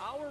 Our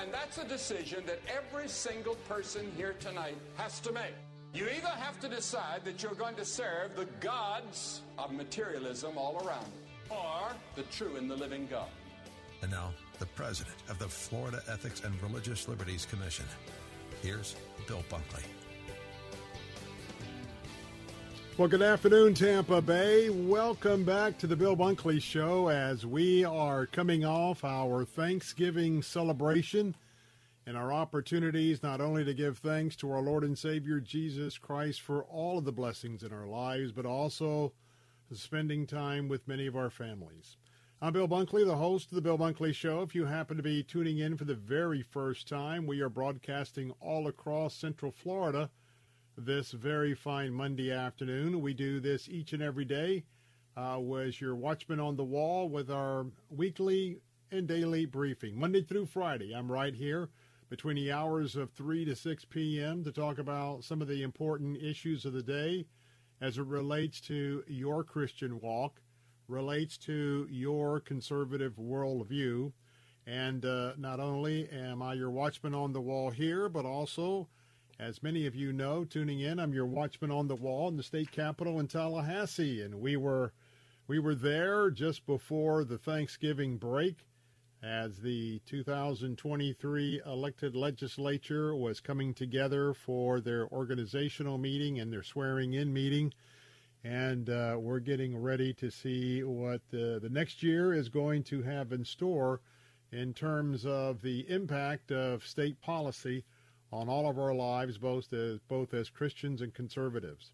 And that's a decision that every single person here tonight has to make. You either have to decide that you're going to serve the gods of materialism all around you, or the true and the living God. And now, the president of the Florida Ethics and Religious Liberties Commission. Here's Bill Bunkley. Well, good afternoon, Tampa Bay. Welcome back to the Bill Bunkley Show as we are coming off our Thanksgiving celebration and our opportunities not only to give thanks to our Lord and Savior Jesus Christ for all of the blessings in our lives, but also spending time with many of our families. I'm Bill Bunkley, the host of the Bill Bunkley Show. If you happen to be tuning in for the very first time, we are broadcasting all across Central Florida this very fine Monday afternoon. We do this each and every day as your watchman on the wall with our weekly and daily briefing. Monday through Friday, I'm right here between the hours of 3 to 6 p.m. to talk about some of the important issues of the day as it relates to your Christian walk, relates to your conservative worldview. And not only am I your watchman on the wall here, but also, as many of you know, tuning in, I'm your watchman on the wall in the state capitol in Tallahassee, and we were there just before the Thanksgiving break as the 2023 elected legislature was coming together for their organizational meeting and their swearing-in meeting, and we're getting ready to see what the next year is going to have in store in terms of the impact of state policy on all of our lives, both as Christians and conservatives.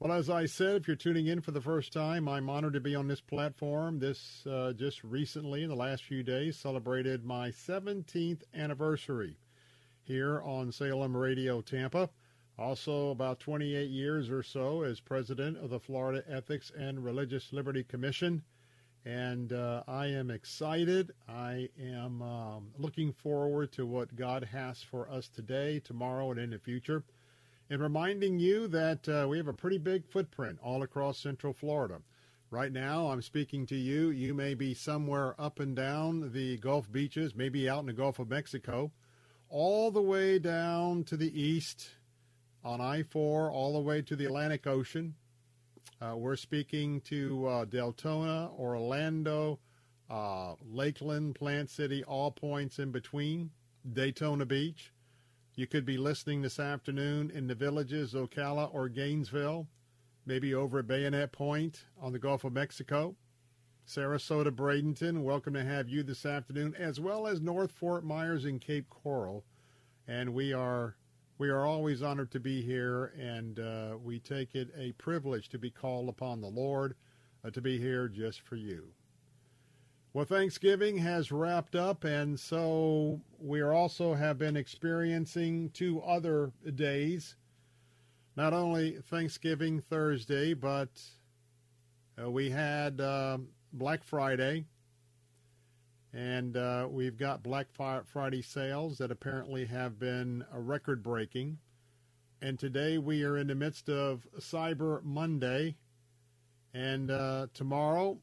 Well, as I said, if you're tuning in for the first time, I'm honored to be on this platform. This just recently, in the last few days, celebrated my 17th anniversary here on Salem Radio Tampa. Also, about 28 years or so as president of the Florida Ethics and Religious Liberty Commission. And I am excited. I am looking forward to what God has for us today, tomorrow, and in the future. And reminding you that we have a pretty big footprint all across Central Florida. Right now, I'm speaking to you. You may be somewhere up and down the Gulf beaches, maybe out in the Gulf of Mexico, all the way down to the east on I-4, all the way to the Atlantic Ocean. We're speaking to Deltona, Orlando, Lakeland, Plant City, all points in between, Daytona Beach. You could be listening this afternoon in the Villages, Ocala, or Gainesville, maybe over at Bayonet Point on the Gulf of Mexico. Sarasota, Bradenton, welcome to have you this afternoon, as well as North Fort Myers and Cape Coral. And we are always honored to be here, and we take it a privilege to be called upon the Lord to be here just for you. Well, Thanksgiving has wrapped up, and so we also have been experiencing two other days, not only Thanksgiving Thursday, but we had Black Friday, and we've got Black Friday sales that apparently have been record-breaking. And today we are in the midst of Cyber Monday. And tomorrow,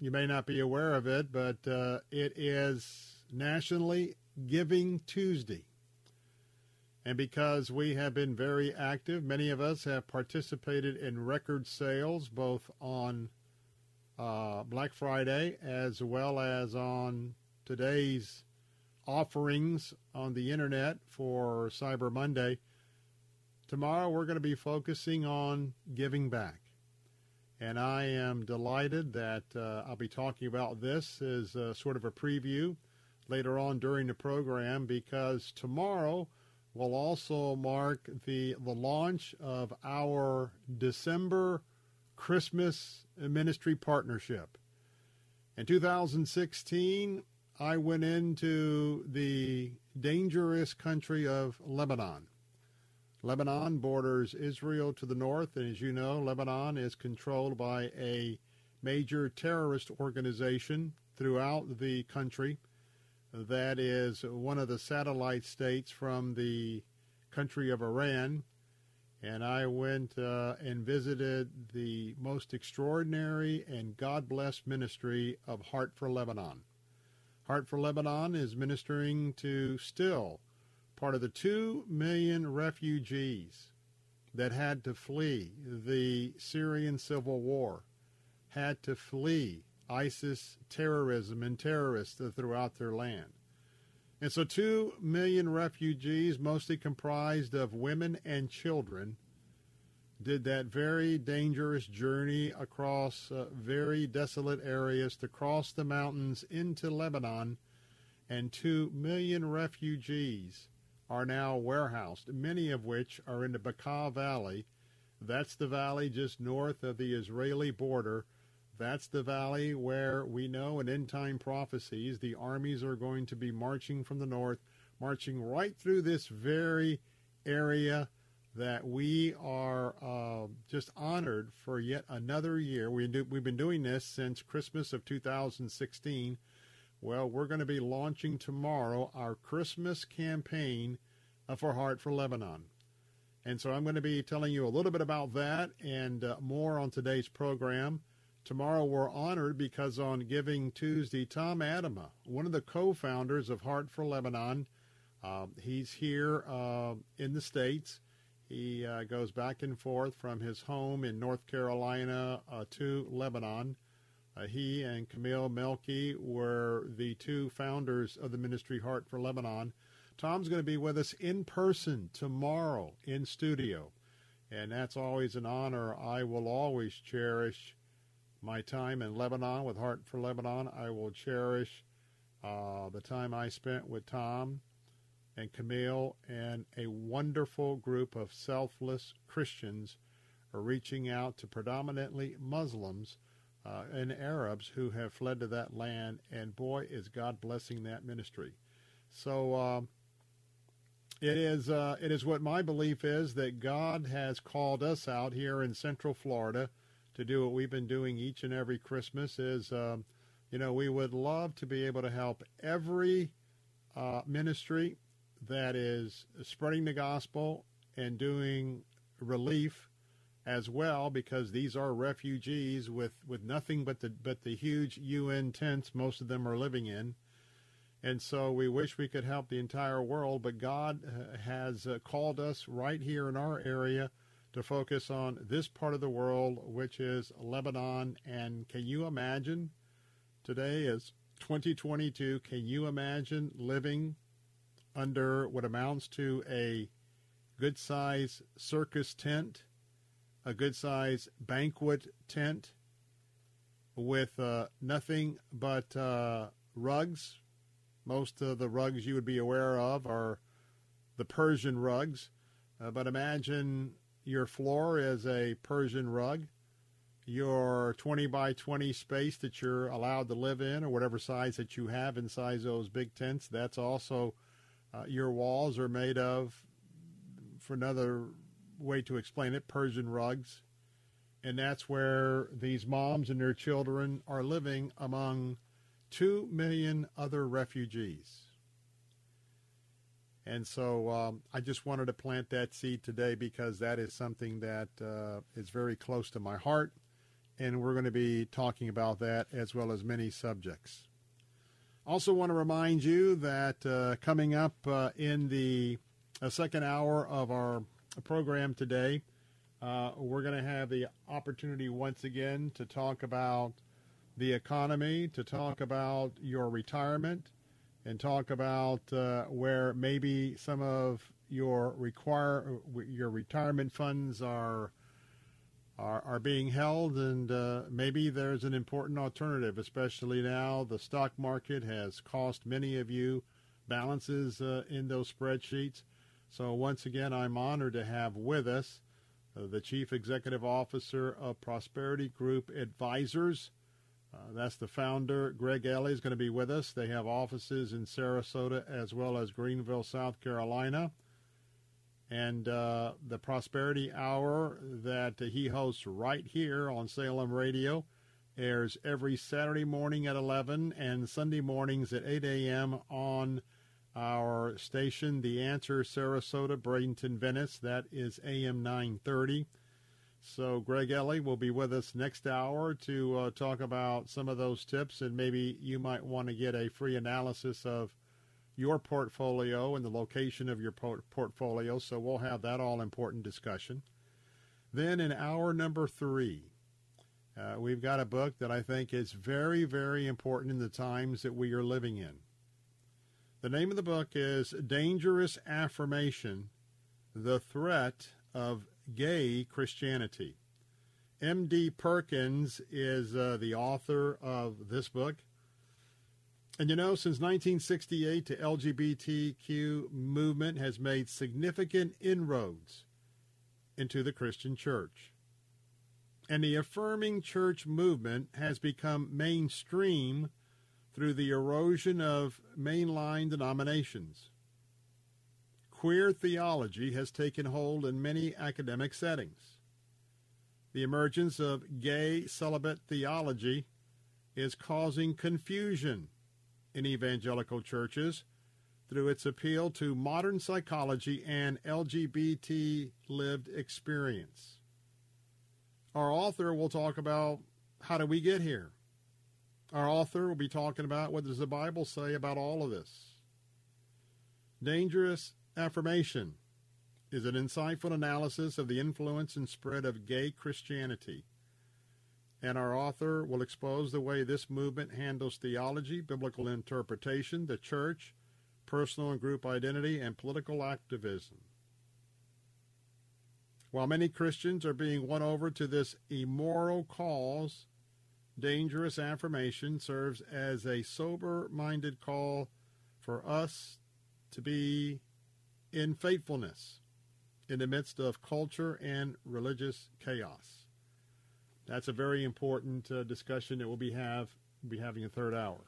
you may not be aware of it, but it is nationally Giving Tuesday. And because we have been very active, many of us have participated in record sales both on Black Friday as well as on today's offerings on the internet for Cyber Monday. Tomorrow we're going to be focusing on giving back. And I am delighted that I'll be talking about this as sort of a preview later on during the program, because tomorrow will also mark the launch of our December Christmas ministry partnership. In 2016, I went into the dangerous country of Lebanon. Lebanon borders Israel to the north, and as you know, Lebanon is controlled by a major terrorist organization throughout the country that is one of the satellite states from the country of Iran. And I went and visited the most extraordinary and God-blessed ministry of Heart for Lebanon. Heart for Lebanon is ministering to still part of the 2 million refugees that had to flee the Syrian civil war, had to flee ISIS terrorism and terrorists throughout their land. And so 2 million refugees, mostly comprised of women and children, did that very dangerous journey across very desolate areas to cross the mountains into Lebanon. And 2 million refugees are now warehoused, many of which are in the Bekaa Valley. That's the valley just north of the Israeli border. That's the valley where we know in end-time prophecies the armies are going to be marching from the north, marching right through this very area that we are just honored for yet another year. We've been doing this since Christmas of 2016. Well, we're going to be launching tomorrow our Christmas campaign for Heart for Lebanon. And so I'm going to be telling you a little bit about that and more on today's program. Tomorrow we're honored because on Giving Tuesday, Tom Adama, one of the co-founders of Heart for Lebanon, he's here in the States. He goes back and forth from his home in North Carolina to Lebanon. He and Camille Melki were the two founders of the ministry Heart for Lebanon. Tom's going to be with us in person tomorrow in studio, and that's always an honor. I will always cherish my time in Lebanon with Heart for Lebanon. I will cherish the time I spent with Tom and Camille and a wonderful group of selfless Christians reaching out to predominantly Muslims and Arabs who have fled to that land, and boy, is God blessing that ministry. So it is what my belief is, that God has called us out here in Central Florida to do what we've been doing each and every Christmas. Is, we would love to be able to help every ministry that is spreading the gospel and doing relief as well, because these are refugees with nothing but the huge UN tents most of them are living in. And so we wish we could help the entire world, but God has called us right here in our area to focus on this part of the world, which is Lebanon. And can you imagine, today is 2022, can you imagine living under what amounts to a good-sized circus tent, a good-sized banquet tent with nothing but rugs? Most of the rugs you would be aware of are the Persian rugs, but imagine your floor is a Persian rug, your 20 by 20 space that you're allowed to live in, or whatever size that you have inside those big tents. That's also your walls are made of, for another way to explain it, Persian rugs. And that's where these moms and their children are living among 2 million other refugees. And so I just wanted to plant that seed today, because that is something that is very close to my heart. And we're going to be talking about that as well as many subjects. Also want to remind you that coming up in the a second hour of our program today. We're going to have the opportunity once again to talk about the economy, to talk about your retirement, and talk about where maybe some of your retirement funds are being held, and maybe there's an important alternative, especially now the stock market has cost many of you balances in those spreadsheets. So once again, I'm honored to have with us the Chief Executive Officer of Prosperity Group Advisors. That's the founder. Greg Elley is going to be with us. They have offices in Sarasota as well as Greenville, South Carolina. And the Prosperity Hour that he hosts right here on Salem Radio airs every Saturday morning at 11 and Sunday mornings at 8 a.m. on our station, The Answer Sarasota, Bradenton, Venice. That is AM 930. So Greg Elley will be with us next hour to talk about some of those tips, and maybe you might want to get a free analysis of your portfolio and the location of your portfolio. So we'll have that all-important discussion. Then in hour number 3, we've got a book that I think is very, very important in the times that we are living in. The name of the book is Dangerous Affirmation, The Threat of Gay Christianity. M.D. Perkins is the author of this book. And you know, since 1968, the LGBTQ movement has made significant inroads into the Christian church. And the affirming church movement has become mainstream through the erosion of mainline denominations. Queer theology has taken hold in many academic settings. The emergence of gay celibate theology is causing confusion in evangelical churches through its appeal to modern psychology and LGBT lived experience. Our author will talk about how do we get here. Our author will be talking about what does the Bible say about all of this. Dangerous Affirmation is an insightful analysis of the influence and spread of gay Christianity. And our author will expose the way this movement handles theology, biblical interpretation, the church, personal and group identity, and political activism. While many Christians are being won over to this immoral cause, Dangerous Affirmation serves as a sober-minded call for us to be in faithfulness in the midst of culture and religious chaos. That's a very important discussion that we'll be having in the third hour.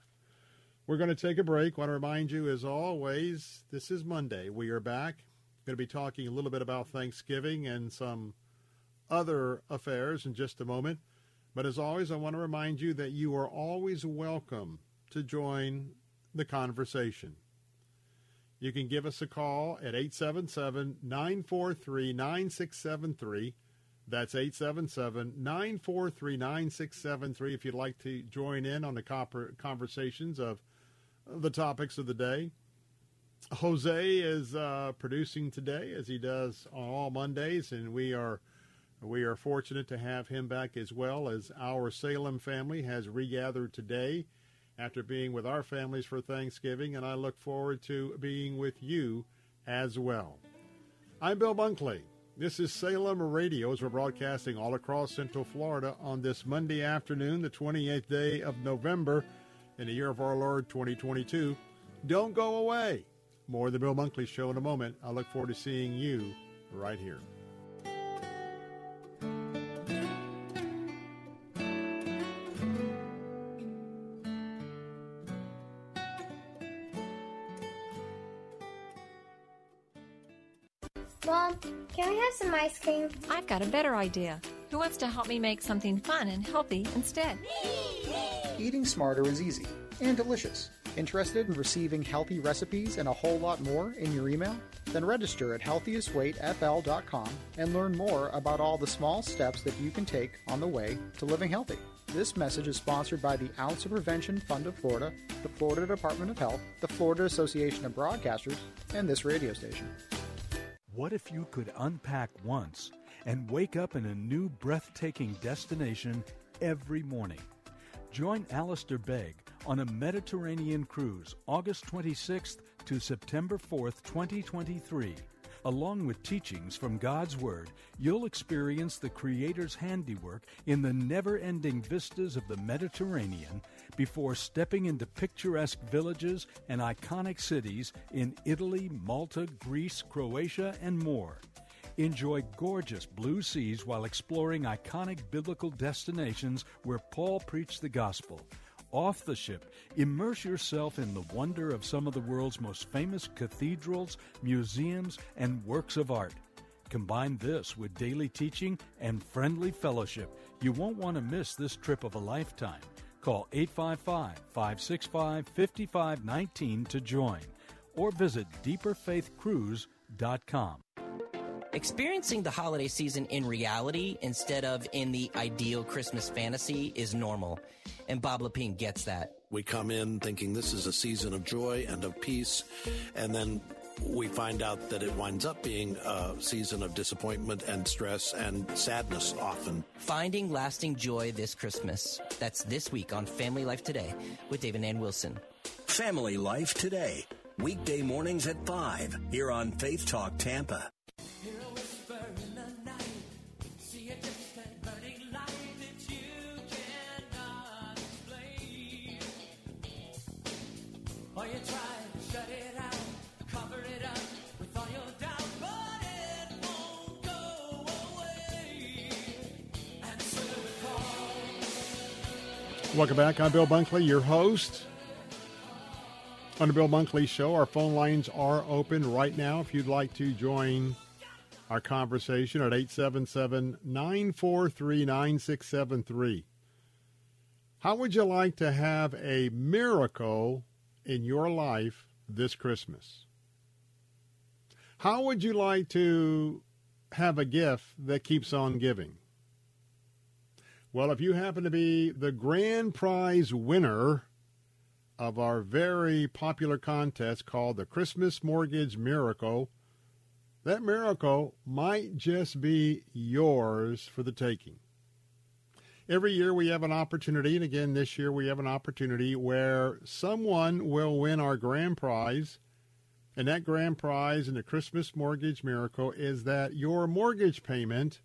We're going to take a break. I want to remind you, as always, this is Monday. We are back. Going to be talking a little bit about Thanksgiving and some other affairs in just a moment. But as always, I want to remind you that you are always welcome to join the conversation. You can give us a call at 877-943-9673. That's 877-943-9673 if you'd like to join in on the conversations of the topics of the day. Jose is producing today, as he does on all Mondays, and we are fortunate to have him back, as well as our Salem family has regathered today after being with our families for Thanksgiving, and I look forward to being with you as well. I'm Bill Bunkley. This is Salem Radio, as we're broadcasting all across Central Florida on this Monday afternoon, the 28th day of November in the year of our Lord, 2022. Don't go away. More of the Bill Bunkley Show in a moment. I look forward to seeing you right here. Mom, can we have some ice cream? I've got a better idea. Who wants to help me make something fun and healthy instead? Me! Eating smarter is easy and delicious. Interested in receiving healthy recipes and a whole lot more in your email? Then register at healthiestweightfl.com and learn more about all the small steps that you can take on the way to living healthy. This message is sponsored by the Ounce of Prevention Fund of Florida, the Florida Department of Health, the Florida Association of Broadcasters, and this radio station. What if you could unpack once and wake up in a new breathtaking destination every morning? Join Alistair Begg on a Mediterranean cruise August 26th to September 4th, 2023. Along with teachings from God's Word, you'll experience the Creator's handiwork in the never-ending vistas of the Mediterranean before stepping into picturesque villages and iconic cities in Italy, Malta, Greece, Croatia, and more. Enjoy gorgeous blue seas while exploring iconic biblical destinations where Paul preached the gospel. Off the ship, immerse yourself in the wonder of some of the world's most famous cathedrals, museums, and works of art. Combine this with daily teaching and friendly fellowship. You won't want to miss this trip of a lifetime. Call 855-565-5519 to join, or visit deeperfaithcruise.com. Experiencing the holiday season in reality instead of in the ideal Christmas fantasy is normal, and Bob Lepine gets that. We come in thinking this is a season of joy and of peace, and then we find out that it winds up being a season of disappointment and stress and sadness often. Finding lasting joy this Christmas. That's this week on Family Life Today with Dave and Ann Wilson. Family Life Today, weekday mornings at 5 here on Faith Talk Tampa. Hear a whisper in the night, see a distant burning light that you cannot explain. Or you try to shut it out, cover it up with all your doubt, but it won't go away. And so we call. Welcome back. I'm Bill Bunkley, your host. On the Bill Bunkley Show, our phone lines are open right now. If you'd like to join our conversation at 877-943-9673. How would you like to have a miracle in your life this Christmas? How would you like to have a gift that keeps on giving? Well, if you happen to be the grand prize winner of our very popular contest called the Christmas Mortgage Miracle, that miracle might just be yours for the taking. Every year we have an opportunity, and again this year we have an opportunity where someone will win our grand prize, and that grand prize in the Christmas Mortgage Miracle is that your mortgage payment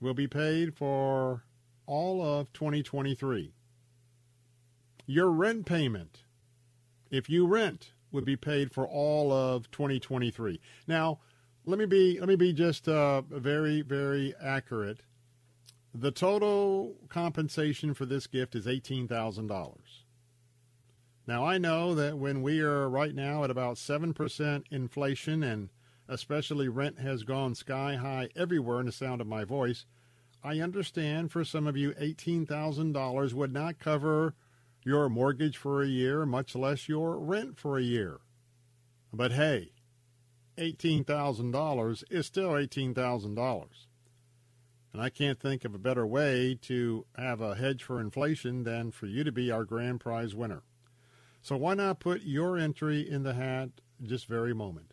will be paid for all of 2023. Your rent payment, if you rent, would be paid for all of 2023. Now, let me be just very, very accurate. The total compensation for this gift is $18,000. Now, I know that when we are right now at about 7% inflation, and especially rent has gone sky high everywhere in the sound of my voice, I understand for some of you $18,000 would not cover your mortgage for a year, much less your rent for a year. But hey, $18,000 is still $18,000. And I can't think of a better way to have a hedge for inflation than for you to be our grand prize winner. So why not put your entry in the hat this very moment?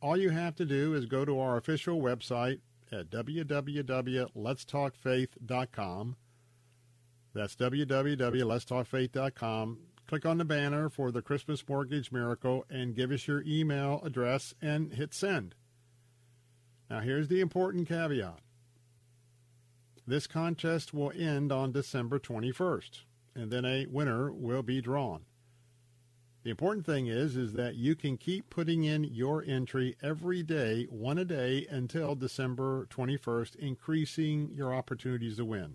All you have to do is go to our official website at www.letstalkfaith.com. That's www.letstalkfaith.com. Click on the banner for the Christmas Mortgage Miracle and give us your email address and hit send. Now, here's the important caveat. This contest will end on December 21st, and then a winner will be drawn. The important thing is that you can keep putting in your entry every day, one a day, until December 21st, increasing your opportunities to win.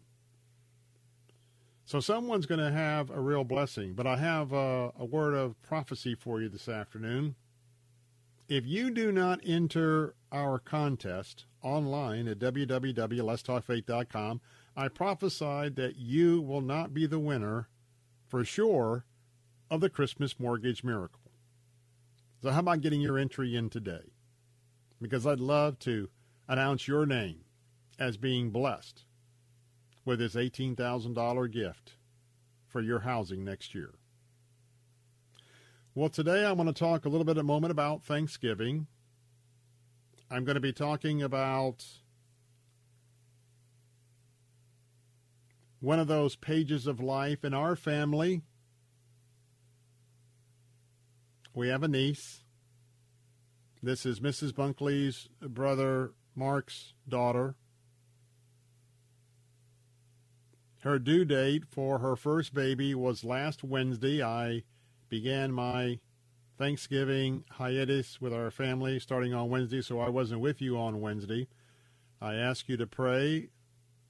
So someone's going to have a real blessing, but I have a word of prophecy for you this afternoon. If you do not enter our contest online at www.letstalkfaith.com, I prophesied that you will not be the winner, for sure, of the Christmas Mortgage Miracle. So how about getting your entry in today? Because I'd love to announce your name as being blessed with this $18,000 gift for your housing next year. Well, today I want to talk a little bit about Thanksgiving. I'm going to be talking about one of those pages of life in our family. We have a niece. This is Mrs. Bunkley's brother Mark's daughter. Her due date for her first baby was last Wednesday. I began my Thanksgiving hiatus with our family starting on Wednesday, so I wasn't with you on Wednesday. I asked you to pray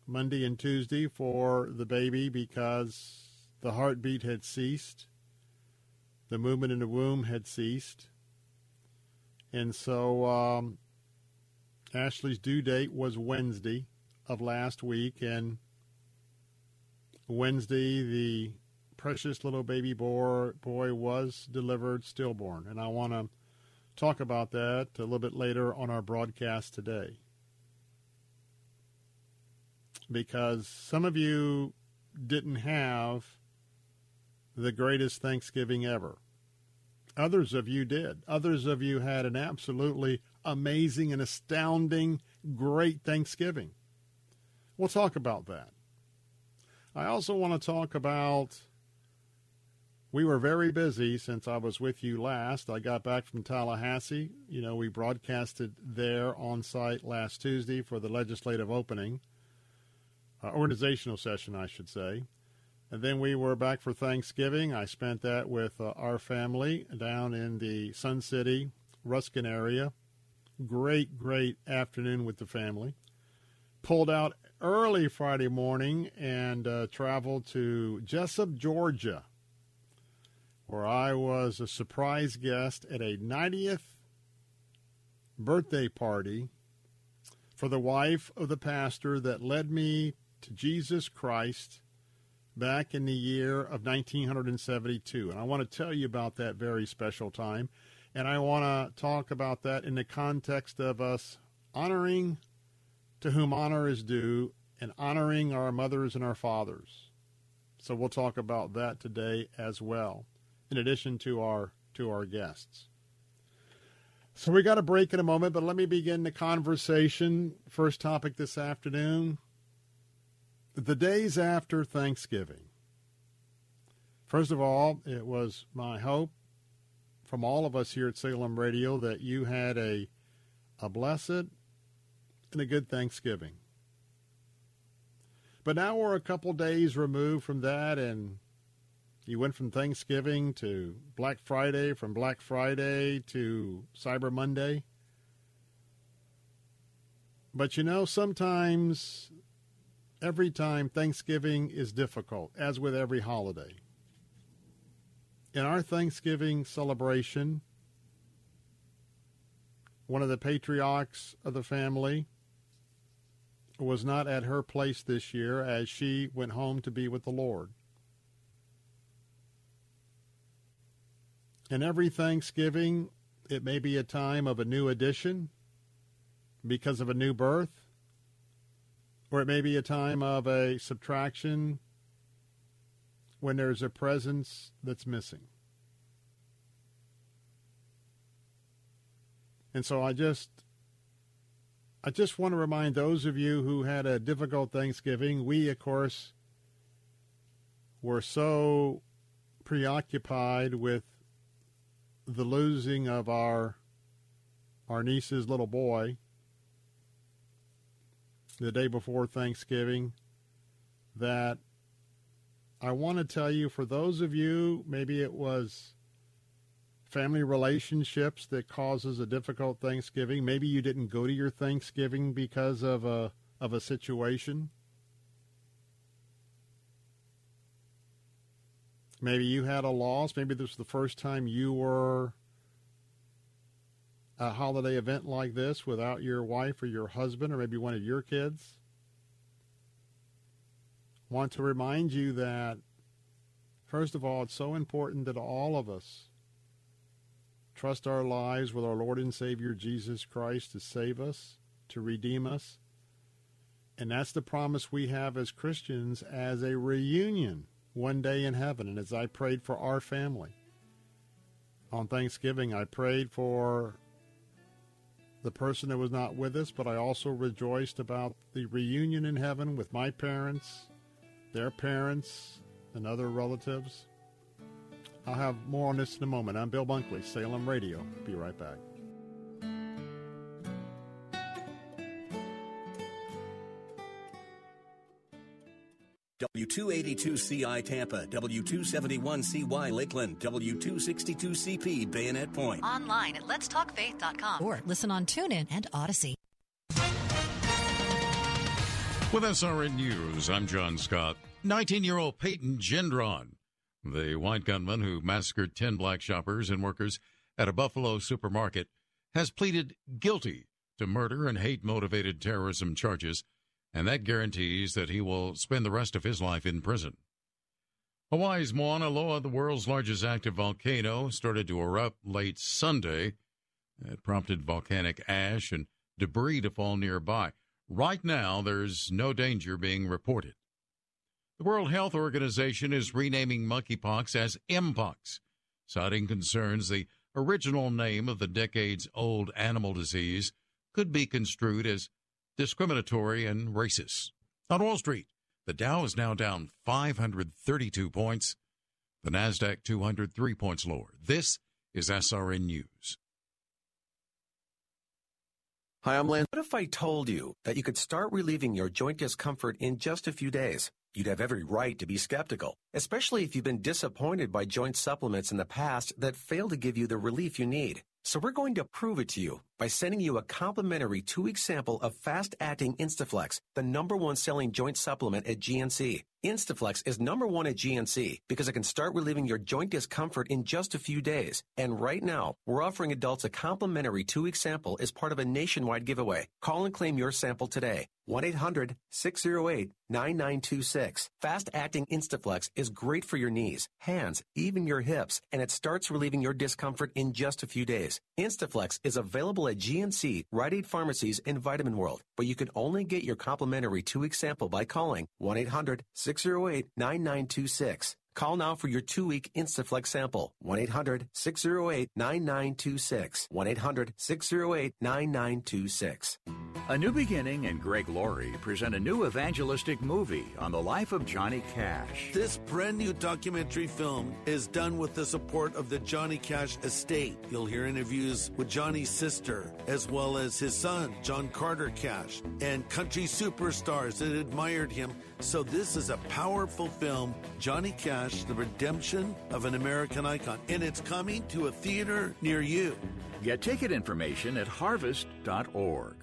Monday and Tuesday for the baby because the heartbeat had ceased. The movement in the womb had ceased. And so Ashley's due date was Wednesday of last week, and Wednesday the precious little baby boy was delivered stillborn, and I want to talk about that a little bit later on our broadcast today, because some of you didn't have the greatest Thanksgiving ever. Others of you did. Others of you had an absolutely amazing and astounding great Thanksgiving. We'll talk about that. I also want to talk about, we were very busy since I was with you last. I got back from Tallahassee. You know, we broadcasted there on site last Tuesday for the legislative opening, organizational session, I should say. And then we were back for Thanksgiving. I spent that with our family down in the Sun City, Ruskin area. Great, great afternoon with the family. Pulled out early Friday morning and traveled to Jessup, Georgia, where I was a surprise guest at a 90th birthday party for the wife of the pastor that led me to Jesus Christ back in the year of 1972. And I want to tell you about that very special time. And I want to talk about that in the context of us honoring to whom honor is due and honoring our mothers and our fathers. So we'll talk about that today as well, in addition to our guests. So we got a break in a moment, but let me begin the conversation. First topic this afternoon, the days after Thanksgiving. First of all, it was my hope from all of us here at Salem Radio that you had a blessed and a good Thanksgiving. But now we're a couple days removed from that, and you went from Thanksgiving to Black Friday, from Black Friday to Cyber Monday. But you know, sometimes, every time, Thanksgiving is difficult, as with every holiday. In our Thanksgiving celebration, one of the patriarchs of the family was not at her place this year as she went home to be with the Lord. And every Thanksgiving, it may be a time of a new addition because of a new birth, or it may be a time of a subtraction when there's a presence that's missing. And so I just want to remind those of you who had a difficult Thanksgiving, we, of course, were so preoccupied with the losing of our niece's little boy the day before Thanksgiving that I want to tell you, for those of you, maybe it was family relationships that causes a difficult Thanksgiving. Maybe you didn't go to your Thanksgiving because of a situation. Maybe you had a loss. Maybe this was the first time you were at a holiday event like this without your wife or your husband or maybe one of your kids. Want to remind you that, first of all, it's so important that all of us trust our lives with our Lord and Savior Jesus Christ to save us, to redeem us. And that's the promise we have as Christians as a reunion one day in heaven. And as I prayed for our family on Thanksgiving, I prayed for the person that was not with us, but I also rejoiced about the reunion in heaven with my parents, their parents, and other relatives. I'll have more on this in a moment. I'm Bill Bunkley, Salem Radio. Be right back. W282CI Tampa, W271CY Lakeland, W262CP Bayonet Point. Online at letstalkfaith.com or listen on TuneIn and Odyssey. With SRN News, I'm John Scott. 19-year-old Peyton Gendron, the white gunman who massacred 10 black shoppers and workers at a Buffalo supermarket, has pleaded guilty to murder and hate-motivated terrorism charges, and that guarantees that he will spend the rest of his life in prison. Hawaii's Mauna Loa, the world's largest active volcano, started to erupt late Sunday. It prompted volcanic ash and debris to fall nearby. Right now, there's no danger being reported. The World Health Organization is renaming monkeypox as Mpox, citing concerns the original name of the decades-old animal disease could be construed as discriminatory and racist. On Wall Street, the Dow is now down 532 points. The Nasdaq 203 points lower. This is SRN News. Hi, I'm Lance. What if I told you that you could start relieving your joint discomfort in just a few days? You'd have every right to be skeptical, especially if you've been disappointed by joint supplements in the past that failed to give you the relief you need. So we're going to prove it to you by sending you a complimentary 2-week sample of fast-acting Instaflex, the #1 selling joint supplement at GNC. Instaflex is #1 at GNC because it can start relieving your joint discomfort in just a few days. And right now, we're offering adults a complimentary 2-week sample as part of a nationwide giveaway. Call and claim your sample today. 1-800-608-9926. Fast-acting Instaflex is great for your knees, hands, even your hips, and it starts relieving your discomfort in just a few days. Instaflex is available at GNC, Rite Aid Pharmacies, and Vitamin World, but you can only get your complimentary 2-week sample by calling 1-800-608-9926. Call now for your 2-week Instaflex sample, 1-800-608-9926, 1-800-608-9926. A New Beginning and Greg Laurie present a new evangelistic movie on the life of Johnny Cash. This brand new documentary film is done with the support of the Johnny Cash estate. You'll hear interviews with Johnny's sister, as well as his son, John Carter Cash, and country superstars that admired him. So this is a powerful film, Johnny Cash, The Redemption of an American Icon, and it's coming to a theater near you. Get ticket information at harvest.org.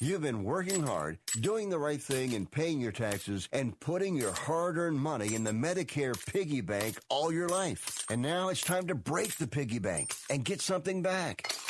You've been working hard, doing the right thing, and paying your taxes, and putting your hard-earned money in the Medicare piggy bank all your life. And now it's time to break the piggy bank and get something back.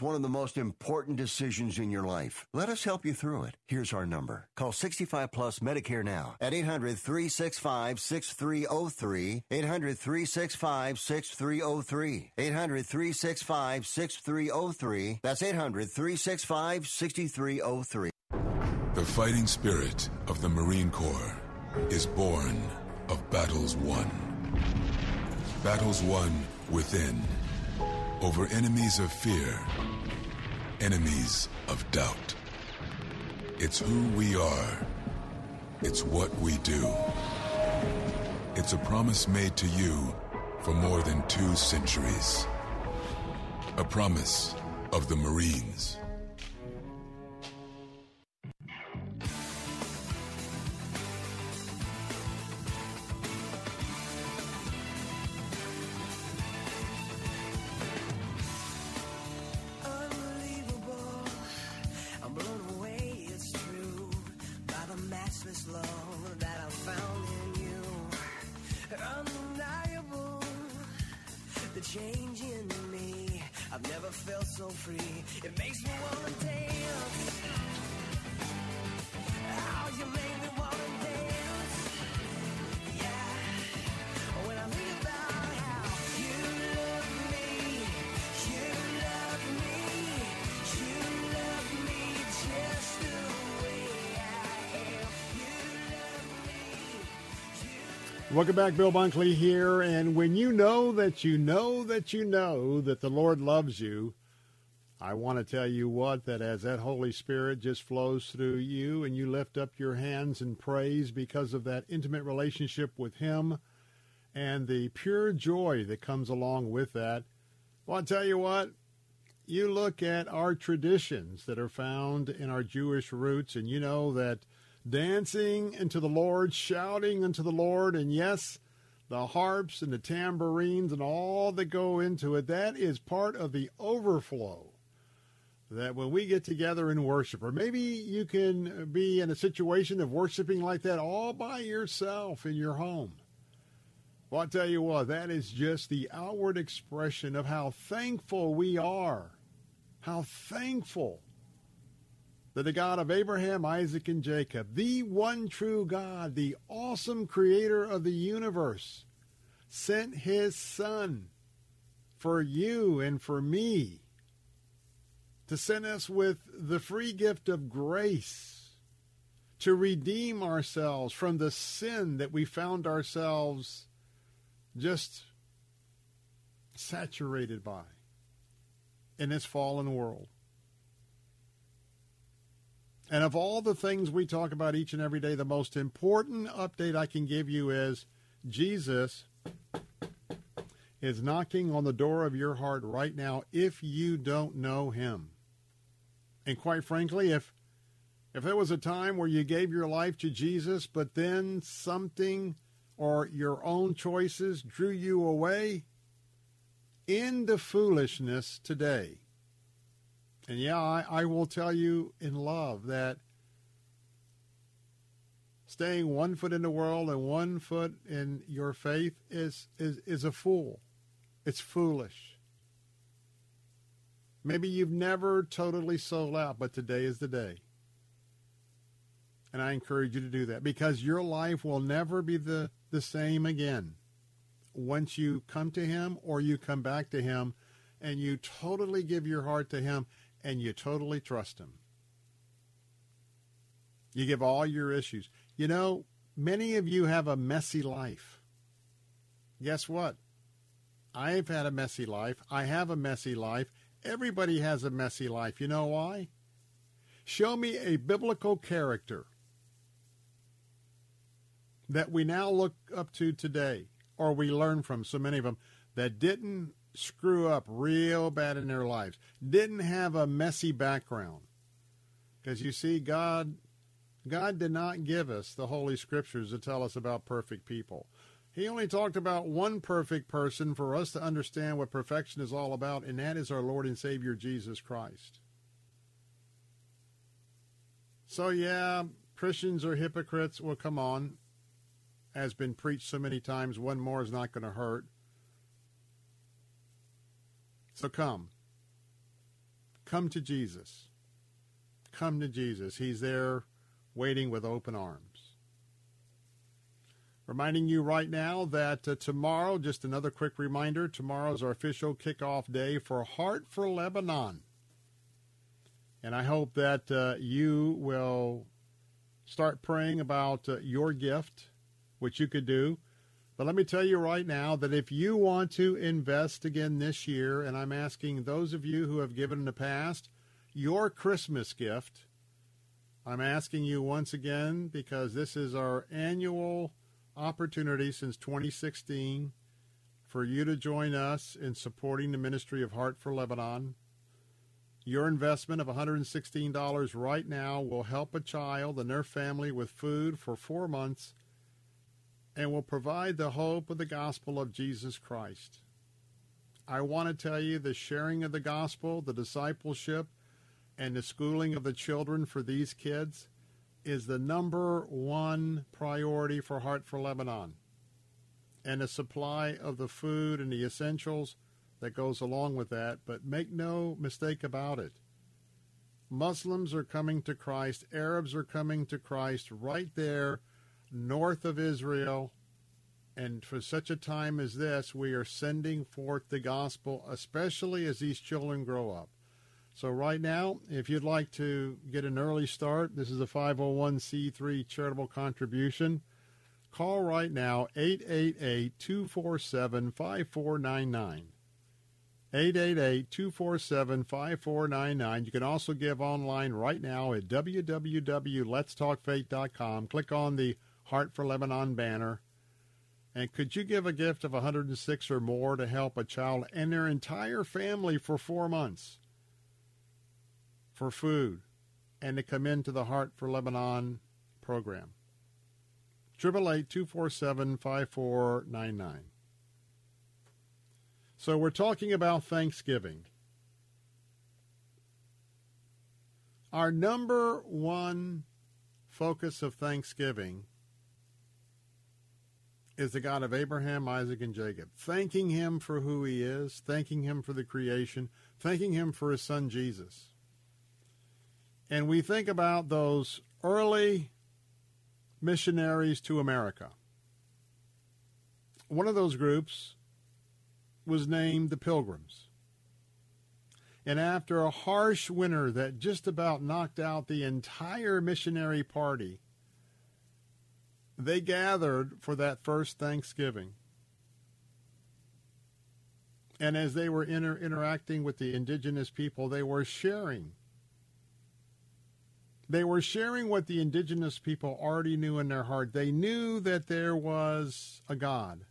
one of the most important decisions in your life. Let us help you through it. Here's our number. Call 65 Plus Medicare now at 800-365-6303, 800-365-6303, 800-365-6303. That's 800-365-6303. The fighting spirit of the Marine Corps is born of battles won. Battles won within, over enemies of fear, enemies of doubt. It's who we are. It's what we do. It's a promise made to you for more than 2 centuries. A promise of the Marines. Changing me, I've never felt so free. It makes me wanna dance. Oh, you make me wanna dance. Yeah. When I think about how you love me, you love me, you love me just the way I am. You love me. Welcome back, Bill Bunkley here. And when you know that you know that you know that the Lord loves you, I want to tell you what, that as that Holy Spirit just flows through you and you lift up your hands in praise because of that intimate relationship with Him and the pure joy that comes along with that, well, I'll tell you what, you look at our traditions that are found in our Jewish roots, and you know that dancing unto the Lord, shouting unto the Lord, and yes, the harps and the tambourines and all that go into it, that is part of the overflow that when we get together and worship. Or maybe you can be in a situation of worshiping like that all by yourself in your home. Well, I'll tell you what, that is just the outward expression of how thankful we are, how thankful that the God of Abraham, Isaac, and Jacob, the one true God, the awesome creator of the universe, sent his son for you and for me to send us with the free gift of grace to redeem ourselves from the sin that we found ourselves just saturated by in this fallen world. And of all the things we talk about each and every day, the most important update I can give you is Jesus is knocking on the door of your heart right now if you don't know him. And quite frankly, if there was a time where you gave your life to Jesus, but then something or your own choices drew you away, end the foolishness today. And yeah, I will tell you in love that staying one foot in the world and one foot in your faith is a fool. It's foolish. Maybe you've never totally sold out, but today is the day. And I encourage you to do that, because your life will never be the same again once you come to him, or you come back to him and you totally give your heart to him. And you totally trust him. You give all your issues. You know, many of you have a messy life. Guess what? I've had a messy life. I have a messy life. Everybody has a messy life. You know why? Show me a biblical character that we now look up to today, or we learn from, so many of them, that didn't screw up real bad in their lives, didn't have a messy background. Because you see, God did not give us the Holy Scriptures to tell us about perfect people. He only talked about one perfect person for us to understand what perfection is all about, and that is our Lord and Savior Jesus Christ. So yeah, Christians are hypocrites. Well, come on. Has been preached so many times, one more is not going to hurt. So come to Jesus. Come to Jesus. He's there waiting with open arms. Reminding you right now that tomorrow, just another quick reminder, tomorrow's our official kickoff day for Heart for Lebanon. And I hope that you will start praying about your gift, which you could do. But let me tell you right now that if you want to invest again this year, and I'm asking those of you who have given in the past your Christmas gift, I'm asking you once again, because this is our annual opportunity since 2016 for you to join us in supporting the ministry of Heart for Lebanon. Your investment of $116 right now will help a child and their family with food for 4 months, and will provide the hope of the gospel of Jesus Christ. I want to tell you, the sharing of the gospel, the discipleship, and the schooling of the children for these kids is the number one priority for Heart for Lebanon. And the supply of the food and the essentials, that goes along with that, but make no mistake about it. Muslims are coming to Christ. Arabs are coming to Christ right there north of Israel. And for such a time as this, we are sending forth the gospel, especially as these children grow up. So right now, if you'd like to get an early start, this is a 501c3 charitable contribution. Call right now, 888-247-5499. 888-247-5499. You can also give online right now at www.letstalkfaith.com. Click on the Heart for Lebanon banner. And could you give a gift of $106 or more to help a child and their entire family for 4 months for food and to come into the Heart for Lebanon program? 888-247-5499. So we're talking about Thanksgiving. Our number one focus of Thanksgiving is the God of Abraham, Isaac, and Jacob, thanking him for who he is, thanking him for the creation, thanking him for his son Jesus. And we think about those early missionaries to America. One of those groups was named the Pilgrims. And after a harsh winter that just about knocked out the entire missionary party, they gathered for that first Thanksgiving. And as they were interacting with the indigenous people, they were sharing. They were sharing what the indigenous people already knew in their heart. They knew that there was a God,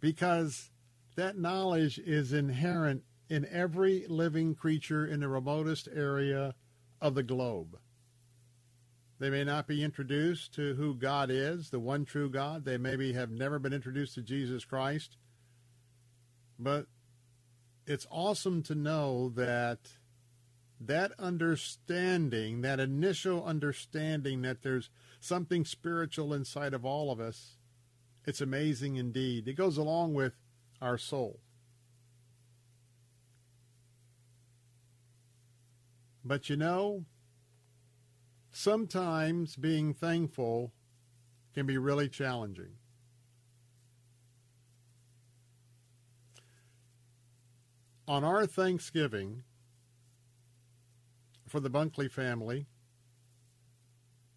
because that knowledge is inherent in every living creature in the remotest area of the globe. They may not be introduced to who God is, the one true God. They maybe have never been introduced to Jesus Christ. But it's awesome to know that that understanding, that initial understanding that there's something spiritual inside of all of us, it's amazing indeed. It goes along with our soul. But you know, sometimes being thankful can be really challenging. On our Thanksgiving for the Bunkley family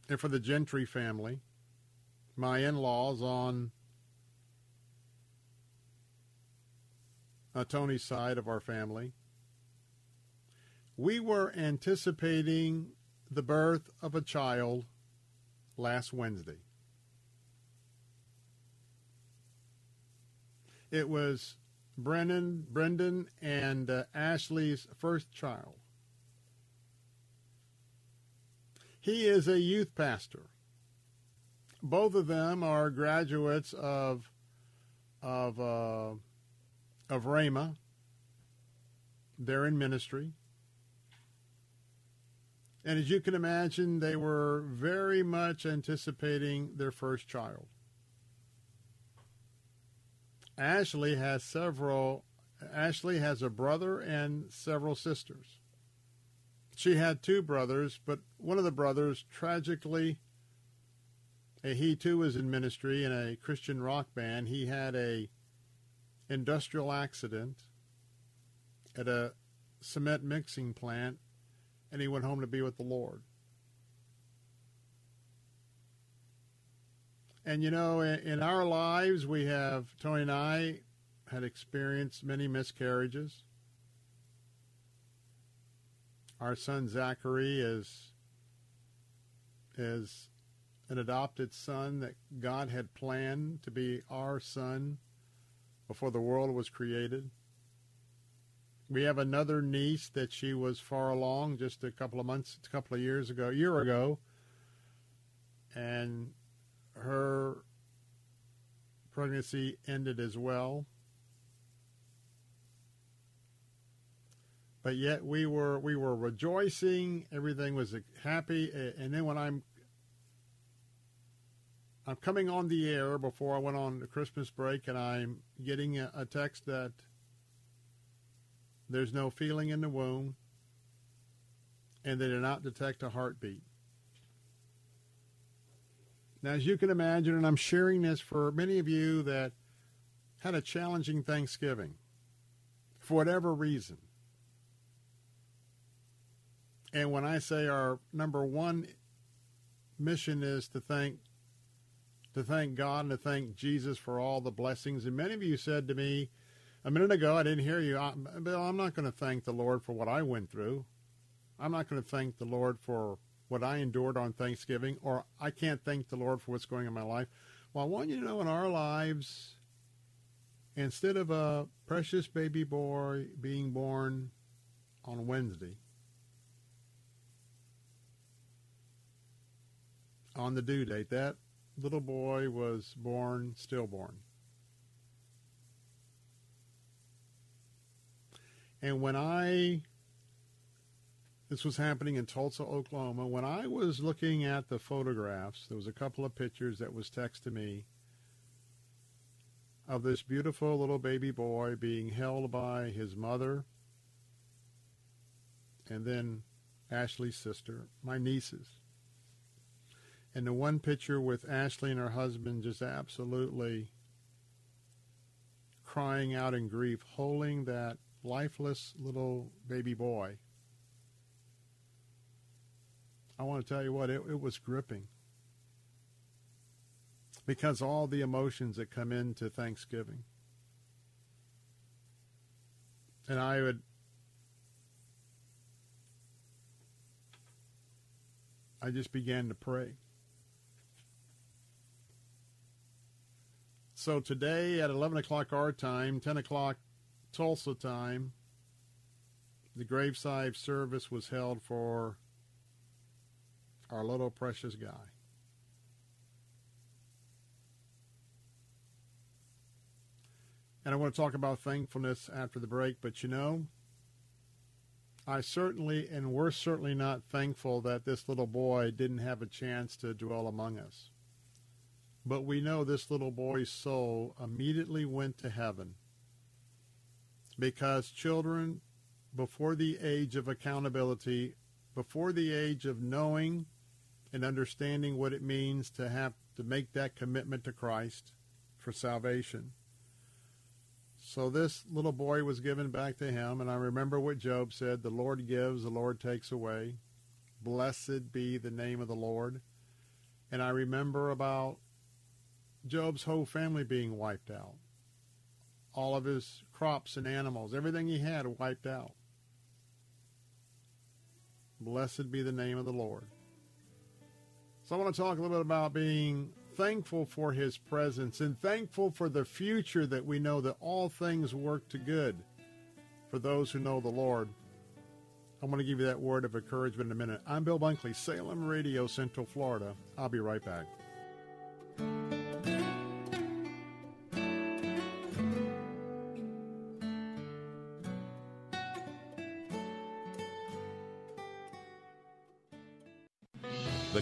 and for the Gentry family, my in-laws on Tony's side of our family, we were anticipating the birth of a child last Wednesday. It was Brendan and Ashley's first child. He is a youth pastor. Both of them are graduates of Rhema. They're in ministry. And as you can imagine, they were very much anticipating their first child. Ashley has a brother and several sisters. She had two brothers, but one of the brothers, tragically, he too was in ministry in a Christian rock band. He had an industrial accident at a cement mixing plant, and he went home to be with the Lord. And, you know, in our lives, we have, Tony and I had experienced many miscarriages. Our son Zachary is an adopted son that God had planned to be our son before the world was created. We have another niece that she was far along just a year ago, and her pregnancy ended as well. But yet we were rejoicing, everything was happy, and then when I'm coming on the air before I went on the Christmas break, and I'm getting a text that There's no feeling in the womb, and they do not detect a heartbeat. Now, as you can imagine, and I'm sharing this for many of you that had a challenging Thanksgiving, for whatever reason. And when I say our number one mission is to thank God and to thank Jesus for all the blessings. And many of you said to me a minute ago, I didn't hear you, Bill, I'm not going to thank the Lord for what I went through. I'm not going to thank the Lord for what I endured on Thanksgiving, or I can't thank the Lord for what's going on in my life. Well, I want you to know in our lives, instead of a precious baby boy being born on Wednesday, on the due date, that little boy was born stillborn. And when this was happening in Tulsa, Oklahoma, when I was looking at the photographs, there was a couple of pictures that was text to me of this beautiful little baby boy being held by his mother and then Ashley's sister, my nieces. And the one picture with Ashley and her husband just absolutely crying out in grief, holding that lifeless little baby boy. I want to tell you what, it was gripping. Because all the emotions that come into Thanksgiving. And I would, I just began to pray. So today at 11 o'clock our time, 10 o'clock Tulsa time, the graveside service was held for our little precious guy. And I want to talk about thankfulness after the break, but you know, we're certainly not thankful that this little boy didn't have a chance to dwell among us. But we know this little boy's soul immediately went to heaven, because children, before the age of accountability, before the age of knowing and understanding what it means to have to make that commitment to Christ for salvation. So this little boy was given back to him, and I remember what Job said, the Lord gives, the Lord takes away. Blessed be the name of the Lord. And I remember about Job's whole family being wiped out. All of his crops and animals, everything he had wiped out. Blessed be the name of the Lord. So I want to talk a little bit about being thankful for his presence and thankful for the future that we know that all things work to good for those who know the Lord. I'm going to give you that word of encouragement in a minute. I'm Bill Bunkley, Salem Radio, Central Florida. I'll be right back. The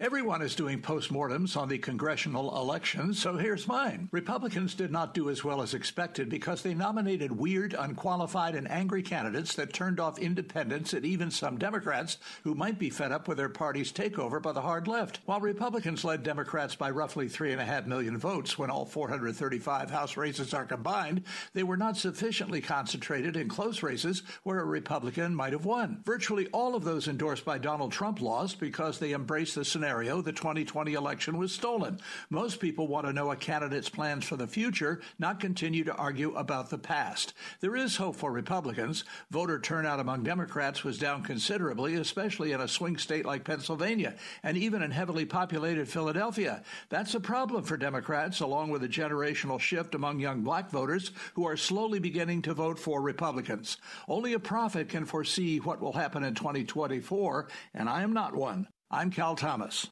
Everyone is doing postmortems on the congressional elections, so here's mine. Republicans did not do as well as expected because they nominated weird, unqualified, and angry candidates that turned off independents and even some Democrats who might be fed up with their party's takeover by the hard left. While Republicans led Democrats by roughly 3.5 million votes when all 435 House races are combined, they were not sufficiently concentrated in close races where a Republican might have won. Virtually all of those endorsed by Donald Trump lost because they embraced the scenario the 2020 election was stolen. Most people want to know a candidate's plans for the future, not continue to argue about the past. There is hope for Republicans. Voter turnout among Democrats was down considerably, especially in a swing state like Pennsylvania, and even in heavily populated Philadelphia. That's a problem for Democrats, along with a generational shift among young black voters who are slowly beginning to vote for Republicans. Only a prophet can foresee what will happen in 2024, and I am not one. I'm Cal Thomas.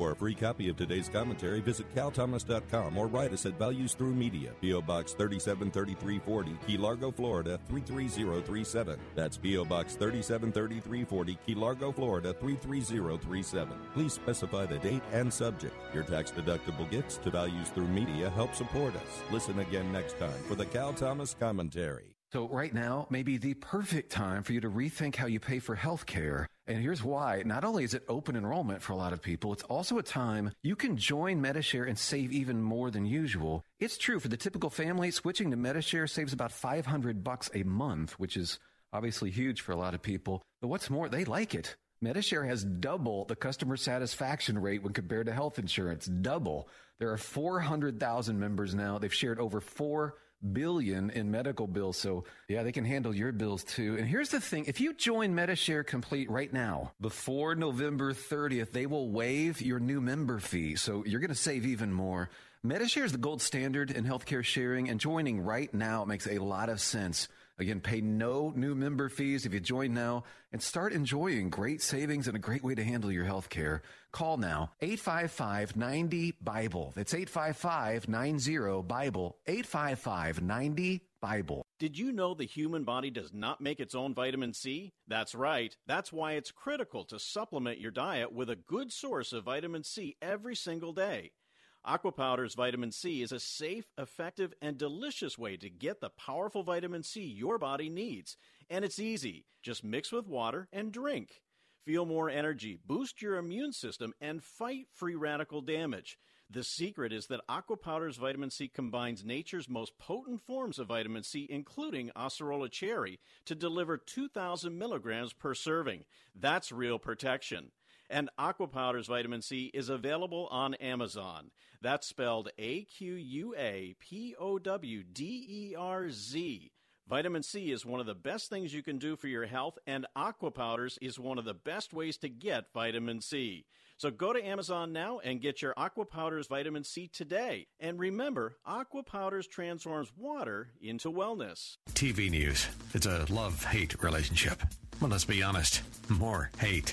For a free copy of today's commentary, visit calthomas.com or write us at Values Through Media, P.O. Box 373340, Key Largo, Florida 33037. That's P.O. Box 373340, Key Largo, Florida 33037. Please specify the date and subject. Your tax-deductible gifts to Values Through Media help support us. Listen again next time for the Cal Thomas Commentary. So right now may be the perfect time for you to rethink how you pay for health care. And here's why. Not only is it open enrollment for a lot of people, it's also a time you can join MediShare and save even more than usual. It's true. For the typical family, switching to MediShare saves about $500 a month, which is obviously huge for a lot of people. But what's more, they like it. MediShare has double the customer satisfaction rate when compared to health insurance. Double. There are 400,000 members now. They've shared over $4 billion in medical bills. So yeah, they can handle your bills too. And here's the thing. If you join MediShare Complete right now, before November 30th, they will waive your new member fee. So you're going to save even more. MediShare is the gold standard in healthcare sharing, and joining right now makes a lot of sense. Again, pay no new member fees if you join now and start enjoying great savings and a great way to handle your health care. Call now, 855-90-BIBLE. That's 855-90-BIBLE, 855-90-BIBLE. Did you know the human body does not make its own vitamin C? That's right. That's why it's critical to supplement your diet with a good source of vitamin C every single day. Aqua Powders Vitamin C is a safe, effective, and delicious way to get the powerful vitamin C your body needs. And it's easy. Just mix with water and drink. Feel more energy, boost your immune system, and fight free radical damage. The secret is that Aqua Powders Vitamin C combines nature's most potent forms of vitamin C, including Acerola cherry, to deliver 2,000 milligrams per serving. That's real protection. And Aqua Powders Vitamin C is available on Amazon. That's spelled AQUAPOWDERZ. Vitamin C is one of the best things you can do for your health, and Aqua Powders is one of the best ways to get vitamin C. So go to Amazon now and get your Aqua Powders Vitamin C today. And remember, Aqua Powders transforms water into wellness. TV news. It's a love-hate relationship. Well, let's be honest, more hate.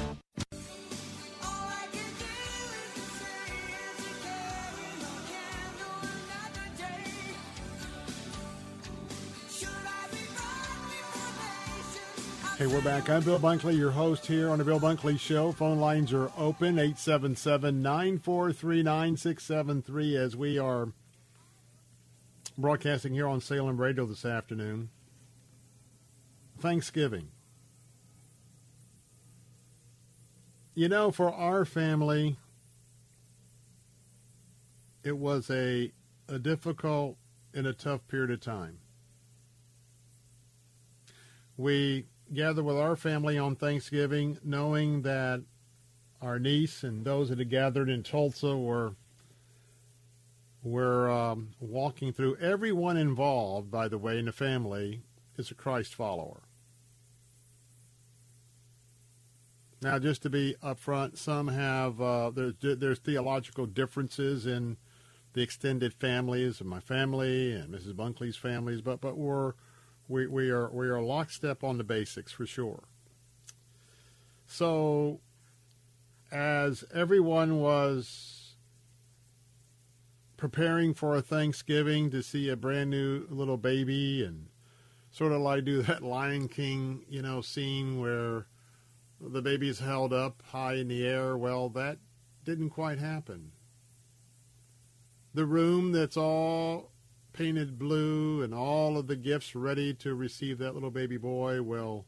Hey, we're back. I'm Bill Bunkley, your host here on The Bill Bunkley Show. Phone lines are open, 877-943-9673, as we are broadcasting here on Salem Radio this afternoon. Thanksgiving. You know, for our family, it was a difficult and a tough period of time. We gather with our family on Thanksgiving, knowing that our niece and those that had gathered in Tulsa were walking through. Everyone involved, by the way, in the family is a Christ follower. Now, just to be upfront, some have there's theological differences in the extended families of my family and Mrs. Bunkley's families, but we are lockstep on the basics for sure. So as everyone was preparing for a Thanksgiving to see a brand new little baby, and sort of like do that Lion King, you know, scene where the baby's held up high in the air, well, that didn't quite happen. The room that's all painted blue and all of the gifts ready to receive that little baby boy will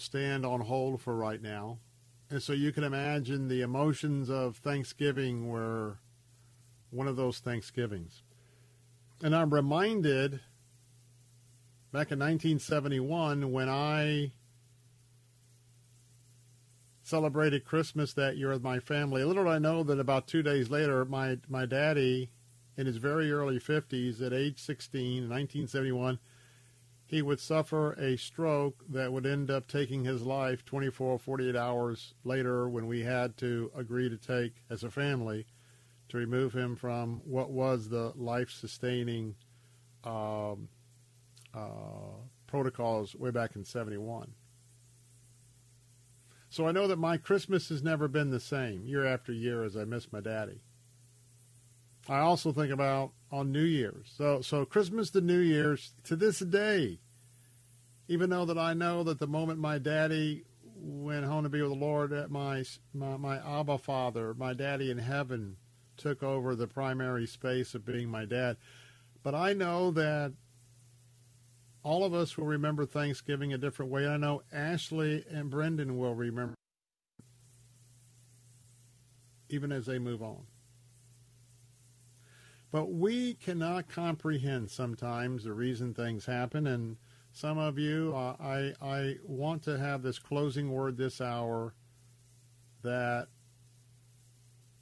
stand on hold for right now. And so you can imagine the emotions of Thanksgiving were one of those Thanksgivings. And I'm reminded back in 1971 when I celebrated Christmas that year with my family. Little did I know that about 2 days later, my daddy in his very early 50s at age 16 in 1971, he would suffer a stroke that would end up taking his life 24 or 48 hours later when we had to agree to take, as a family, to remove him from what was the life-sustaining protocols way back in 71. So I know that my Christmas has never been the same year after year as I miss my daddy. I also think about on New Year's. So Christmas to New Year's, to this day, even though that I know that the moment my daddy went home to be with the Lord, my Abba Father, my daddy in heaven, took over the primary space of being my dad. But I know that all of us will remember Thanksgiving a different way. I know Ashley and Brendan will remember even as they move on. But we cannot comprehend sometimes the reason things happen. And some of you, I want to have this closing word this hour, that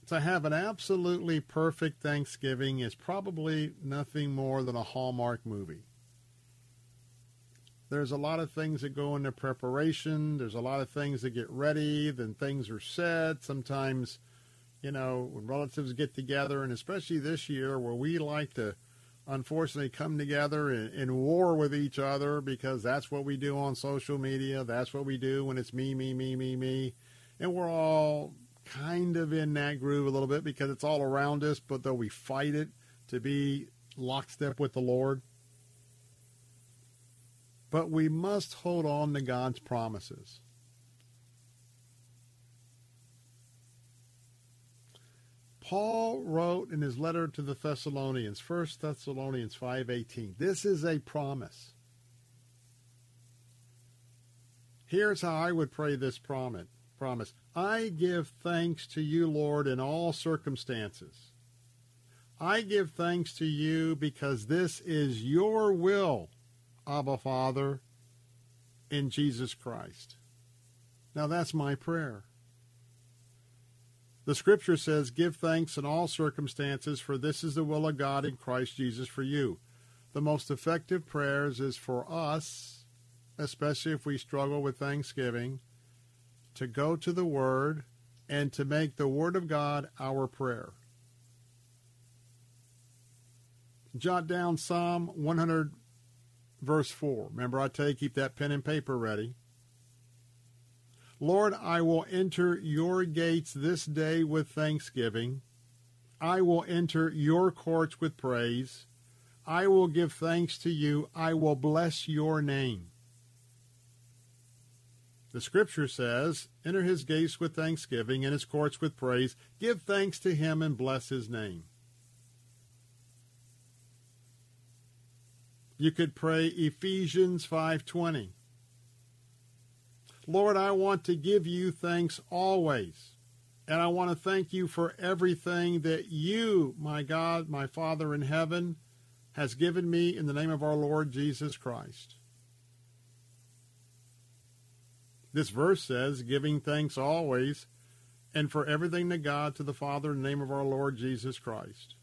to have an absolutely perfect Thanksgiving is probably nothing more than a Hallmark movie. There's a lot of things that go into preparation. There's a lot of things that get ready. Then things are said. Sometimes, you know, when relatives get together, and especially this year where we like to, unfortunately, come together in war with each other, because that's what we do on social media. That's what we do when it's me, me, me, me, me. And we're all kind of in that groove a little bit because it's all around us, but though we fight it to be lockstep with the Lord. But we must hold on to God's promises. Paul wrote in his letter to the Thessalonians, 1 Thessalonians 5:18, this is a promise. Here's how I would pray this promise. I give thanks to you, Lord, in all circumstances. I give thanks to you because this is your will, Abba Father, in Jesus Christ. Now that's my prayer. The scripture says, give thanks in all circumstances, for this is the will of God in Christ Jesus for you. The most effective prayers is for us, especially if we struggle with Thanksgiving, to go to the Word and to make the Word of God our prayer. Jot down Psalm 100, verse 4. Remember, I tell you, keep that pen and paper ready. Lord, I will enter your gates this day with thanksgiving. I will enter your courts with praise. I will give thanks to you. I will bless your name. The scripture says, enter his gates with thanksgiving and his courts with praise. Give thanks to him and bless his name. You could pray Ephesians 5:20. Lord, I want to give you thanks always, and I want to thank you for everything that you, my God, my Father in heaven, has given me in the name of our Lord Jesus Christ. This verse says, giving thanks always and for everything to God, to the Father, in the name of our Lord Jesus Christ.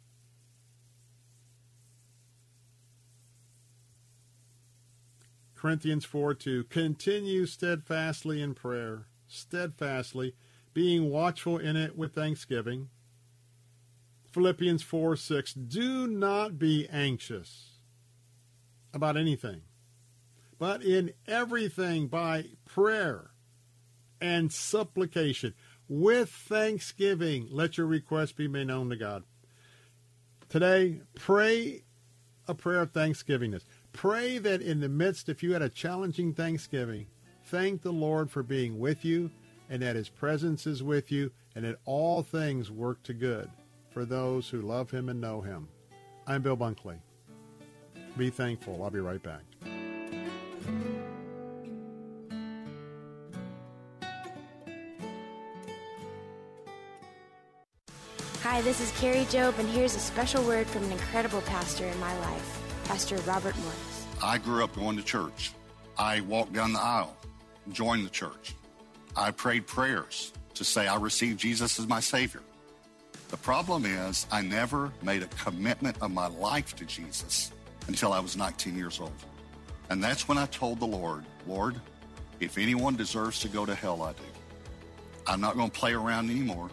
Corinthians 4:2, continue steadfastly in prayer, steadfastly, being watchful in it with thanksgiving. Philippians 4:6, do not be anxious about anything, but in everything by prayer and supplication, with thanksgiving, let your requests be made known to God. Today, pray a prayer of thanksgivingness. Pray that in the midst, if you had a challenging Thanksgiving, thank the Lord for being with you, and that his presence is with you, and that all things work to good for those who love him and know him. I'm Bill Bunkley. Be thankful. I'll be right back. Hi, this is Carrie Jobe, and here's a special word from an incredible pastor in my life. Pastor Robert Morris. I grew up going to church. I walked down the aisle, joined the church. I prayed prayers to say I received Jesus as my Savior. The problem is I never made a commitment of my life to Jesus until I was 19 years old. And that's when I told the Lord, Lord, if anyone deserves to go to hell, I do. I'm not going to play around anymore.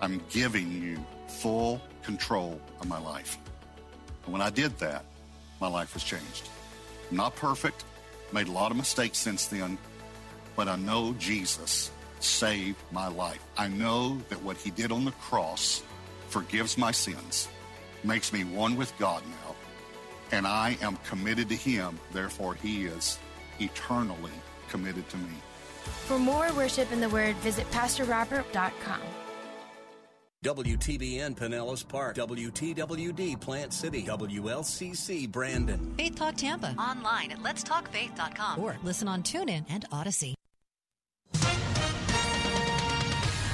I'm giving you full control of my life. And when I did that, my life has changed. I'm not perfect, made a lot of mistakes since then, but I know Jesus saved my life. I know that what he did on the cross forgives my sins, makes me one with God now, and I am committed to him. Therefore, he is eternally committed to me. For more worship in the Word, visit PastorRobert.com. WTBN Pinellas Park, WTWD Plant City, WLCC Brandon. Faith Talk Tampa, online at letstalkfaith.com or listen on TuneIn and Odyssey.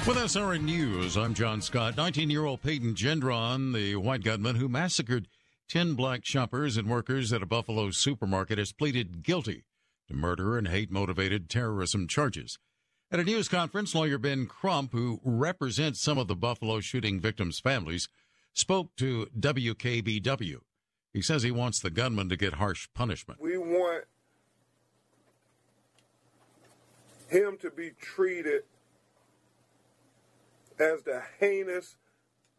With SRN News, I'm John Scott. 19-year-old Peyton Gendron, the white gunman who massacred 10 black shoppers and workers at a Buffalo supermarket, has pleaded guilty to murder and hate-motivated terrorism charges. At a news conference, lawyer Ben Crump, who represents some of the Buffalo shooting victims' families, spoke to WKBW. He says he wants the gunman to get harsh punishment. We want him to be treated as the heinous,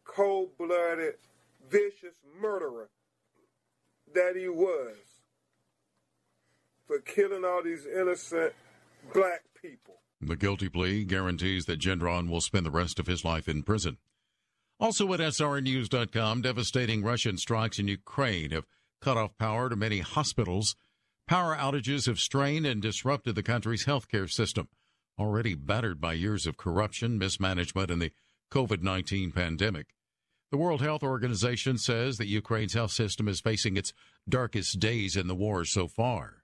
cold-blooded, vicious murderer that he was for killing all these innocent black people. The guilty plea guarantees that Gendron will spend the rest of his life in prison. Also at srnews.com, devastating Russian strikes in Ukraine have cut off power to many hospitals. Power outages have strained and disrupted the country's healthcare system, already battered by years of corruption, mismanagement, and the COVID-19 pandemic. The World Health Organization says that Ukraine's health system is facing its darkest days in the war so far.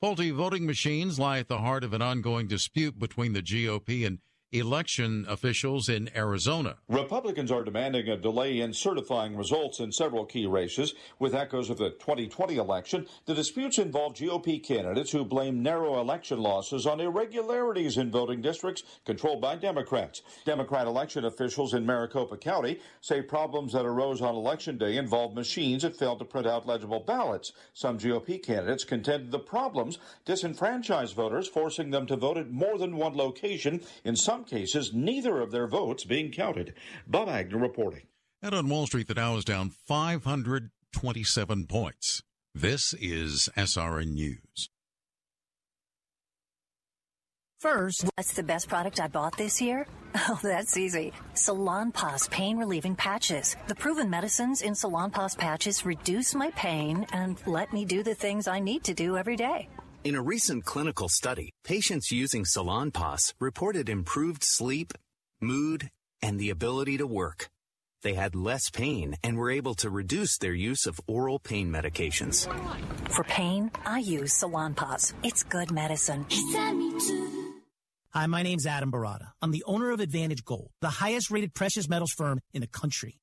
Faulty voting machines lie at the heart of an ongoing dispute between the GOP and election officials in Arizona. Republicans are demanding a delay in certifying results in several key races. With echoes of the 2020 election, the disputes involve GOP candidates who blame narrow election losses on irregularities in voting districts controlled by Democrats. Democrat election officials in Maricopa County say problems that arose on Election Day involved machines that failed to print out legible ballots. Some GOP candidates contended the problems disenfranchised voters, forcing them to vote at more than one location, in some cases, neither of their votes being counted. Bob Agnew reporting. And on Wall Street, the Dow is down 527 points. This is SRN News. First, what's the best product I bought this year? Oh, that's easy. Salonpas Pain Relieving Patches. The proven medicines in Salonpas patches reduce my pain and let me do the things I need to do every day. In a recent clinical study, patients using Salonpas reported improved sleep, mood, and the ability to work. They had less pain and were able to reduce their use of oral pain medications. For pain, I use Salonpas. It's good medicine. Hi, my name's Adam Barada. I'm the owner of Advantage Gold, the highest-rated precious metals firm in the country.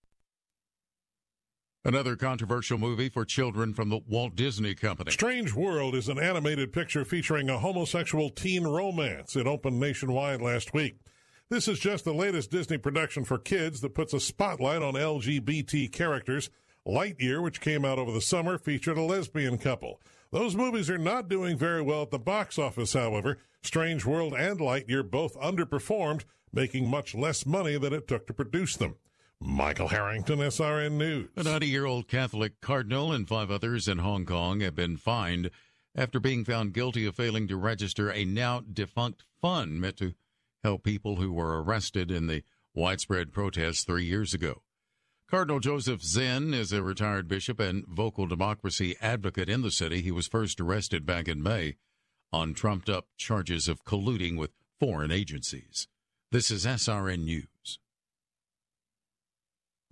Another controversial movie for children from the Walt Disney Company. Strange World is an animated picture featuring a homosexual teen romance. It opened nationwide last week. This is just the latest Disney production for kids that puts a spotlight on LGBT characters. Lightyear, which came out over the summer, featured a lesbian couple. Those movies are not doing very well at the box office, however. Strange World and Lightyear both underperformed, making much less money than it took to produce them. Michael Harrington, SRN News. A 90-year-old Catholic cardinal and five others in Hong Kong have been fined after being found guilty of failing to register a now-defunct fund meant to help people who were arrested in the widespread protests 3 years ago. Cardinal Joseph Zinn is a retired bishop and vocal democracy advocate in the city. He was first arrested back in May on trumped-up charges of colluding with foreign agencies. This is SRN News.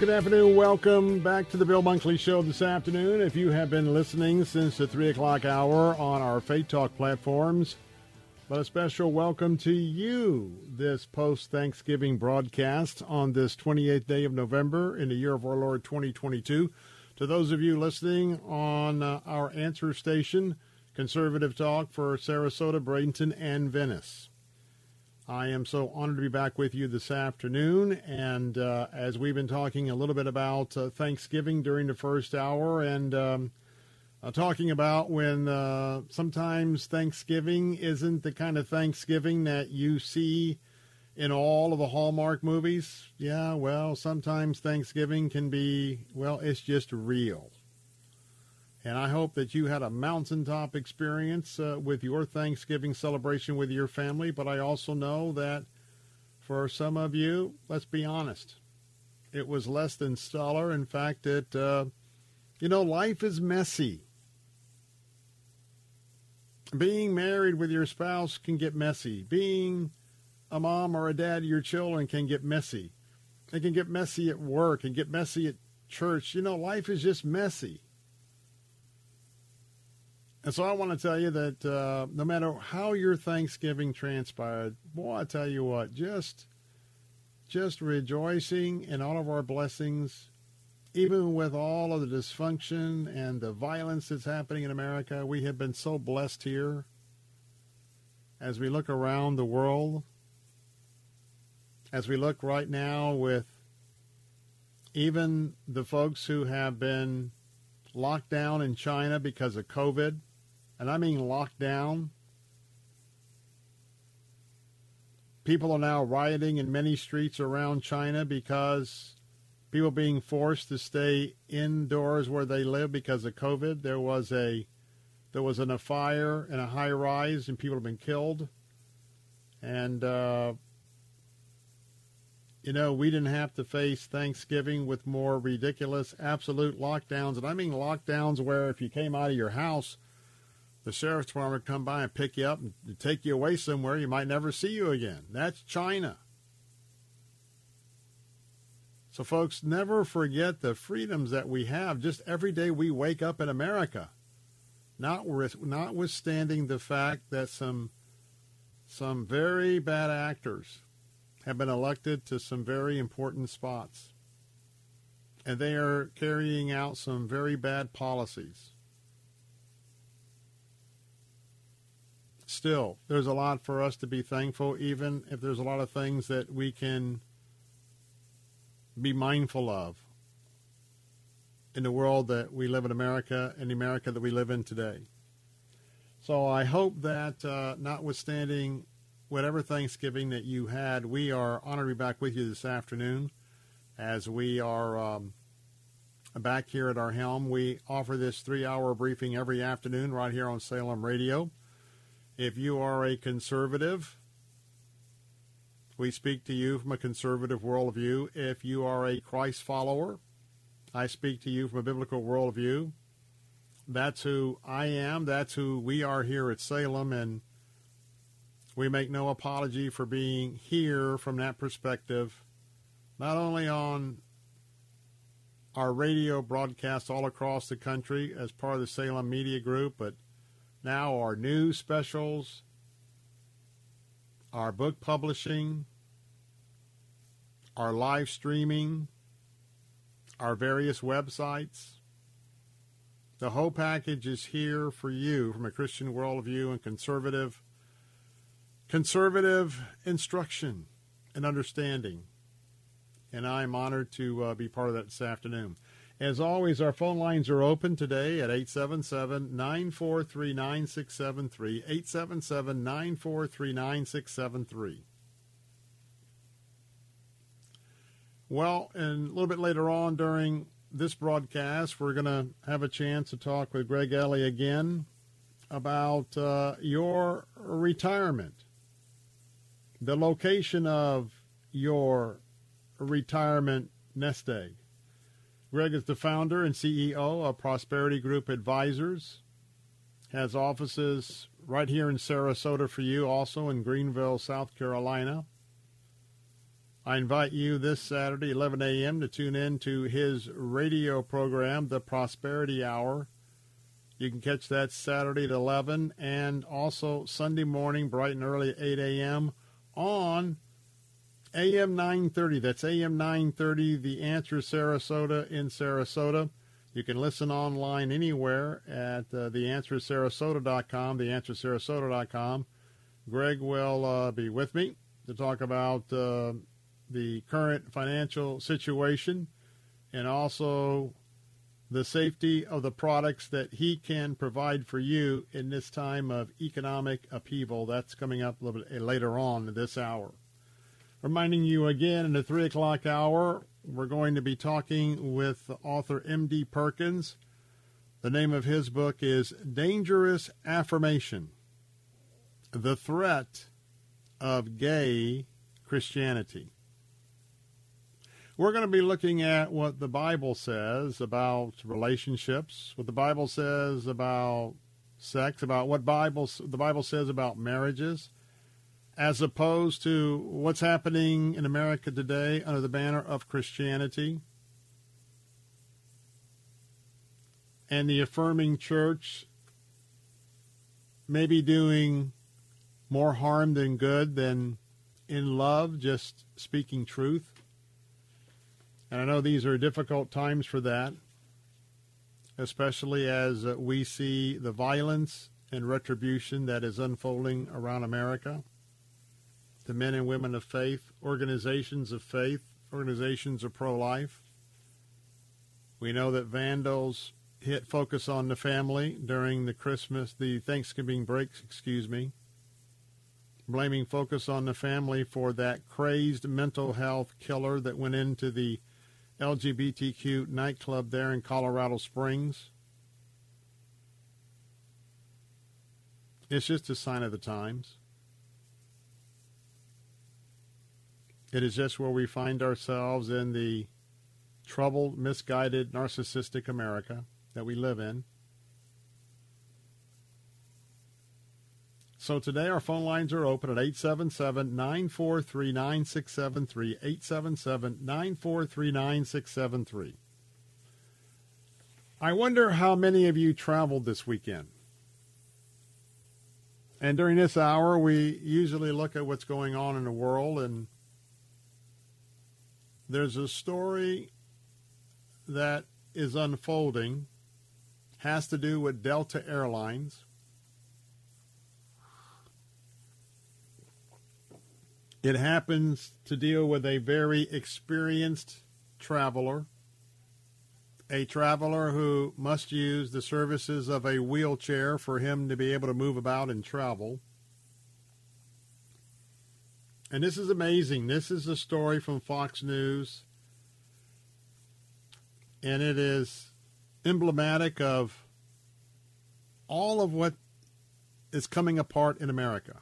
Good afternoon. Welcome back to the Bill Bunkley Show this afternoon. If you have been listening since the 3 o'clock hour on our Faith Talk platforms, but a special welcome to you this post-Thanksgiving broadcast on this 28th day of November in the year of our Lord 2022. To those of you listening on our answer station, Conservative Talk for Sarasota, Bradenton, and Venice. I am so honored to be back with you this afternoon, and as we've been talking a little bit about Thanksgiving during the first hour, and talking about when sometimes Thanksgiving isn't the kind of Thanksgiving that you see in all of the Hallmark movies. Yeah, well, sometimes Thanksgiving can be, well, it's just real. And I hope that you had a mountaintop experience with your Thanksgiving celebration with your family. But I also know that for some of you, let's be honest, it was less than stellar. In fact, it, you know, life is messy. Being married with your spouse can get messy. Being a mom or a dad to your children can get messy. It can get messy at work and get messy at church. You know, life is just messy. And so I want to tell you that no matter how your Thanksgiving transpired, boy, I tell you what, just rejoicing in all of our blessings, even with all of the dysfunction and the violence that's happening in America. We have been so blessed here as we look around the world, as we look right now with even the folks who have been locked down in China because of COVID. And I mean locked down. People are now rioting in many streets around China because people being forced to stay indoors where they live because of COVID. There was a fire in a high rise and people have been killed. And, you know, we didn't have to face Thanksgiving with more ridiculous, absolute lockdowns. And I mean lockdowns where if you came out of your house, the sheriff's department would come by and pick you up and take you away somewhere. You might never see you again. That's China. So, folks, never forget the freedoms that we have. Just every day we wake up in America, notwithstanding the fact that some very bad actors have been elected to some very important spots. And they are carrying out some very bad policies. Still, there's a lot for us to be thankful, even if there's a lot of things that we can be mindful of in the world that we live in America and the America that we live in today. So I hope that notwithstanding whatever Thanksgiving that you had, we are honored to be back with you this afternoon as we are back here at our helm. We offer this 3-hour briefing every afternoon right here on Salem Radio. If you are a conservative, we speak to you from a conservative worldview. If you are a Christ follower, I speak to you from a biblical worldview. That's who I am. That's who we are here at Salem, and we make no apology for being here from that perspective, not only on our radio broadcasts all across the country as part of the Salem Media Group, but now our news specials, our book publishing, our live streaming, our various websites. The whole package is here for you from a Christian worldview and conservative instruction and understanding. And I'm honored to be part of that this afternoon. As always, our phone lines are open today at 877-943-9673, 877-943-9673. Well, and a little bit later on during this broadcast, we're going to have a chance to talk with Greg Ellie again about your retirement, the location of your retirement nest egg. Greg is the founder and CEO of Prosperity Group Advisors, has offices right here in Sarasota for you, also in Greenville, South Carolina. I invite you this Saturday, 11 a.m., to tune in to his radio program, The Prosperity Hour. You can catch that Saturday at 11 and also Sunday morning, bright and early at 8 a.m. on AM 930. That's AM 930, The Answer Sarasota in Sarasota. You can listen online anywhere at theanswersarasota.com, theanswersarasota.com. Greg will be with me to talk about the current financial situation and also the safety of the products that he can provide for you in this time of economic upheaval. That's coming up a little bit later on this hour. Reminding you again, in the 3 o'clock hour, we're going to be talking with author M.D. Perkins. The name of his book is Dangerous Affirmation, The Threat of Gay Christianity. We're going to be looking at what the Bible says about relationships, what the Bible says about sex, about what the Bible says about marriages, as opposed to what's happening in America today under the banner of Christianity and the affirming church maybe doing more harm than good than in love, just speaking truth. And I know these are difficult times for that, especially as we see the violence and retribution that is unfolding around America. The men and women of faith, organizations of pro-life. We know that vandals hit Focus on the Family during the Thanksgiving break, blaming Focus on the Family for that crazed mental health killer that went into the LGBTQ nightclub there in Colorado Springs. It's just a sign of the times. It is just where we find ourselves in the troubled, misguided, narcissistic America that we live in. So today our phone lines are open at 877-943-9673, 877-943-9673. I wonder how many of you traveled this weekend. And during this hour, we usually look at what's going on in the world, and there's a story that is unfolding, has to do with Delta Airlines. It happens to deal with a very experienced traveler, a traveler who must use the services of a wheelchair for him to be able to move about and travel. And this is amazing. This is a story from Fox News, and it is emblematic of all of what is coming apart in America.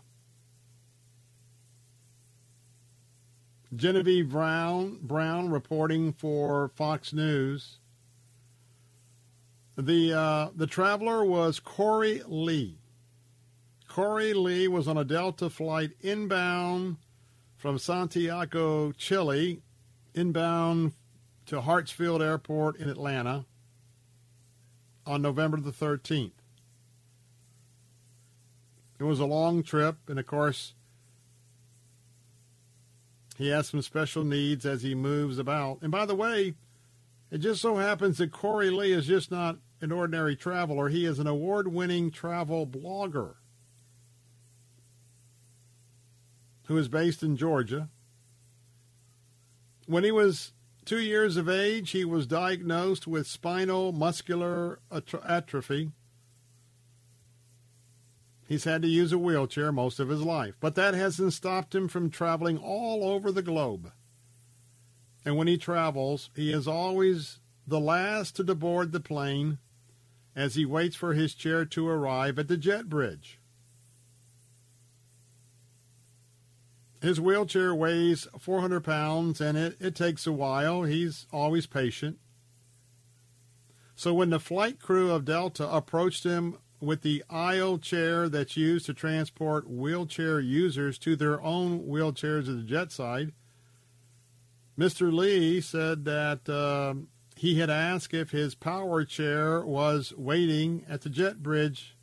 Genevieve Brown reporting for Fox News. The traveler was Corey Lee. Corey Lee was on a Delta flight inbound from Santiago, Chile, to Hartsfield Airport in Atlanta on November the 13th. It was a long trip, and of course, he has some special needs as he moves about. And by the way, it just so happens that Corey Lee is just not an ordinary traveler. He is an award-winning travel blogger who is based in Georgia. When he was 2 years of age, he was diagnosed with spinal muscular atrophy. He's had to use a wheelchair most of his life, but that hasn't stopped him from traveling all over the globe. And when he travels, he is always the last to board the plane as he waits for his chair to arrive at the jet bridge. His wheelchair weighs 400 pounds, and it takes a while. He's always patient. So when the flight crew of Delta approached him with the aisle chair that's used to transport wheelchair users to their own wheelchairs at the jet side, Mr. Lee said that he had asked if his power chair was waiting at the jet bridge.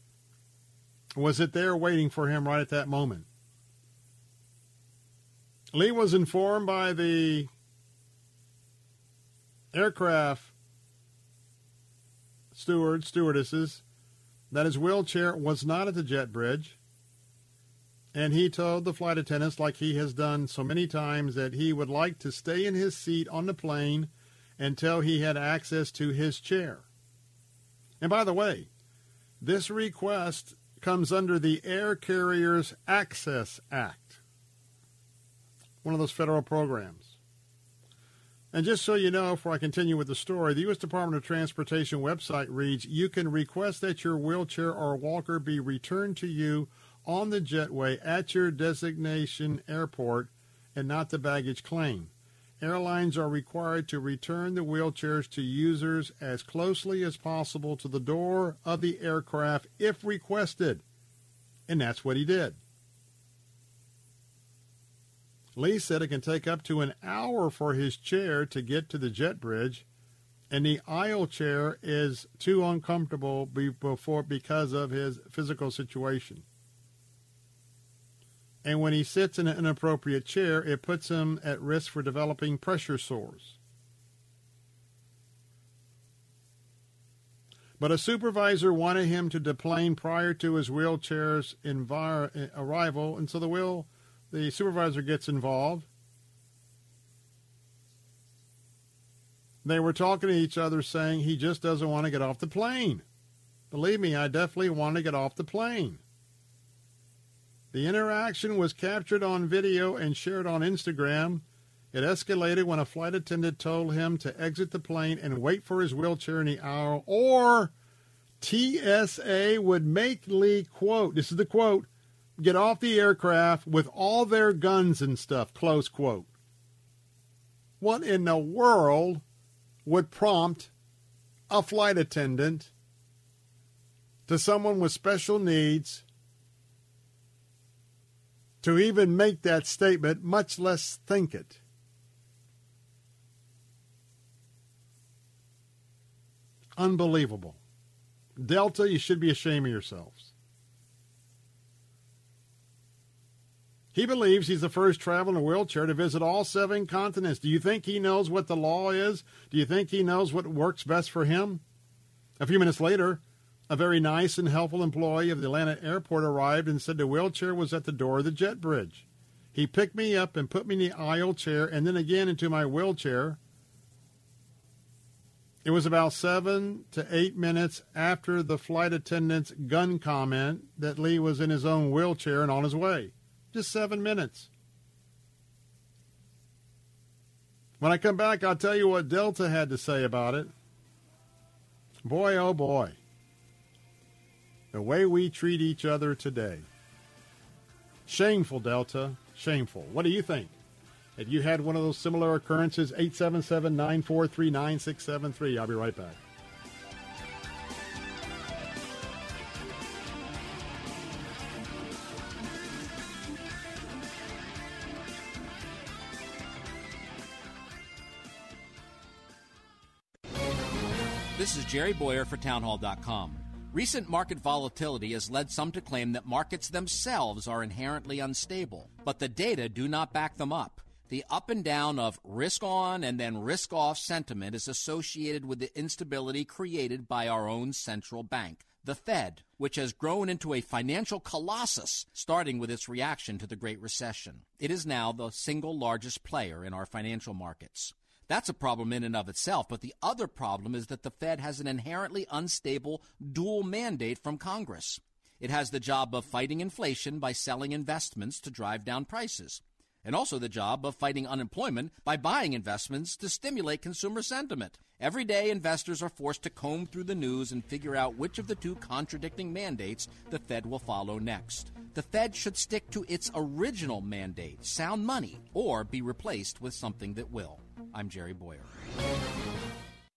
Was it there waiting for him right at that moment? Lee was informed by the aircraft stewardesses, that his wheelchair was not at the jet bridge, and he told the flight attendants, like he has done so many times, that he would like to stay in his seat on the plane until he had access to his chair. And by the way, this request comes under the Air Carriers Access Act, one of those federal programs. And just so you know, before I continue with the story, the U.S. Department of Transportation website reads, you can request that your wheelchair or walker be returned to you on the jetway at your designation airport and not the baggage claim. Airlines are required to return the wheelchairs to users as closely as possible to the door of the aircraft if requested. And that's what he did. Lee said it can take up to an hour for his chair to get to the jet bridge, and the aisle chair is too uncomfortable because of his physical situation. And when he sits in an inappropriate chair, it puts him at risk for developing pressure sores. But a supervisor wanted him to deplane prior to his wheelchair's arrival, and so the supervisor gets involved. They were talking to each other, saying he just doesn't want to get off the plane. Believe me, I definitely want to get off the plane. The interaction was captured on video and shared on Instagram. It escalated when a flight attendant told him to exit the plane and wait for his wheelchair in the aisle, or TSA would make Lee, quote, this is the quote, get off the aircraft with all their guns and stuff, close quote. What in the world would prompt a flight attendant to someone with special needs to even make that statement, much less think it? Unbelievable. Delta, you should be ashamed of yourselves. He believes he's the first traveler in a wheelchair to visit all seven continents. Do you think he knows what the law is? Do you think he knows what works best for him? A few minutes later, a very nice and helpful employee of the Atlanta airport arrived and said the wheelchair was at the door of the jet bridge. He picked me up and put me in the aisle chair and then again into my wheelchair. It was about 7 to 8 minutes after the flight attendant's gun comment that Lee was in his own wheelchair and on his way. Just 7 minutes. When I come back, I'll tell you what Delta had to say about it. Boy, oh boy. The way we treat each other today. Shameful, Delta. Shameful. What do you think? Have you had one of those similar occurrences? 877-943-9673. I'll be right back. This is Jerry Boyer for townhall.com. Recent market volatility has led some to claim that markets themselves are inherently unstable, but the data do not back them up. The up and down of risk on and then risk off sentiment is associated with the instability created by our own central bank, the Fed, which has grown into a financial colossus, starting with its reaction to the Great Recession. It is now the single largest player in our financial markets. That's a problem in and of itself, but the other problem is that the Fed has an inherently unstable dual mandate from Congress. It has the job of fighting inflation by selling investments to drive down prices, and also the job of fighting unemployment by buying investments to stimulate consumer sentiment. Every day, investors are forced to comb through the news and figure out which of the two contradicting mandates the Fed will follow next. The Fed should stick to its original mandate, sound money, or be replaced with something that will. I'm Jerry Boyer.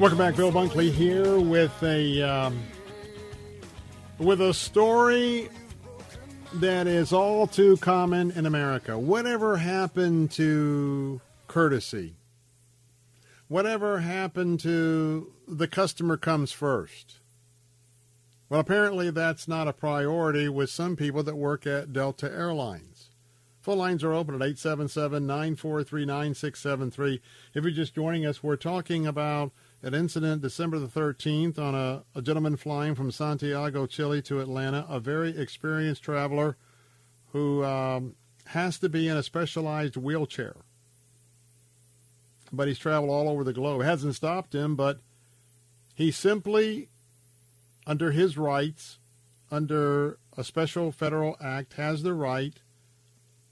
Welcome back, Bill Bunkley here with a story that is all too common in America. Whatever happened to courtesy? Whatever happened to the customer comes first? Well, apparently that's not a priority with some people that work at Delta Airlines. Phone lines are open at 877-943-9673. If you're just joining us, we're talking about an incident December the 13th on a gentleman flying from Santiago, Chile to Atlanta, a very experienced traveler who has to be in a specialized wheelchair. But he's traveled all over the globe. It hasn't stopped him, but he simply, under his rights, under a special federal act, has the right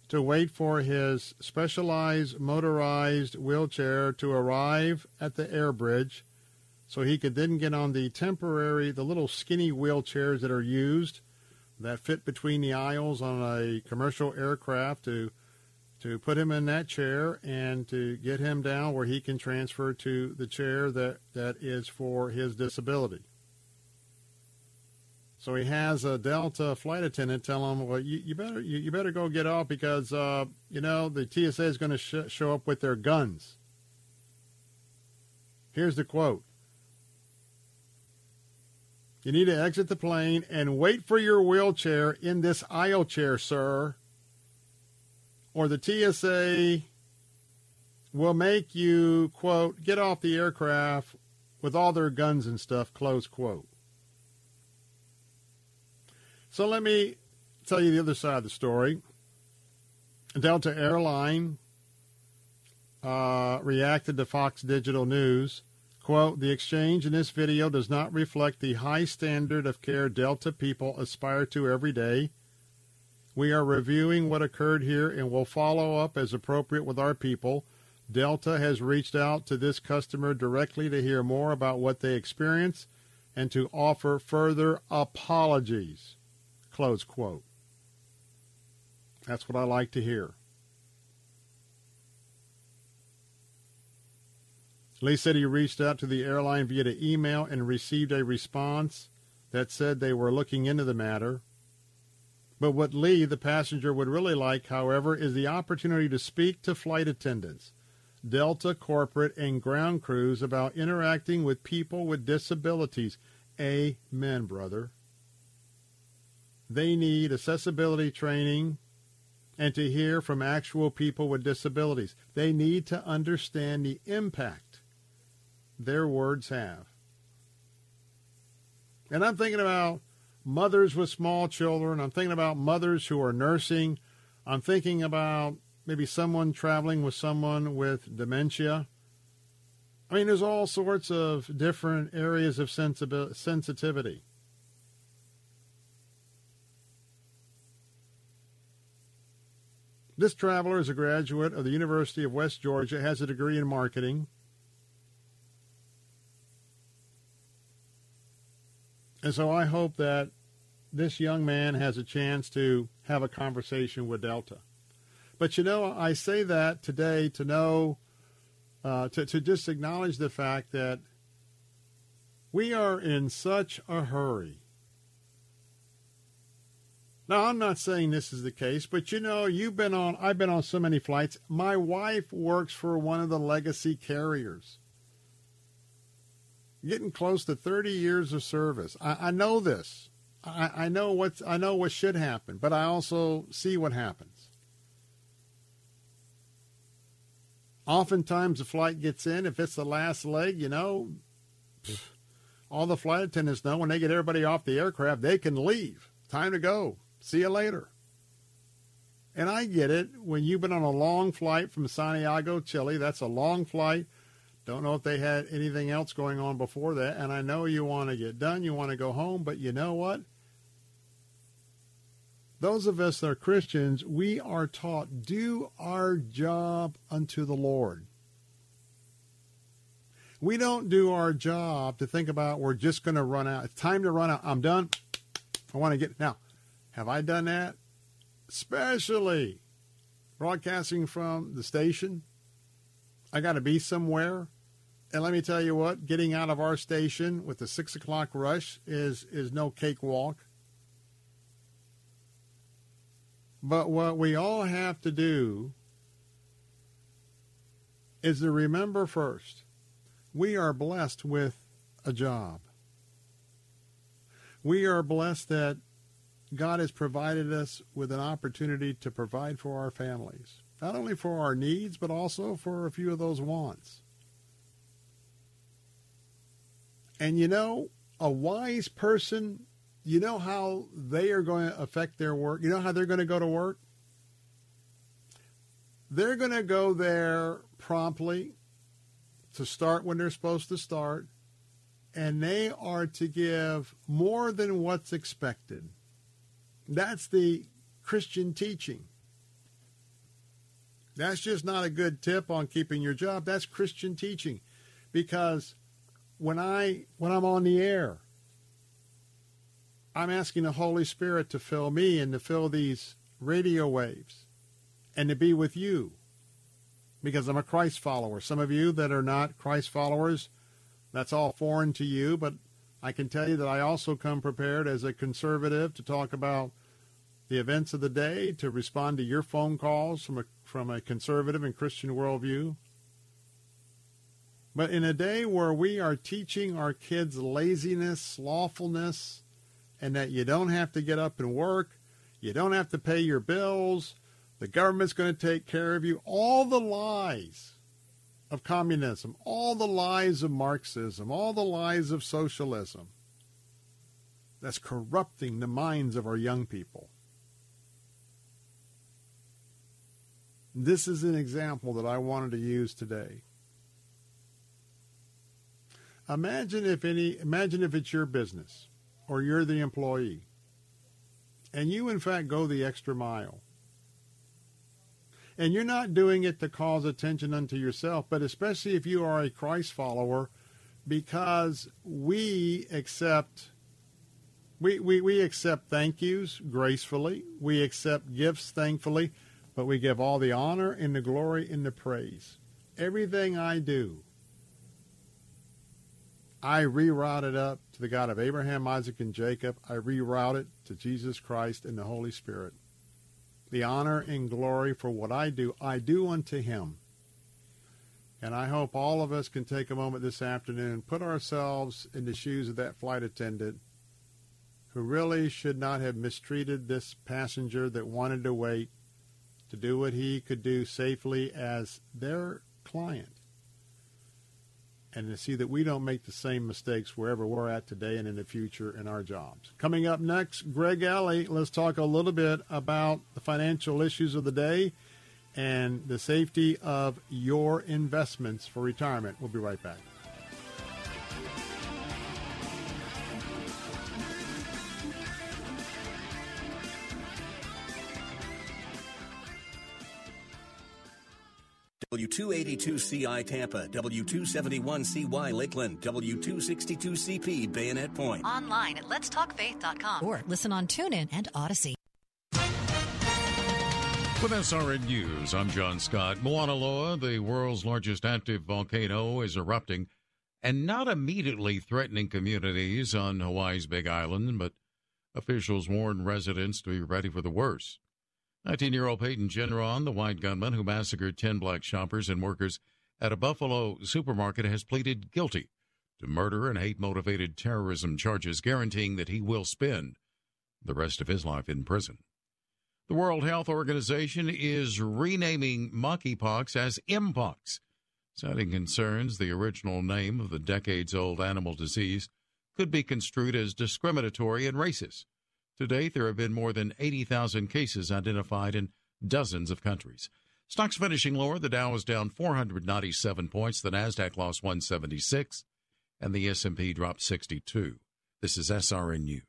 to wait for his specialized motorized wheelchair to arrive at the air bridge so he could then get on the little skinny wheelchairs that are used that fit between the aisles on a commercial aircraft to put him in that chair and to get him down where he can transfer to the chair that is for his disability. So he has a Delta flight attendant tell him, well, you better go get off because, the TSA is going to show up with their guns. Here's the quote. You need to exit the plane and wait for your wheelchair in this aisle chair, sir, or the TSA will make you, quote, get off the aircraft with all their guns and stuff, close quote. So let me tell you the other side of the story. Delta Airline reacted to Fox Digital News. Quote, the exchange in this video does not reflect the high standard of care Delta people aspire to every day. We are reviewing what occurred here and will follow up as appropriate with our people. Delta has reached out to this customer directly to hear more about what they experienced and to offer further apologies. Close quote. That's what I like to hear. Lee said he reached out to the airline via the email and received a response that said they were looking into the matter. But what Lee, the passenger, would really like, however, is the opportunity to speak to flight attendants, Delta corporate and ground crews about interacting with people with disabilities. Amen, brother. They need accessibility training and to hear from actual people with disabilities. They need to understand the impact their words have. And I'm thinking about mothers with small children. I'm thinking about mothers who are nursing. I'm thinking about maybe someone traveling with someone with dementia. I mean, there's all sorts of different areas of sensitivity. This traveler is a graduate of the University of West Georgia, has a degree in marketing. And so I hope that this young man has a chance to have a conversation with Delta. But, you know, I say that today to know, to just acknowledge the fact that we are in such a hurry. Now, I'm not saying this is the case, but, you know, I've been on so many flights. My wife works for one of the legacy carriers. Getting close to 30 years of service. I know this. I know what should happen, but I also see what happens. Oftentimes the flight gets in. If it's the last leg, you know, all the flight attendants know when they get everybody off the aircraft, they can leave. Time to go. See you later. And I get it. When you've been on a long flight from Santiago, Chile, that's a long flight. Don't know if they had anything else going on before that. And I know you want to get done. You want to go home. But you know what? Those of us that are Christians, we are taught, do our job unto the Lord. We don't do our job to think about we're just going to run out. It's time to run out. I'm done. I want to get now. Have I done that? Especially broadcasting from the station. I got to be somewhere. And let me tell you what, getting out of our station with the 6 o'clock rush is no cakewalk. But what we all have to do is to remember first, we are blessed with a job. We are blessed that God has provided us with an opportunity to provide for our families, not only for our needs, but also for a few of those wants. And you know, a wise person, you know how they are going to affect their work? You know how they're going to go to work? They're going to go there promptly to start when they're supposed to start. And they are to give more than what's expected. That's the Christian teaching. That's just not a good tip on keeping your job. That's Christian teaching. Because when I'm on the air, I'm asking the Holy Spirit to fill me and to fill these radio waves and to be with you. Because I'm a Christ follower. Some of you that are not Christ followers, that's all foreign to you, but I can tell you that I also come prepared as a conservative to talk about the events of the day, to respond to your phone calls from a conservative and Christian worldview. But in a day where we are teaching our kids laziness, slothfulness, and that you don't have to get up and work, you don't have to pay your bills, the government's going to take care of you, all the lies of communism, all the lies of Marxism, all the lies of socialism. That's corrupting the minds of our young people. This is an example that I wanted to use today. Imagine if it's your business or you're the employee and you in fact go the extra mile. And you're not doing it to cause attention unto yourself, but especially if you are a Christ follower, because we accept thank yous gracefully. We accept gifts thankfully, but we give all the honor and the glory and the praise. Everything I do, I reroute it up to the God of Abraham, Isaac, and Jacob. I reroute it to Jesus Christ and the Holy Spirit. The honor and glory for what I do unto him. And I hope all of us can take a moment this afternoon, put ourselves in the shoes of that flight attendant who really should not have mistreated this passenger that wanted to wait to do what he could do safely as their client. And to see that we don't make the same mistakes wherever we're at today and in the future in our jobs. Coming up next, Greg Alley. Let's talk a little bit about the financial issues of the day and the safety of your investments for retirement. We'll be right back. W282CI Tampa, W271CY Lakeland, W262CP Bayonet Point. Online at letstalkfaith.com or listen on TuneIn and Odyssey. With SRN News, I'm John Scott. Mauna Loa, the world's largest active volcano, is erupting and not immediately threatening communities on Hawaii's Big Island, but officials warn residents to be ready for the worst. 19-year-old Peyton Genron, the white gunman who massacred 10 black shoppers and workers at a Buffalo supermarket, has pleaded guilty to murder and hate-motivated terrorism charges, guaranteeing that he will spend the rest of his life in prison. The World Health Organization is renaming monkeypox as Mpox, citing concerns the original name of the decades-old animal disease could be construed as discriminatory and racist. To date, there have been more than 80,000 cases identified in dozens of countries. Stocks finishing lower. The Dow is down 497 points. The Nasdaq lost 176, and the S&P dropped 62. This is SRN News.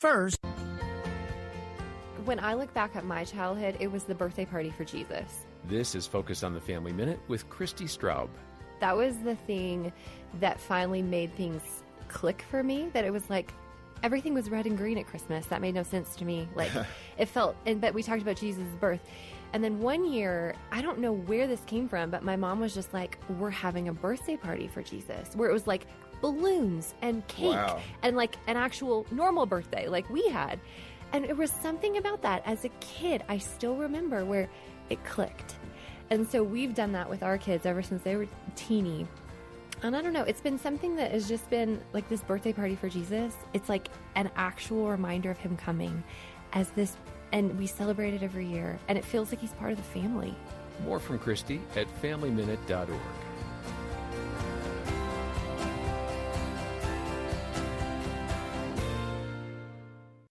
First, when I look back at my childhood, it was the birthday party for Jesus. This is Focus on the Family Minute with Christy Straub. That was the thing that finally made things click for me, that it was like, everything was red and green at Christmas. That made no sense to me. Like, it felt, and but we talked about Jesus' birth. And then one year, I don't know where this came from, but my mom was just like, we're having a birthday party for Jesus, where it was like balloons and cake and like an actual normal birthday like we had. And it was something about that as a kid, I still remember, where it clicked. And so we've done that with our kids ever since they were teeny. And I don't know, it's been something that has just been like this birthday party for Jesus. It's like an actual reminder of him coming as this, and we celebrate it every year, and it feels like he's part of the family. More from Christy at familyminute.org.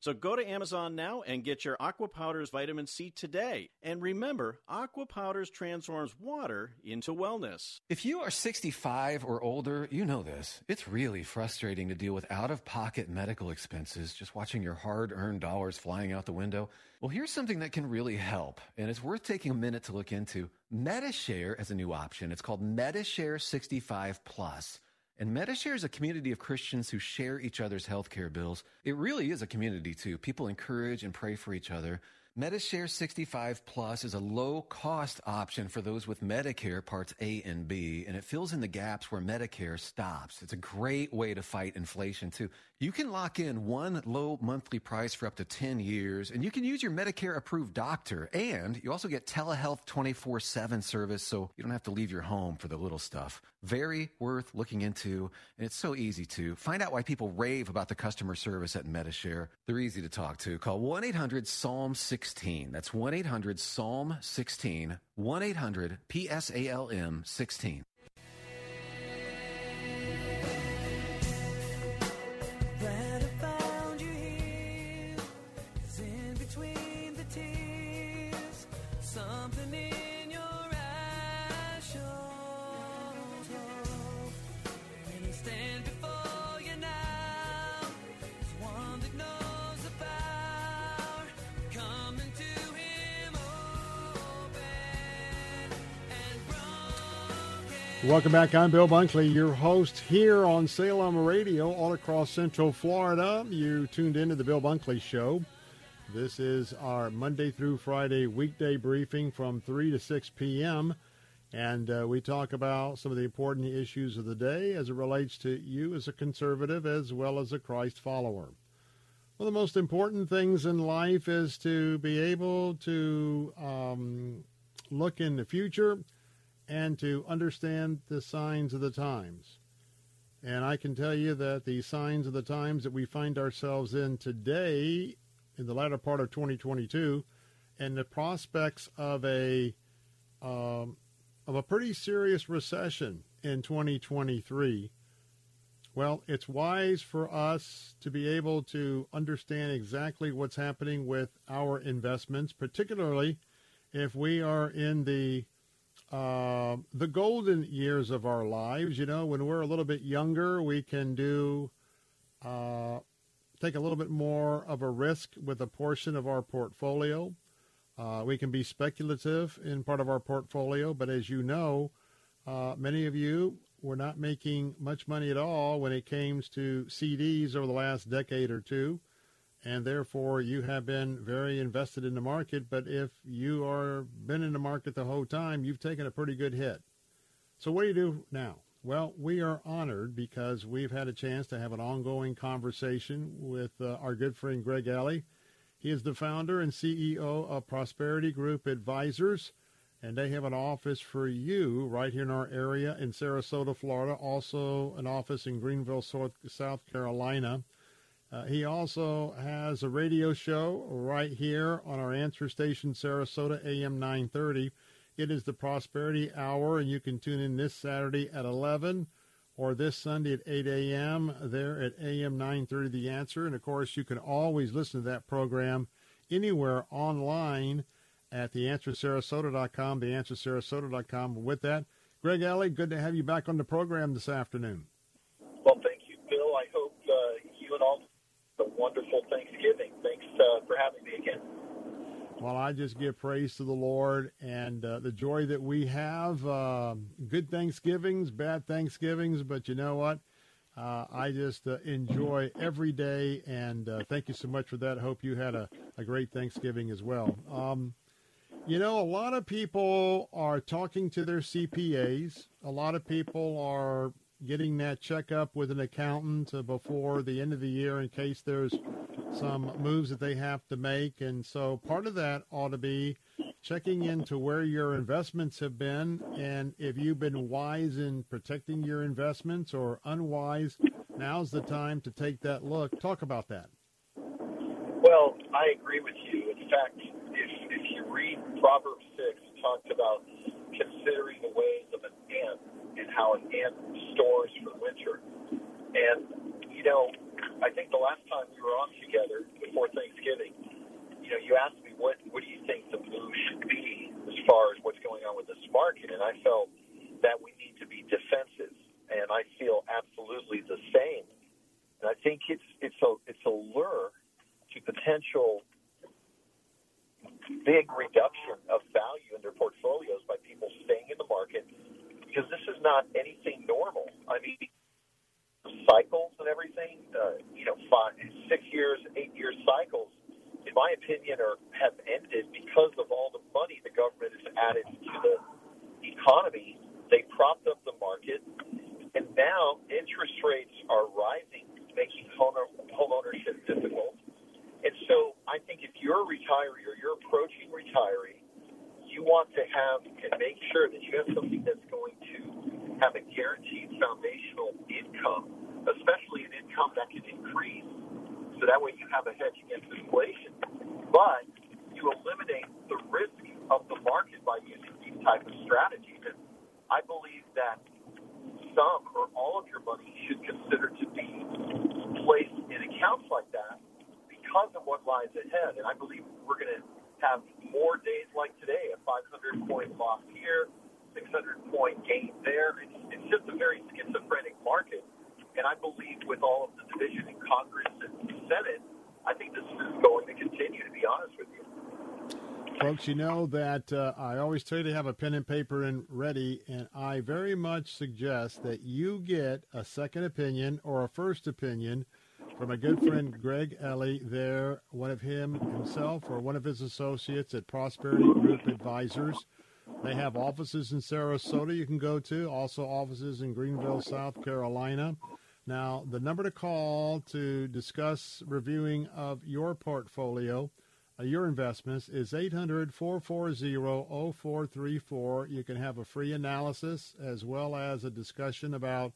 So go to Amazon now and get your Aqua Powders Vitamin C today. And remember, Aqua Powders transforms water into wellness. If you are 65 or older, you know this. It's really frustrating to deal with out-of-pocket medical expenses, just watching your hard-earned dollars flying out the window. Well, here's something that can really help, and it's worth taking a minute to look into. MediShare as a new option. It's called MediShare 65 Plus. And MediShare is a community of Christians who share each other's healthcare bills. It really is a community, too. People encourage and pray for each other. MediShare 65 Plus is a low-cost option for those with Medicare Parts A and B, and it fills in the gaps where Medicare stops. It's a great way to fight inflation, too. You can lock in one low monthly price for up to 10 years, and you can use your Medicare-approved doctor, and you also get telehealth 24/7 service, so you don't have to leave your home for the little stuff. Very worth looking into, and it's so easy, too. Find out why people rave about the customer service at MediShare. They're easy to talk to. Call 1-800-SALM-6. 16. That's 1-800-PSALM-16, 1-800-PSALM-16. Welcome back. I'm Bill Bunkley, your host here on Salem Radio, all across Central Florida. You tuned into the Bill Bunkley Show. This is our Monday through Friday weekday briefing from 3 to 6 p.m., and we talk about some of the important issues of the day as it relates to you as a conservative as well as a Christ follower. One of the most important things in life is to be able to look in the future and to understand the signs of the times. And I can tell you that the signs of the times that we find ourselves in today, in the latter part of 2022, and the prospects of a pretty serious recession in 2023, well, it's wise for us to be able to understand exactly what's happening with our investments, particularly if we are in the golden years of our lives. You know, when we're a little bit younger, we can take a little bit more of a risk with a portion of our portfolio. We can be speculative in part of our portfolio, but as you know, many of you were not making much money at all when it came to CDs over the last decade or two, and therefore you have been very invested in the market. But if you are been in the market the whole time, you've taken a pretty good hit. So what do you do now? Well, we are honored because we've had a chance to have an ongoing conversation with our good friend Greg Alley. He is the founder and CEO of Prosperity Group Advisors, and they have an office for you right here in our area in Sarasota, Florida, also an office in Greenville, South Carolina. He also has a radio show right here on our answer station, Sarasota, AM 930. It is the Prosperity Hour, and you can tune in this Saturday at 11 or this Sunday at 8 a.m. there at AM 930, The Answer. And, of course, you can always listen to that program anywhere online at theanswersarasota.com, theanswersarasota.com. With that, Greg Alley, good to have you back on the program this afternoon. Well, thank you, Bill. I hope you and all a wonderful Thanksgiving. Thanks for having me again. Well, I just give praise to the Lord and the joy that we have. Good Thanksgivings, bad Thanksgivings, but you know what? I just enjoy every day, and thank you so much for that. Hope you had a great Thanksgiving as well. You know, a lot of people are talking to their CPAs. A lot of people are getting that checkup with an accountant before the end of the year in case there's some moves that they have to make. And so part of that ought to be checking into where your investments have been and if you've been wise in protecting your investments or unwise. Now's the time to take that look. Talk about that. Well, I agree with you. In fact, if you read Proverbs 6, it talks about considering the ways of an ant and how an ant stores for winter. And, you know, I think the last time we were on together before Thanksgiving, you know, you asked me, what do you think the move should be as far as what's going on with this market? And I felt that we need to be defensive, and I feel absolutely the same. And I think it's a lure to potential big reduction of value in their portfolios by people staying in the market, because this is not anything normal. I mean, cycles and everything, 5, 6 years, 8 year cycles, in my opinion, have ended because of all the money the government has added to the economy. They propped up the market, and now interest rates are rising, making home ownership difficult. And so I think if you're a retiree or you're approaching retiree, you want to have and make sure that you have something that's going to have a guaranteed foundational income, especially an income that can increase, so that way you have a hedge against inflation. But you some or all of your money you should consider to be placed in accounts like that because of what lies ahead. And I believe we're going to have more days like today, a 500-point loss here, 600-point gain there. It's just a very schizophrenic market. And I believe with all of the division in Congress and the Senate, I think this is going to continue, to be honest with you. Folks, you know that I always tell you to have a pen and paper and ready, and I very much suggest that you get a second opinion or a first opinion from a good friend, Greg Ellie, there, one of himself or one of his associates at Prosperity Group Advisors. They have offices in Sarasota you can go to, also offices in Greenville, South Carolina. Now, the number to call to discuss reviewing of your portfolio, your investments, is 800-440-0434. You can have a free analysis as well as a discussion about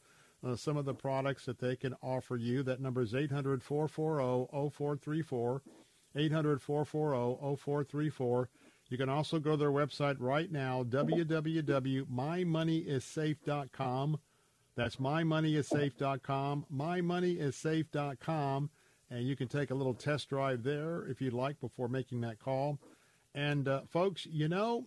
some of the products that they can offer you. That number is 800-440-0434, 800-440-0434. You can also go to their website right now, www.mymoneyissafe.com. That's mymoneyissafe.com, mymoneyissafe.com, and you can take a little test drive there if you'd like before making that call. And, folks, you know,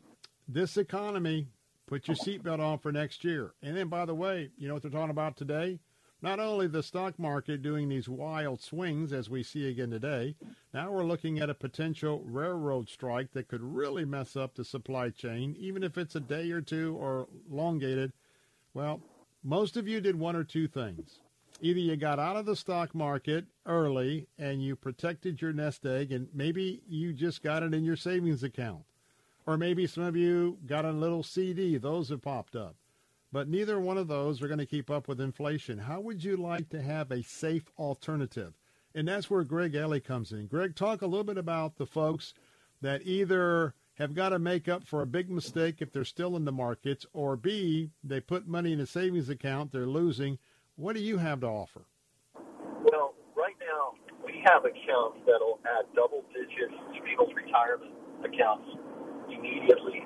this economy, put your seatbelt on for next year. And then, by the way, you know what they're talking about today? Not only the stock market doing these wild swings as we see again today, now we're looking at a potential railroad strike that could really mess up the supply chain, even if it's a day or two or elongated. Well, most of you did one or two things. Either you got out of the stock market early and you protected your nest egg, and maybe you just got it in your savings account. Or maybe some of you got a little CD. Those have popped up. But neither one of those are going to keep up with inflation. How would you like to have a safe alternative? And that's where Greg Ellie comes in. Greg, talk a little bit about the folks that either have got to make up for a big mistake if they're still in the markets, or B, they put money in a savings account, they're losing. What do you have to offer? Well, right now we have accounts that will add double digits to people's retirement accounts immediately,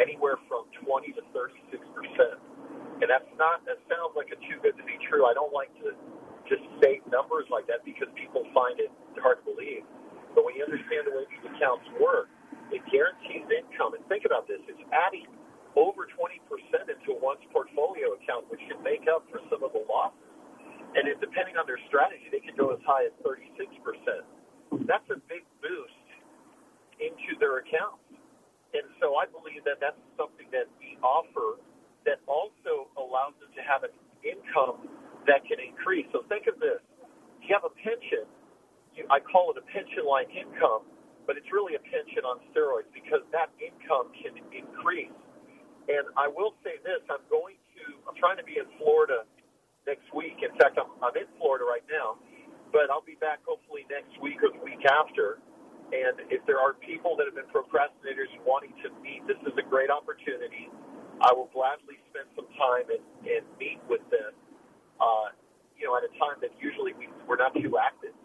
anywhere from 20 to 36%. And that sounds like a too good to be true. I don't like to just state numbers like that because people find it hard to believe. But when you understand the way these accounts work, it guarantees income. And think about this. It's adding over 20% into one's portfolio account, which should make up for some of the losses. And it, depending on their strategy, they can go as high as 36%. That's a big boost into their accounts. And so I believe that that's something that we offer that also allows them to have an income that can increase. So think of this. You have a pension. I call it a pension-like income, but it's really a pension on steroids because that income can increase. And I will say this. I'm trying to be in Florida next week. In fact, I'm in Florida right now, but I'll be back hopefully next week or the week after. And if there are people that have been procrastinators wanting to meet, this is a great opportunity. I will gladly spend some time and meet with them, at a time that usually we're not too active.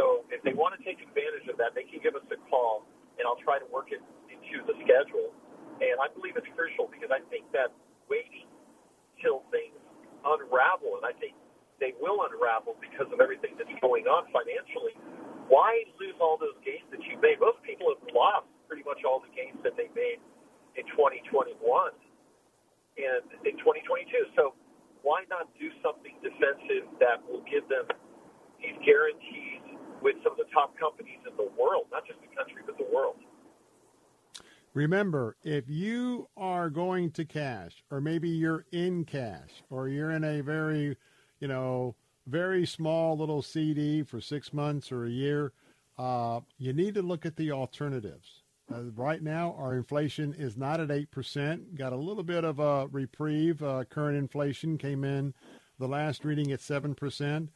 So if they want to take advantage of that, they can give us a call, and I'll try to work it into the schedule. And I believe it's crucial because I think that waiting till things unravel, and I think they will unravel because of everything that's going on financially, why lose all those gains that you made? Most people have lost pretty much all the gains that they made in 2021. And in 2022, so why not do something defensive that will give them these guarantees with some of the top companies in the world, not just the country, but the world? Remember, if you are going to cash, or maybe you're in cash, or you're in a very, very small little CD for 6 months or a year, you need to look at the alternatives. Right now, our inflation is not at 8%. Got a little bit of a reprieve. Current inflation came in the last reading at 7%.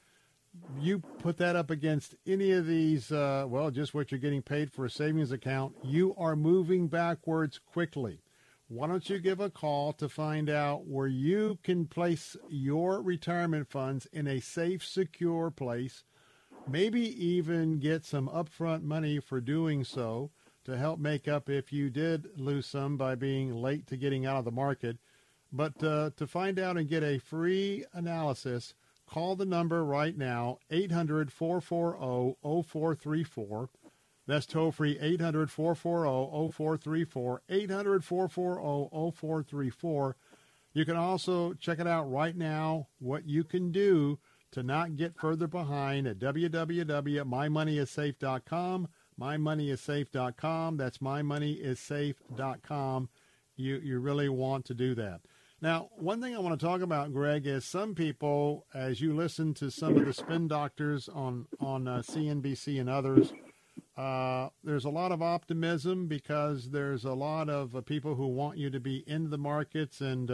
You put that up against any of these, just what you're getting paid for a savings account, you are moving backwards quickly. Why don't you give a call to find out where you can place your retirement funds in a safe, secure place, maybe even get some upfront money for doing so, to help make up if you did lose some by being late to getting out of the market. But to find out and get a free analysis, call the number right now, 800-440-0434. That's toll-free, 800-440-0434, 800-440-0434. You can also check it out right now, what you can do to not get further behind at www.mymoneyissafe.com, mymoneyissafe.com. That's mymoneyissafe.com. You really want to do that. Now, one thing I want to talk about, Greg, is some people, as you listen to some of the spin doctors on CNBC and others, there's a lot of optimism because there's a lot of people who want you to be in the markets and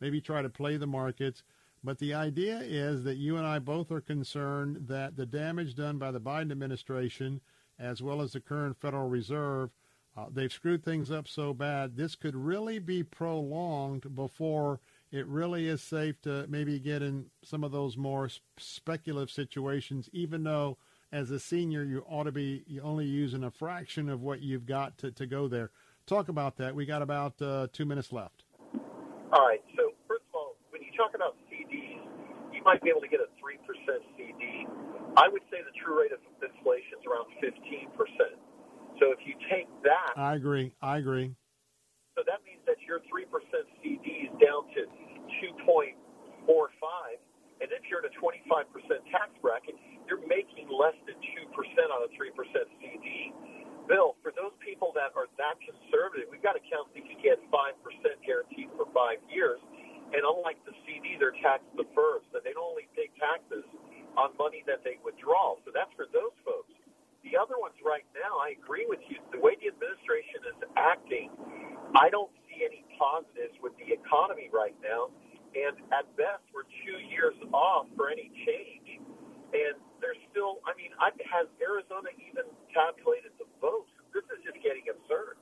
maybe try to play the markets. But the idea is that you and I both are concerned that the damage done by the Biden administration, as well as the current Federal Reserve, they've screwed things up so bad, this could really be prolonged before it really is safe to maybe get in some of those more speculative situations, even though as a senior you ought to be only using a fraction of what you've got to go there. Talk about that. We got about 2 minutes left. All right. So, first of all, when you talk about CDs, you might be able to get a 3% CD. I would say the true rate of inflation is around 15%. So if you take that... I agree. So that means that your 3% CD is down to 2.45. And if you're in a 25% tax bracket, you're making less than 2% on a 3% CD. Bill, for those people that are that conservative, we've got accounts that you get 5% guaranteed for 5 years. And unlike the CD, they're tax deferred. So they don't only pay taxes on money that they withdraw. So that's for those folks. The other ones right now, I agree with you. The way the administration is acting, I don't see any positives with the economy right now. And at best, we're 2 years off for any change. And there's still, I mean, has Arizona even tabulated the votes? This is just getting absurd.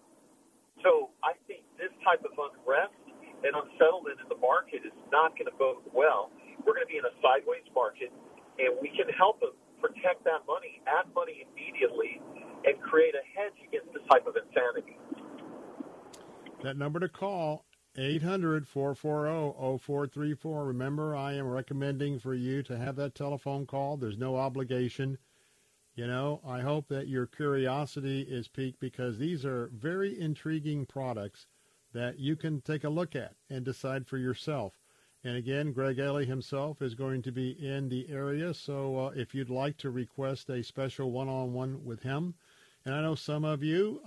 So I think this type of unrest and unsettlement in the market is not going to bode well. We're going to be in a sideways market, and we can help them protect that money, add money immediately, and create a hedge against this type of insanity. That number to call, 800-440-0434. Remember, I am recommending for you to have that telephone call. There's no obligation. You know, I hope that your curiosity is piqued because these are very intriguing products that you can take a look at and decide for yourself. And again, Greg Ailey himself is going to be in the area, so if you'd like to request a special one-on-one with him, and I know some of you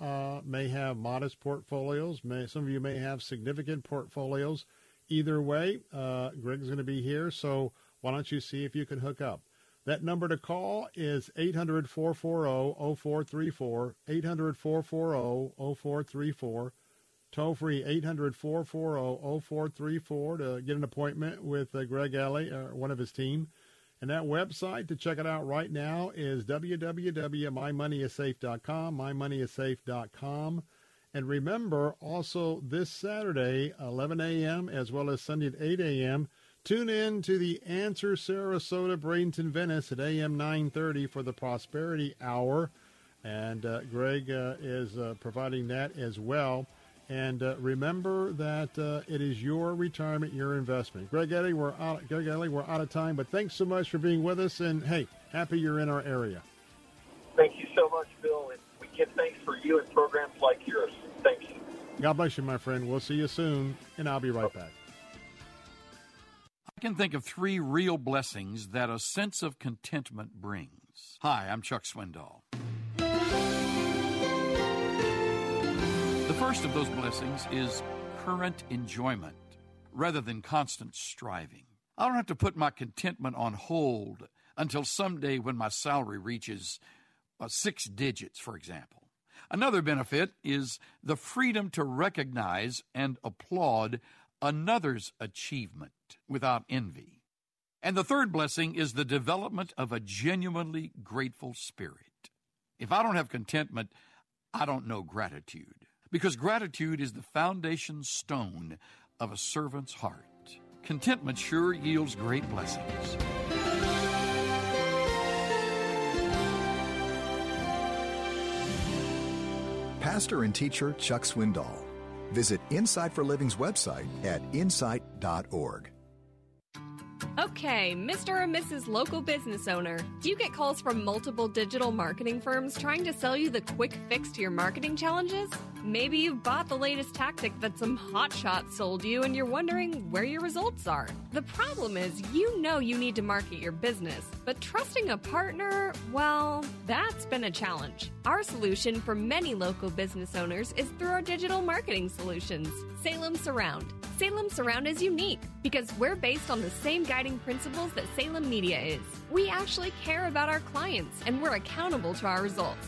may have modest portfolios, some of you may have significant portfolios. Either way, Greg's going to be here, so why don't you see if you can hook up. That number to call is 800-440-0434, 800-440-0434. Toll-free, 800-440-0434 to get an appointment with Greg Ailey or one of his team. And that website to check it out right now is www.mymoneyissafe.com, mymoneyissafe.com. And remember, also this Saturday, 11 a.m., as well as Sunday at 8 a.m., tune in to The Answer Sarasota, Bradenton, Venice at a.m. 9:30 for the Prosperity Hour. And Greg is providing that as well. And remember that it is your retirement, your investment. Greg Ailey, we're out of time, but thanks so much for being with us. And, hey, happy you're in our area. Thank you so much, Bill. And we give thanks for you and programs like yours. Thank you. God bless you, my friend. We'll see you soon, and I'll be right back. I can think of three real blessings that a sense of contentment brings. Hi, I'm Chuck Swindoll. The first of those blessings is current enjoyment rather than constant striving. I don't have to put my contentment on hold until someday when my salary reaches 6 digits, for example. Another benefit is the freedom to recognize and applaud another's achievement without envy. And the third blessing is the development of a genuinely grateful spirit. If I don't have contentment, I don't know gratitude. Because gratitude is the foundation stone of a servant's heart. Contentment sure yields great blessings. Pastor and teacher Chuck Swindoll. Visit Insight for Living's website at insight.org. Okay, Mr. and Mrs. Local Business Owner, do you get calls from multiple digital marketing firms trying to sell you the quick fix to your marketing challenges? Maybe you've bought the latest tactic that some hotshot sold you and you're wondering where your results are. The problem is you know you need to market your business, but trusting a partner, well, that's been a challenge. Our solution for many local business owners is through our digital marketing solutions, Salem Surround. Salem Surround is unique because we're based on the same guiding principles that Salem Media is. We actually care about our clients and we're accountable to our results.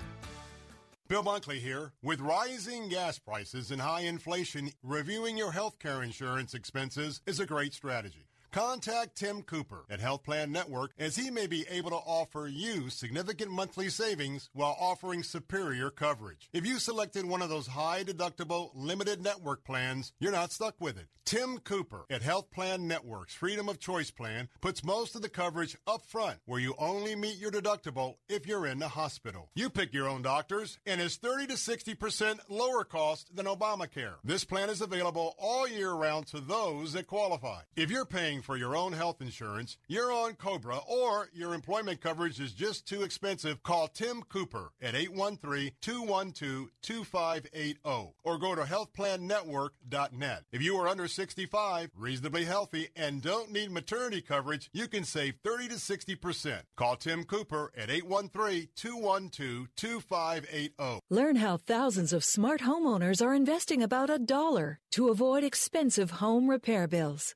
Bill Bunkley here. With rising gas prices and high inflation, reviewing your health care insurance expenses is a great strategy. Contact Tim Cooper at Health Plan Network, as he may be able to offer you significant monthly savings while offering superior coverage. If you selected one of those high-deductible, limited network plans, you're not stuck with it. Tim Cooper at Health Plan Network's Freedom of Choice plan puts most of the coverage up front, where you only meet your deductible if you're in the hospital. You pick your own doctors, and it's 30 to 60% lower cost than Obamacare. This plan is available all year round to those that qualify. If you're paying for your own health insurance, you're on COBRA, or your employment coverage is just too expensive, call Tim Cooper at 813-212-2580 or go to healthplannetwork.net. If you are under 65, reasonably healthy, and don't need maternity coverage, you can save 30 to 60%. Call Tim Cooper at 813-212-2580. Learn how thousands of smart homeowners are investing about $1 to avoid expensive home repair bills.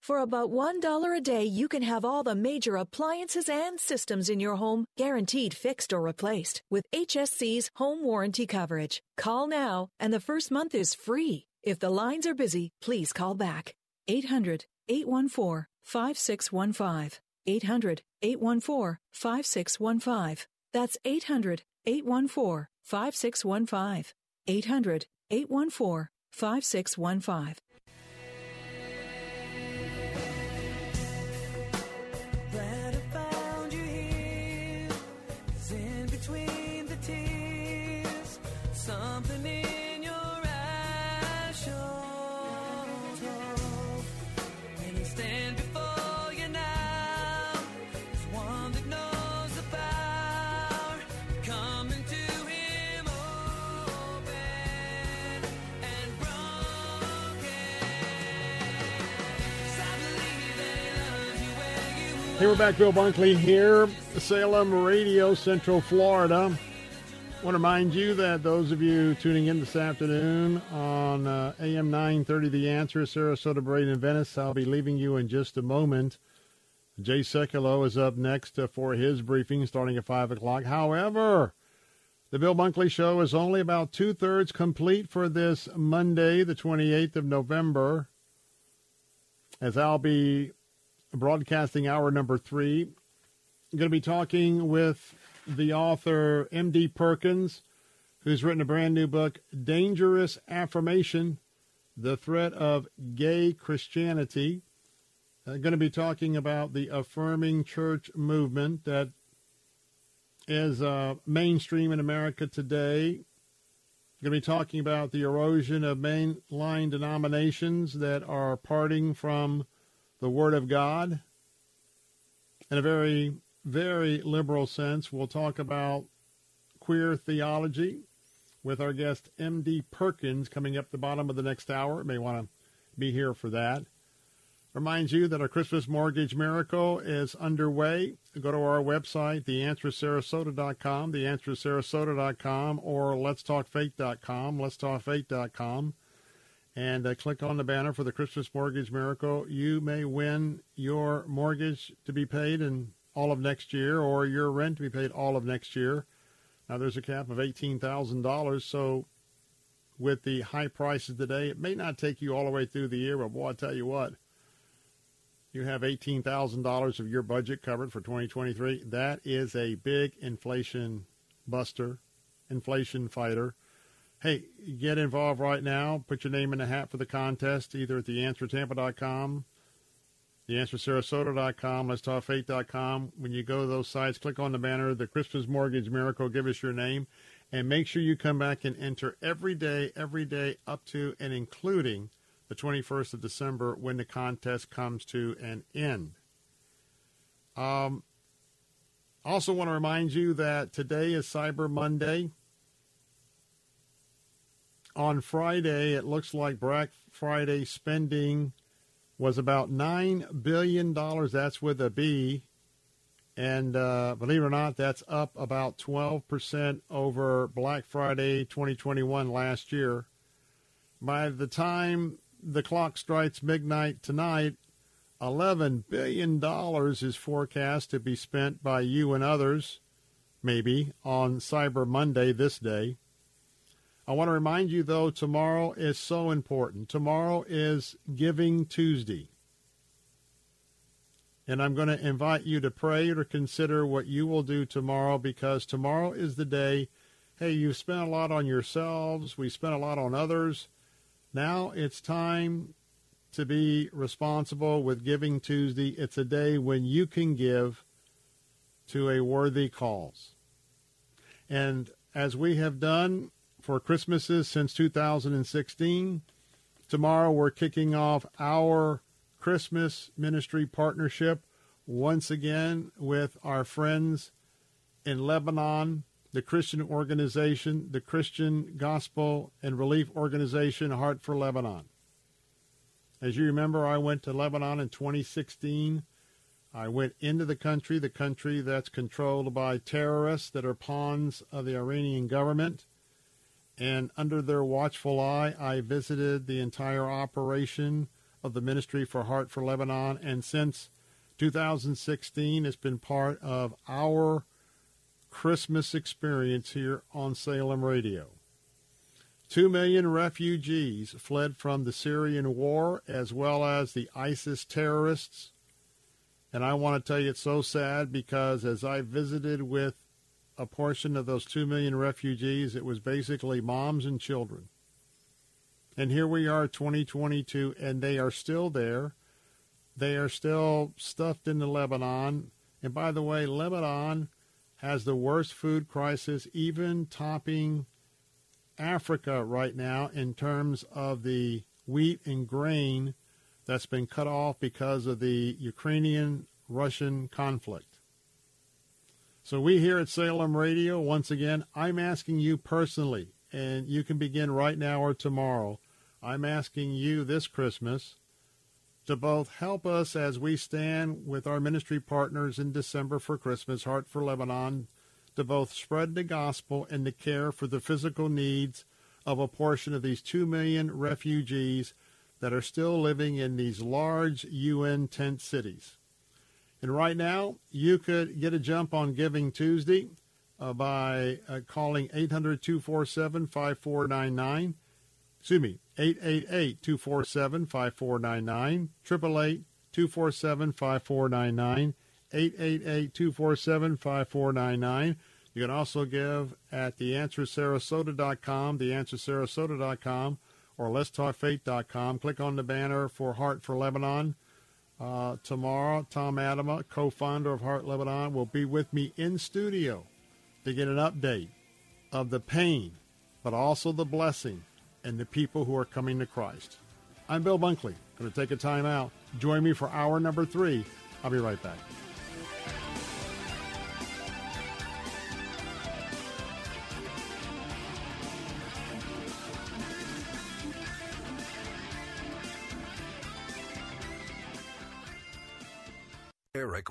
For about $1 a day, you can have all the major appliances and systems in your home guaranteed fixed or replaced with HSC's home warranty coverage. Call now, and the first month is free. If the lines are busy, please call back. 800-814-5615. 800-814-5615. That's 800-814-5615. 800-814-5615. Hey, we're back. Bill Bunkley here, Salem Radio, Central Florida. I want to remind you that those of you tuning in this afternoon on AM 930, The Answer, Sarasota, Braden, and Venice, I'll be leaving you in just a moment. Jay Sekulow is up next for his briefing starting at 5 o'clock. However, the Bill Bunkley Show is only about two-thirds complete for this Monday, the 28th of November, as I'll be broadcasting hour number 3. I'm going to be talking with the author, M.D. Perkins, who's written a brand new book, Dangerous Affirmation, The Threat of Gay Christianity. I'm going to be talking about the affirming church movement that is mainstream in America today. I'm going to be talking about the erosion of mainline denominations that are parting from the Word of God in a very, very liberal sense. We'll talk about queer theology with our guest, M.D. Perkins, coming up the bottom of the next hour. May want to be here for that. Reminds you that our Christmas Mortgage Miracle is underway. Go to our website, theanswersarasota.com, theanswersarasota.com, or letstalkfaith.com, letstalkfaith.com, and click on the banner for the Christmas Mortgage Miracle. You may win your mortgage to be paid in all of next year or your rent to be paid all of next year. Now, there's a cap of $18,000, so with the high prices today, it may not take you all the way through the year, but, boy, I tell you what, you have $18,000 of your budget covered for 2023. That is a big inflation buster, inflation fighter. Hey, get involved right now. Put your name in the hat for the contest, either at theanswertampa.com, theanswersarasota.com, letstalkfaith.com. When you go to those sites, click on the banner, the Christmas Mortgage Miracle, give us your name, and make sure you come back and enter every day up to and including the 21st of December when the contest comes to an end. I also want to remind you that today is Cyber Monday. On Friday, it looks like Black Friday spending was about $9 billion. That's with a B. And believe it or not, that's up about 12% over Black Friday 2021 last year. By the time the clock strikes midnight tonight, $11 billion is forecast to be spent by you and others, maybe, on Cyber Monday this day. I want to remind you, though, tomorrow is so important. Tomorrow is Giving Tuesday. And I'm going to invite you to pray or consider what you will do tomorrow, because tomorrow is the day, hey, you've spent a lot on yourselves. We spent a lot on others. Now it's time to be responsible with Giving Tuesday. It's a day when you can give to a worthy cause. And as we have done for Christmases since 2016, tomorrow we're kicking off our Christmas ministry partnership once again with our friends in Lebanon, the Christian organization, the Christian Gospel and Relief Organization, Heart for Lebanon. As you remember, I went to Lebanon in 2016. I went into the country that's controlled by terrorists that are pawns of the Iranian government. And under their watchful eye, I visited the entire operation of the Ministry for Heart for Lebanon. And since 2016, it's been part of our Christmas experience here on Salem Radio. 2 million refugees fled from the Syrian war as well as the ISIS terrorists. And I want to tell you it's so sad, because as I visited with a portion of those 2 million refugees, it was basically moms and children. And here we are, 2022, and they are still there. They are still stuffed into Lebanon. And by the way, Lebanon has the worst food crisis, even topping Africa right now, in terms of the wheat and grain that's been cut off because of the Ukrainian-Russian conflict. So we here at Salem Radio, once again, I'm asking you personally, and you can begin right now or tomorrow, I'm asking you this Christmas to both help us as we stand with our ministry partners in December for Christmas, Heart for Lebanon, to both spread the gospel and to care for the physical needs of a portion of these 2 million refugees that are still living in these large UN tent cities. And right now, you could get a jump on Giving Tuesday by calling 800-247-5499. 888-247-5499, 888-247-5499, 888-247-5499. You can also give at theanswersarasota.com, theanswersarasota.com, or letstalkfaith.com. Click on the banner for Heart for Lebanon. Tomorrow, Tom Adama, co-founder of Heart Lebanon, will be with me in studio to get an update of the pain, but also the blessing, and the people who are coming to Christ. I'm Bill Bunkley. Going to take a time out. Join me for hour number 3. I'll be right back. Eric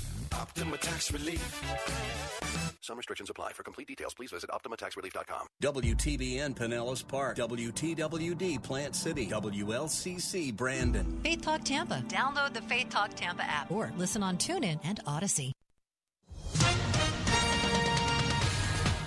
Optima Tax Relief. Some restrictions apply. For complete details, please visit OptimaTaxRelief.com. WTBN Pinellas Park, WTWD Plant City, WLCC Brandon. Faith Talk Tampa. Download the Faith Talk Tampa app or listen on TuneIn and Odyssey.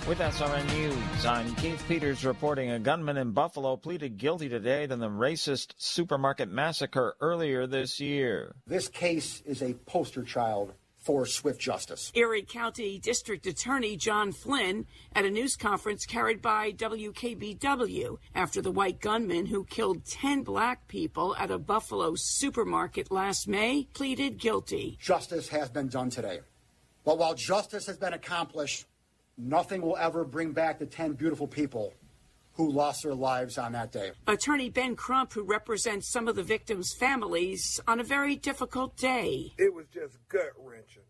With SRN News, I'm Keith Peters reporting a gunman in Buffalo pleaded guilty today to the racist supermarket massacre earlier this year. This case is a poster child for swift justice. Erie County District Attorney John Flynn at a news conference carried by WKBW after the white gunman who killed 10 black people at a Buffalo supermarket last May pleaded guilty. Justice has been done today. But while justice has been accomplished, nothing will ever bring back the 10 beautiful people who lost their lives on that day. Attorney Ben Crump, who represents some of the victims' families, on a very difficult day. It was just gut-wrenching,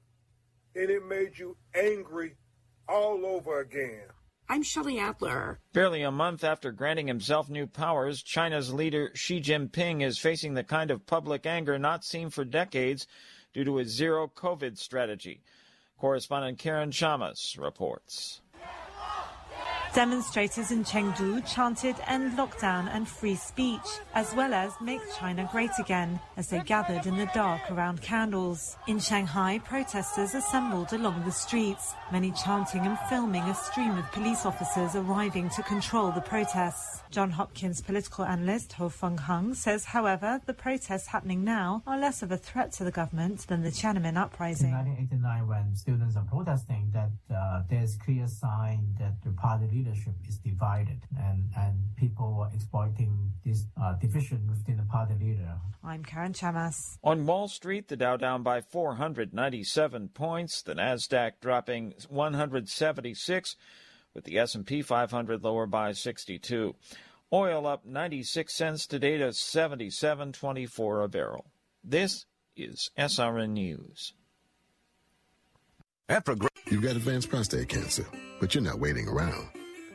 and it made you angry all over again. I'm Shelley Adler. Barely a month after granting himself new powers, China's leader Xi Jinping is facing the kind of public anger not seen for decades due to his zero-COVID strategy. Correspondent Karen Chamas reports. Demonstrators in Chengdu chanted "end lockdown" and "free speech," as well as "make China great again," as they gathered in the dark around candles. In Shanghai, protesters assembled along the streets, many chanting and filming a stream of police officers arriving to control the protests. John Hopkins political analyst Ho Feng Hung says, however, the protests happening now are less of a threat to the government than the Tiananmen uprising. In 1989, when students are protesting, that there's clear sign that the party leadership is divided and people are exploiting this division within the party leader. I'm Karen Chamas. On Wall Street, the Dow down by 497 points, the Nasdaq dropping 176, with the S&P 500 lower by 62. Oil up 96 cents today to $77.24 a barrel. This is SRN News. You've got advanced prostate cancer, but you're not waiting around.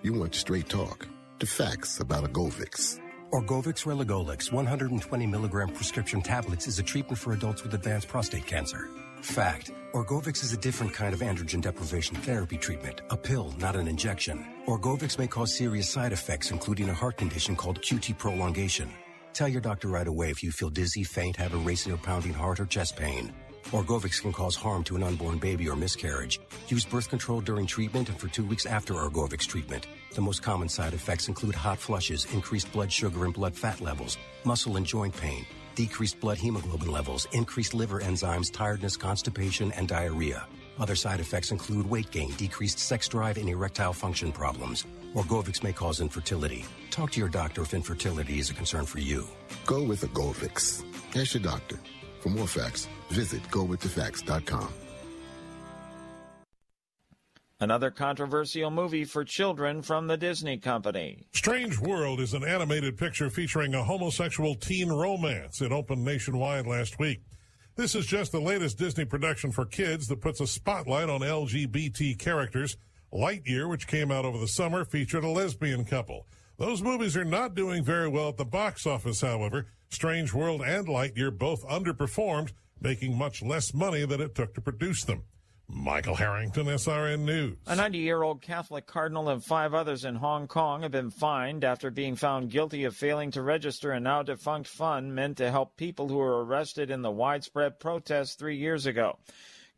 You want straight talk, the facts about Orgovix. Orgovix Relugolix 120 milligram prescription tablets is a treatment for adults with advanced prostate cancer. Fact, Orgovix is a different kind of androgen deprivation therapy treatment, a pill, not an injection. Orgovix may cause serious side effects, including a heart condition called QT prolongation. Tell your doctor right away if you feel dizzy, faint, have a racing or pounding heart, or chest pain. Orgovix can cause harm to an unborn baby or miscarriage. Use birth control during treatment and for 2 weeks after Orgovix treatment. The most common side effects include hot flushes, increased blood sugar and blood fat levels, muscle and joint pain, decreased blood hemoglobin levels, increased liver enzymes, tiredness, constipation, and diarrhea. Other side effects include weight gain, decreased sex drive, and erectile function problems. Orgovix may cause infertility. Talk to your doctor if infertility is a concern for you. Go with Orgovix. Ask your doctor. For more facts, visit gowiththefacts.com. Another controversial movie for children from the Disney company. Strange World is an animated picture featuring a homosexual teen romance. It opened nationwide last week. This is just the latest Disney production for kids that puts a spotlight on LGBT characters. Lightyear, which came out over the summer, featured a lesbian couple. Those movies are not doing very well at the box office, however. Strange World and Lightyear both underperformed, making much less money than it took to produce them. Michael Harrington, SRN News. A 90-year-old Catholic cardinal and 5 others in Hong Kong have been fined after being found guilty of failing to register a now-defunct fund meant to help people who were arrested in the widespread protests 3 years ago.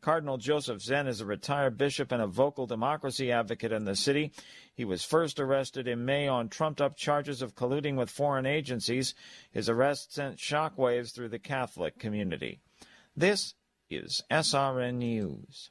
Cardinal Joseph Zen is a retired bishop and a vocal democracy advocate in the city. He was first arrested in May on trumped-up charges of colluding with foreign agencies. His arrest sent shockwaves through the Catholic community. This is SRN News.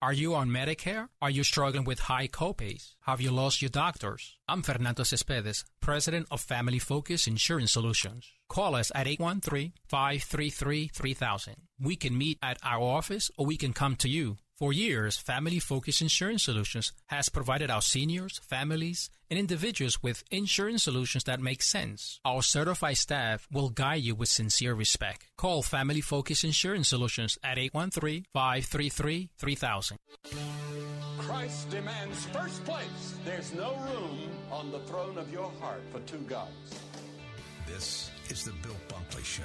Are you on Medicare? Are you struggling with high copays? Have you lost your doctors? I'm Fernando Cespedes, president of Family Focus Insurance Solutions. Call us at 813-533-3000. We can meet at our office or we can come to you. For years, Family Focus Insurance Solutions has provided our seniors, families, and individuals with insurance solutions that make sense. Our certified staff will guide you with sincere respect. Call Family Focus Insurance Solutions at 813-533-3000. Christ demands first place. There's no room on the throne of your heart for two gods. This is the Bill Bunkley Show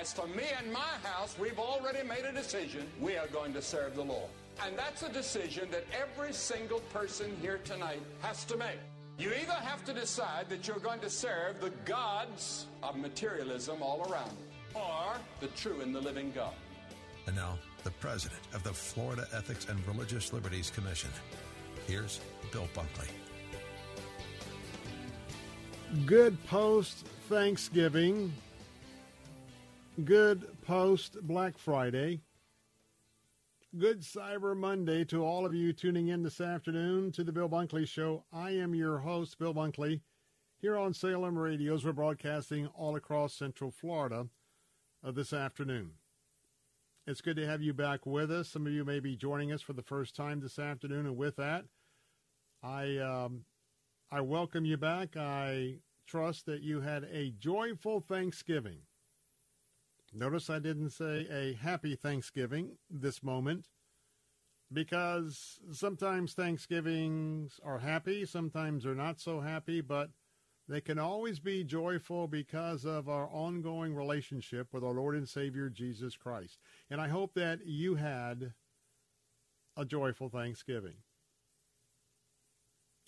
As for me and my house, we've already made a decision. We are going to serve the Lord. And that's a decision that every single person here tonight has to make. You either have to decide that you're going to serve the gods of materialism all around you, or the true and the living God. And now, the president of the Florida Ethics and Religious Liberties Commission. Here's Bill Bunkley. Good post-Thanksgiving. Good post-Black Friday. Good Cyber Monday to all of you tuning in this afternoon to the Bill Bunkley Show. I am your host, Bill Bunkley, here on Salem Radio as we're broadcasting all across Central Florida this afternoon. It's good to have you back with us. Some of you may be joining us for the first time this afternoon, and with that, I welcome you back. I trust that you had a joyful Thanksgiving. Notice I didn't say a happy Thanksgiving this moment, because sometimes Thanksgivings are happy, sometimes they're not so happy, but they can always be joyful because of our ongoing relationship with our Lord and Savior Jesus Christ. And I hope that you had a joyful Thanksgiving.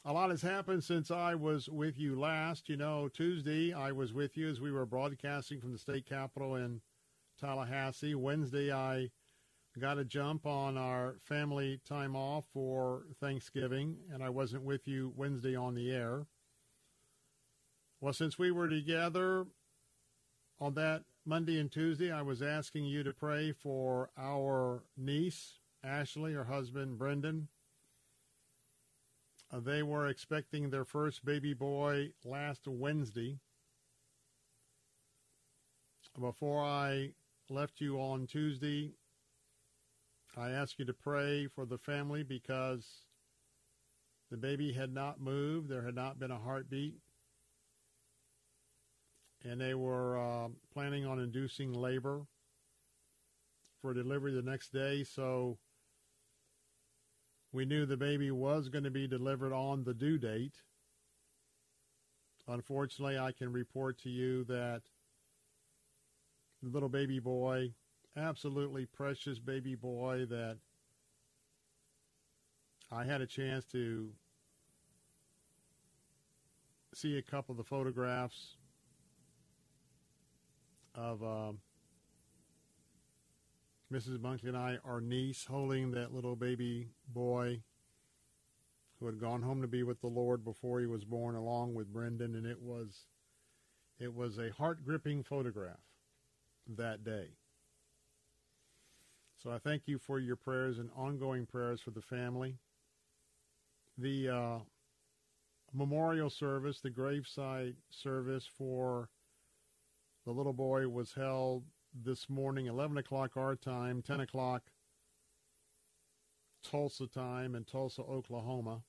A lot has happened since I was with you last. You know, Tuesday I was with you as we were broadcasting from the state capitol in Tallahassee. Wednesday, I got a jump on our family time off for Thanksgiving, and I wasn't with you Wednesday on the air. Well, since we were together on that Monday and Tuesday, I was asking you to pray for our niece, Ashley, her husband, Brendan. They were expecting their first baby boy last Wednesday. Before I left you on Tuesday, I asked you to pray for the family because the baby had not moved. There had not been a heartbeat. And they were planning on inducing labor for delivery the next day. So we knew the baby was going to be delivered on the due date. Unfortunately, I can report to you that the little baby boy, absolutely precious baby boy that I had a chance to see a couple of the photographs of Mrs. Bunkley and I, our niece, holding that little baby boy who had gone home to be with the Lord before he was born, along with Brendan, and it was a heart-gripping photograph that day. So I thank you for your prayers and ongoing prayers for the family. The memorial service, the graveside service for the little boy was held this morning, 11 o'clock our time, 10 o'clock Tulsa time in Tulsa, Oklahoma.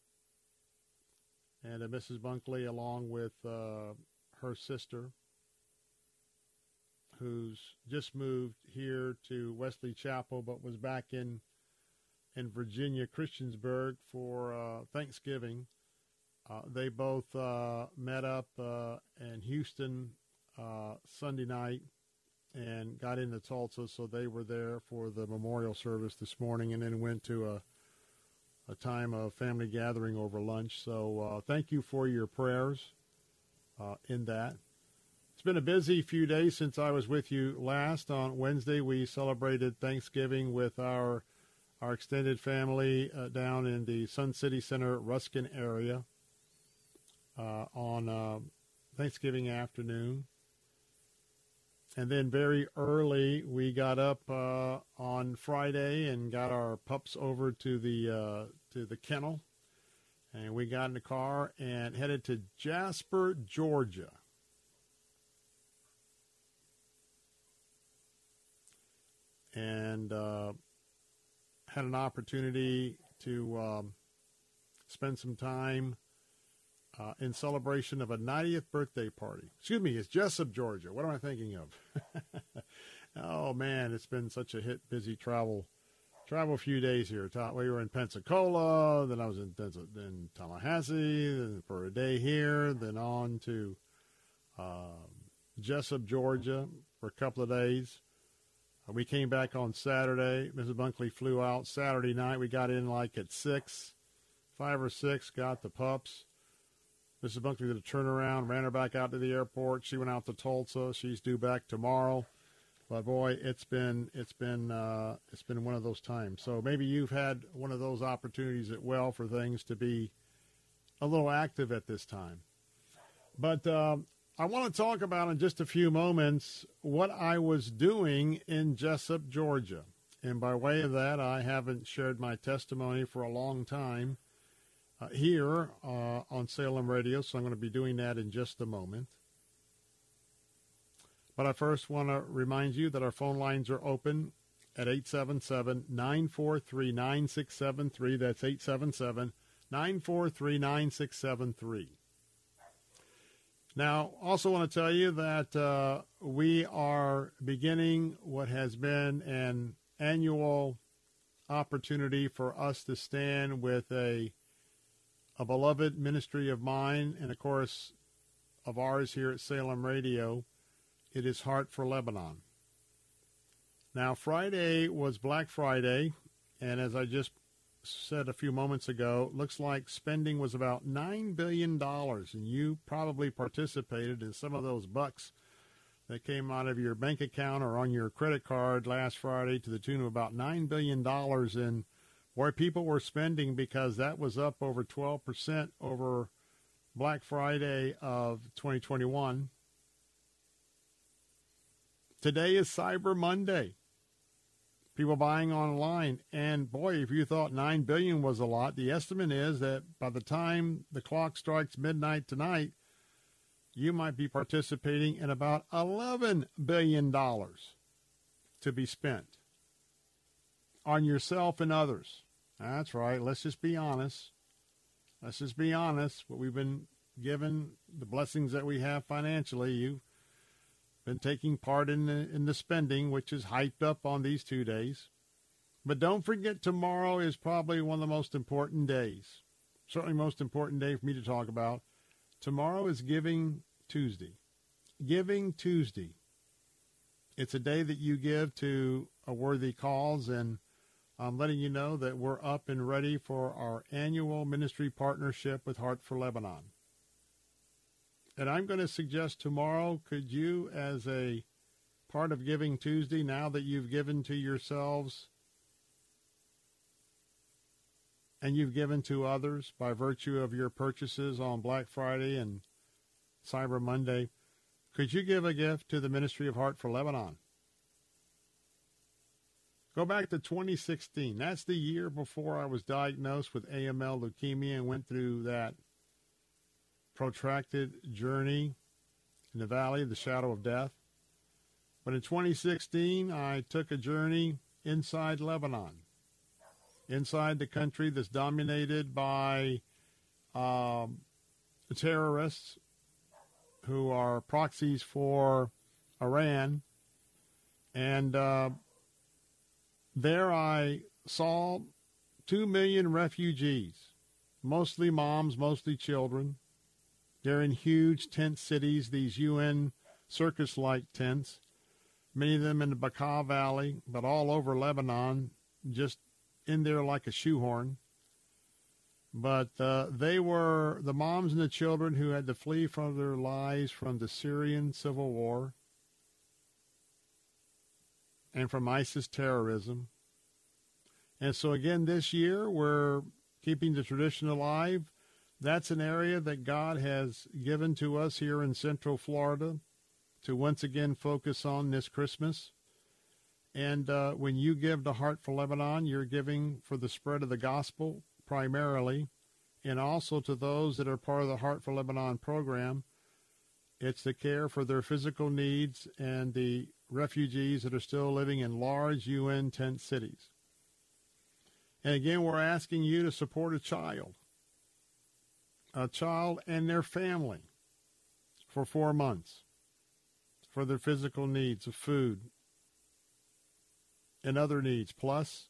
And Mrs. Bunkley, along with her sister, who's just moved here to Wesley Chapel, but was back in Virginia, Christiansburg, for Thanksgiving. They both met up in Houston Sunday night and got into Tulsa, so they were there for the memorial service this morning and then went to a time of family gathering over lunch. So thank you for your prayers in that. It's been a busy few days since I was with you last. On Wednesday, we celebrated Thanksgiving with our extended family down in the Sun City Center, Ruskin area on Thanksgiving afternoon. And then very early, we got up on Friday and got our pups over to the kennel. And we got in the car and headed to Jasper, Georgia. And had an opportunity to spend some time in celebration of a 90th birthday party. Excuse me, it's Jessup, Georgia. What am I thinking of? Oh, man, it's been such a hit, busy travel few days here. We were in Pensacola, then I was in Tallahassee, then for a day here, then on to Jessup, Georgia for a couple of days. We came back on Saturday. Mrs. Bunkley flew out Saturday night. We got in like at 5 or 6, got the pups. Mrs. Bunkley did a turnaround, ran her back out to the airport. She went out to Tulsa. She's due back tomorrow. But boy, it's been one of those times. So maybe you've had one of those opportunities as well for things to be a little active at this time. But I want to talk about in just a few moments what I was doing in Jessup, Georgia. And by way of that, I haven't shared my testimony for a long time here on Salem Radio, so I'm going to be doing that in just a moment. But I first want to remind you that our phone lines are open at 877-943-9673. That's 877-943-9673. Now, also want to tell you that we are beginning what has been an annual opportunity for us to stand with a beloved ministry of mine and, of course, of ours here at Salem Radio. It is Heart for Lebanon. Now, Friday was Black Friday, and as I just said a few moments ago, looks like spending was about $9 billion, and you probably participated in some of those bucks that came out of your bank account or on your credit card last Friday to the tune of about $9 billion in where people were spending, because that was up over 12% over Black Friday of 2021. Today is Cyber Monday. People buying online, and boy, if you thought $9 billion was a lot, the estimate is that by the time the clock strikes midnight tonight, you might be participating in about $11 billion to be spent on yourself and others. That's right. Let's just be honest. Let's just be honest. What we've been given, the blessings that we have financially, you've been taking part in the spending, which is hyped up on these 2 days. But don't forget, tomorrow is probably one of the most important days, certainly most important day for me to talk about. Tomorrow is Giving Tuesday. Giving Tuesday. It's a day that you give to a worthy cause, and I'm letting you know that we're up and ready for our annual ministry partnership with Heart for Lebanon. And I'm going to suggest tomorrow, could you, as a part of Giving Tuesday, now that you've given to yourselves and you've given to others by virtue of your purchases on Black Friday and Cyber Monday, could you give a gift to the Ministry of Heart for Lebanon? Go back to 2016. That's the year before I was diagnosed with AML leukemia and went through that protracted journey in the valley of the shadow of death. But in 2016, I took a journey inside Lebanon, inside the country that's dominated by terrorists who are proxies for Iran. And there I saw 2 million refugees, mostly moms, mostly children. They're in huge tent cities, these UN circus-like tents, many of them in the Bekaa Valley, but all over Lebanon, just in there like a shoehorn. But they were the moms and the children who had to flee from their lives from the Syrian civil war and from ISIS terrorism. And so again, this year, we're keeping the tradition alive. That's an area that God has given to us here in Central Florida to once again focus on this Christmas. And when you give to Heart for Lebanon, you're giving for the spread of the gospel primarily, and also to those that are part of the Heart for Lebanon program. It's the care for their physical needs and the refugees that are still living in large UN tent cities. And again, we're asking you to support a child and their family for 4 months for their physical needs of food and other needs, plus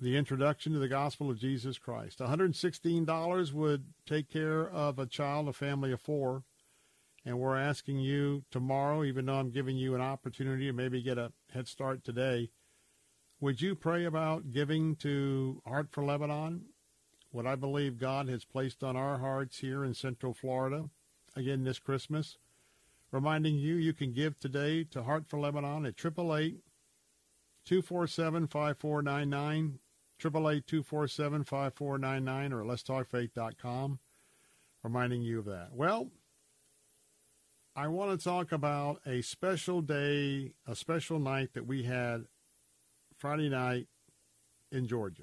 the introduction to the gospel of Jesus Christ. $116 would take care of a child, a family of four, and we're asking you tomorrow, even though I'm giving you an opportunity to maybe get a head start today, would you pray about giving to Heart for Lebanon? What I believe God has placed on our hearts here in Central Florida, again this Christmas. Reminding you, you can give today to Heart for Lebanon at 888-247-5499, 888-247-5499, or at letstalkfaith.com, reminding you of that. Well, I want to talk about a special day, a special night that we had Friday night in Georgia.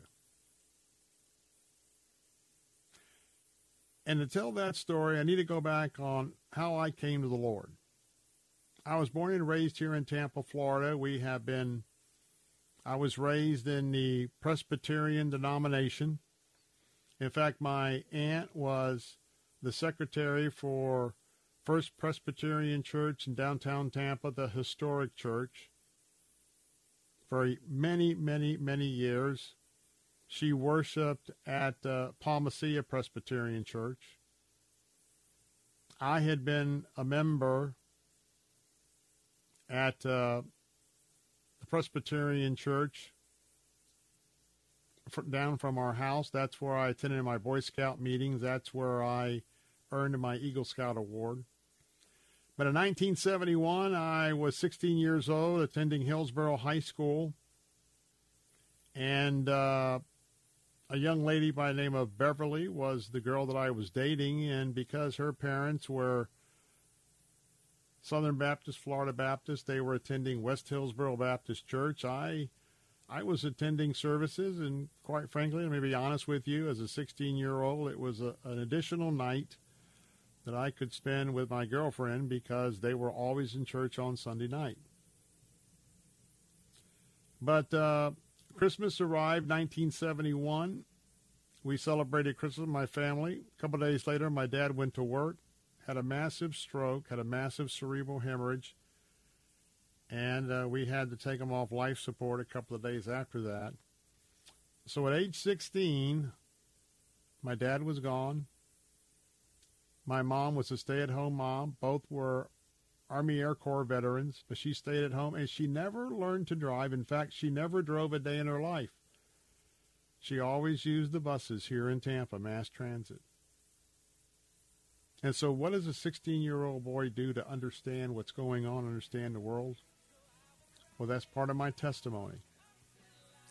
And to tell that story, I need to go back on how I came to the Lord. I was born and raised here in Tampa, Florida. I was raised in the Presbyterian denomination. In fact, my aunt was the secretary for First Presbyterian Church in downtown Tampa, the historic church, for many, many, many years. She worshiped at Palmacia Presbyterian Church. I had been a member at the Presbyterian Church down from our house. That's where I attended my Boy Scout meetings. That's where I earned my Eagle Scout award. But in 1971, I was 16 years old, attending Hillsborough High School, and a young lady by the name of Beverly was the girl that I was dating, and because her parents were Southern Baptist, Florida Baptist, they were attending West Hillsborough Baptist Church. I was attending services, and quite frankly, let me be honest with you, as a 16-year-old, it was an additional night that I could spend with my girlfriend because they were always in church on Sunday night. But Christmas arrived, 1971. We celebrated Christmas with my family. A couple of days later, my dad went to work, had a massive stroke, had a massive cerebral hemorrhage, and we had to take him off life support a couple of days after that. So at age 16, my dad was gone. My mom was a stay-at-home mom. Both were Army Air Corps veterans, but she stayed at home, and she never learned to drive. In fact, she never drove a day in her life. She always used the buses here in Tampa, mass transit. And so what does a 16-year-old boy do to understand what's going on, understand the world? Well, that's part of my testimony.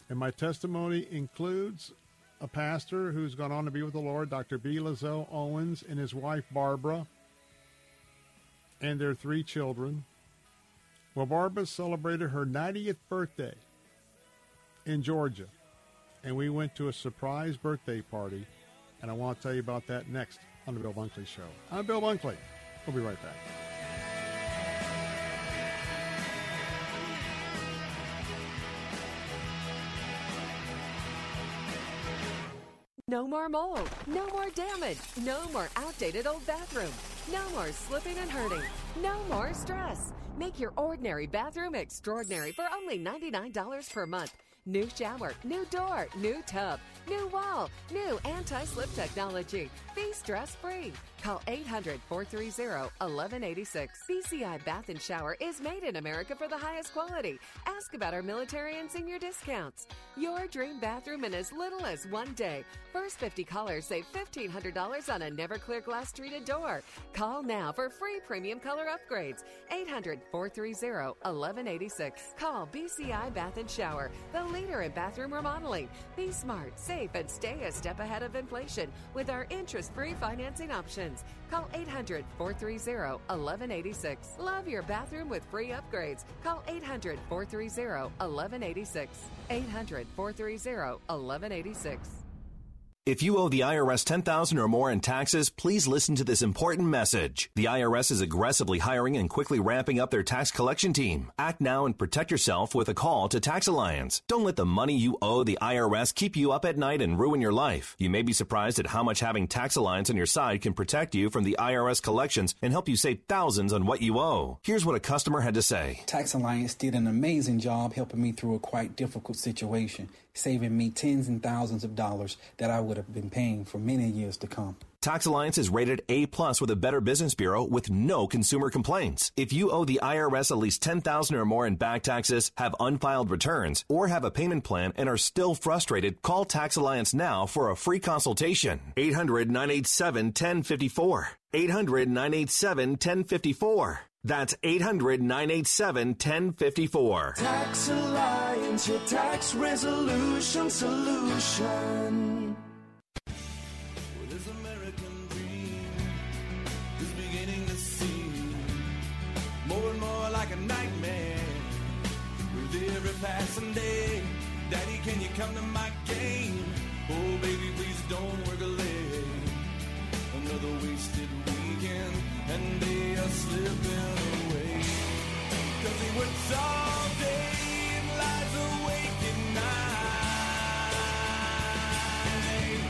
And my testimony includes a pastor who's gone on to be with the Lord, Dr. B. Lazelle Owens, and his wife, Barbara, and their three children. LaBarba celebrated her 90th birthday in Georgia, and we went to a surprise birthday party, and I want to tell you about that next on The Bill Bunkley Show. I'm Bill Bunkley. We'll be right back. No more mold, no more damage, no more outdated old bathroom, no more slipping and hurting, no more stress. Make your ordinary bathroom extraordinary for only $99 per month. New shower, new door, new tub, new wall, new anti-slip technology. Be stress-free. Call 800-430-1186. BCI Bath & Shower is made in America for the highest quality. Ask about our military and senior discounts. Your dream bathroom in as little as one day. First 50 callers save $1,500 on a never-clear glass treated door. Call now for free premium color upgrades. 800-430-1186. Call BCI Bath & Shower, the leader in bathroom remodeling. Be smart, safe, and stay a step ahead of inflation with our interest-free financing options. Call 800-430-1186. Love your bathroom with free upgrades. Call 800-430-1186. 800-430-1186. If you owe the IRS $10,000 or more in taxes, please listen to this important message. The IRS is aggressively hiring and quickly ramping up their tax collection team. Act now and protect yourself with a call to Tax Alliance. Don't let the money you owe the IRS keep you up at night and ruin your life. You may be surprised at how much having Tax Alliance on your side can protect you from the IRS collections and help you save thousands on what you owe. Here's what a customer had to say. Tax Alliance did an amazing job helping me through a quite difficult situation, saving me tens and thousands of dollars that I would have been paying for many years to come. Tax Alliance is rated A+ with a Better Business Bureau with no consumer complaints. If you owe the IRS at least $10,000 or more in back taxes, have unfiled returns, or have a payment plan and are still frustrated, call Tax Alliance now for a free consultation. 800-987-1054. 800-987-1054. That's 800-987-1054. Tax Alliance, your tax resolution solution. Well, this American dream is beginning to seem more and more like a nightmare. With every passing day, Daddy, can you come to my game? Oh, baby, please don't work a leg. Another wasted weekend and they are slipping away. 'Cause he works all day and lies awake at night.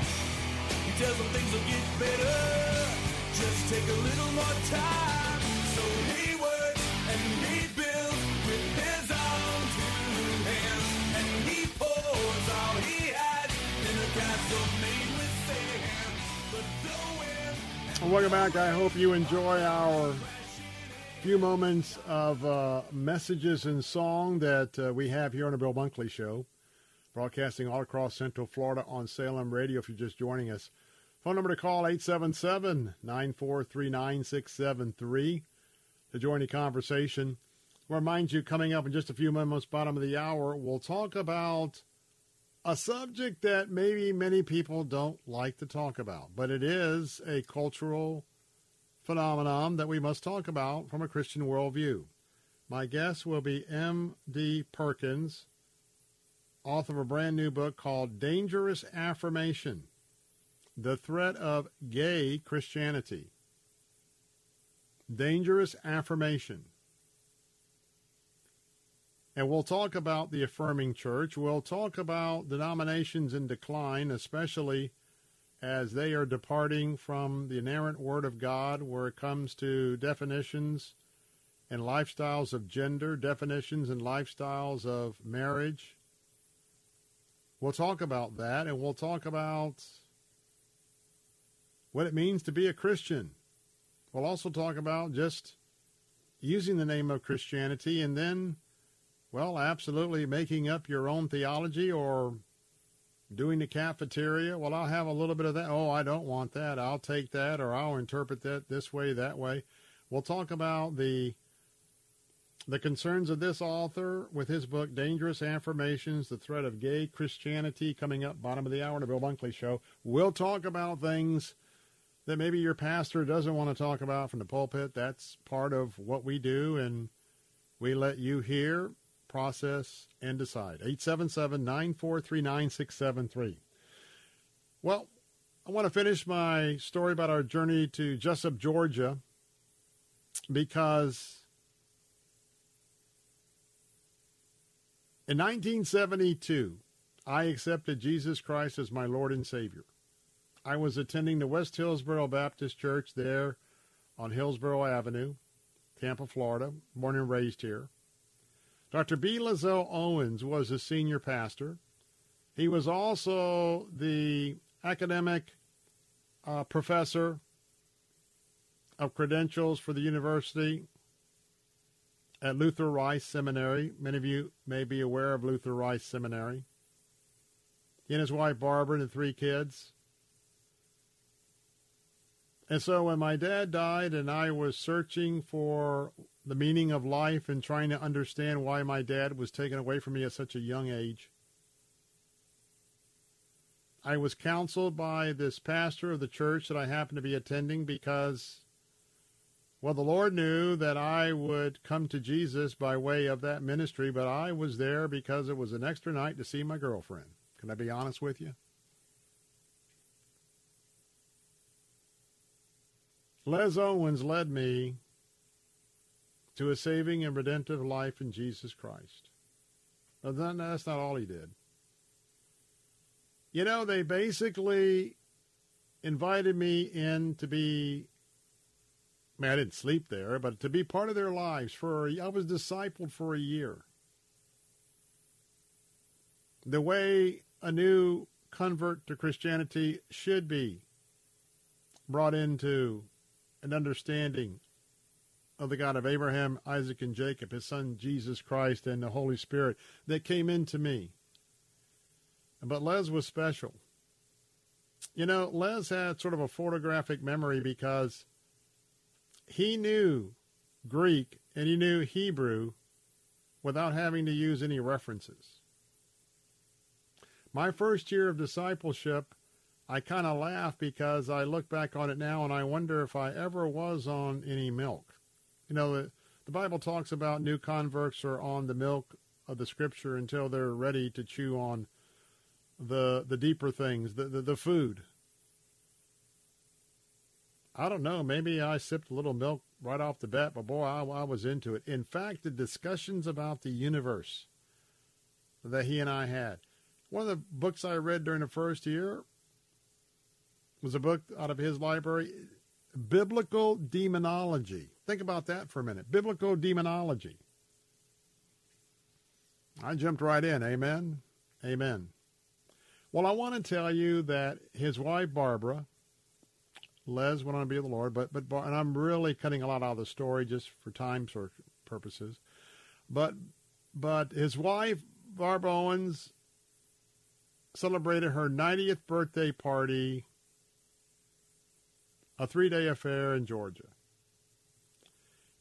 He tells them things will get better, just take a little more time. So he works and he builds with his own two hands, and he pours all he had in a castle made with sand. But welcome back. I hope you enjoy our few moments of messages and song that we have here on the Bill Bunkley Show, broadcasting all across Central Florida on Salem Radio if you're just joining us. Phone number to call, 877-943-9673 to join the conversation. I remind you, coming up in just a few moments, bottom of the hour, we'll talk about a subject that maybe many people don't like to talk about, but it is a cultural phenomenon that we must talk about from a Christian worldview. My guest will be M.D. Perkins, author of a brand new book called Dangerous Affirmation: The Threat of Gay Christianity. Dangerous Affirmation. And we'll talk about the affirming church. We'll talk about denominations in decline, especially as they are departing from the inerrant Word of God where it comes to definitions and lifestyles of gender, definitions and lifestyles of marriage. We'll talk about that, and we'll talk about what it means to be a Christian. We'll also talk about just using the name of Christianity and then, well, absolutely making up your own theology or doing the cafeteria. Well, I'll have a little bit of that. Oh, I don't want that. I'll take that, or I'll interpret that this way, that way. We'll talk about the concerns of this author with his book, Dangerous Affirmations: The Threat of Gay Christianity, coming up bottom of the hour on the Bill Bunkley Show. We'll talk about things that maybe your pastor doesn't want to talk about from the pulpit. That's part of what we do, and We let you hear, process, and decide. 877-943-9673. Well, I want to finish my story about our journey to Jessup, Georgia, because in 1972, I accepted Jesus Christ as my Lord and Savior. I was attending the West Hillsboro Baptist Church there on Hillsboro Avenue, Tampa, Florida, born and raised here. Dr. B. Lazell Owens was the senior pastor. He was also the academic professor of credentials for the university at Luther Rice Seminary. Many of you may be aware of Luther Rice Seminary. He and his wife, Barbara, and three kids. And so when my dad died and I was searching for the meaning of life and trying to understand why my dad was taken away from me at such a young age, I was counseled by this pastor of the church that I happened to be attending because, well, the Lord knew that I would come to Jesus by way of that ministry, but I was there because it was an extra night to see my girlfriend. Can I be honest with you? Les Owens led me to a saving and redemptive life in Jesus Christ. But that's not all he did. You know, they basically invited me in to be, I mean, I didn't sleep there, but to be part of their lives. I was discipled for a year. The way a new convert to Christianity should be brought into an understanding of the God of Abraham, Isaac, and Jacob, his son Jesus Christ, and the Holy Spirit that came into me. But Les was special. You know, Les had sort of a photographic memory because he knew Greek and he knew Hebrew without having to use any references. My first year of discipleship, I kind of laugh because I look back on it now and I wonder if I ever was on any milk. You know, the Bible talks about new converts are on the milk of the Scripture until they're ready to chew on the deeper things, the food. I don't know. Maybe I sipped a little milk right off the bat, but boy, I was into it. In fact, the discussions about the universe that he and I had. One of the books I read during the first year was a book out of his library, Biblical Demonology. Think about that for a minute. Biblical Demonology. I jumped right in. Amen. Amen. Well, I want to tell you that his wife, Barbara, Les went on to be with the Lord, but and I'm really cutting a lot out of the story just for time purposes. But his wife, Barbara Owens, celebrated her 90th birthday party, a three-day affair in Georgia.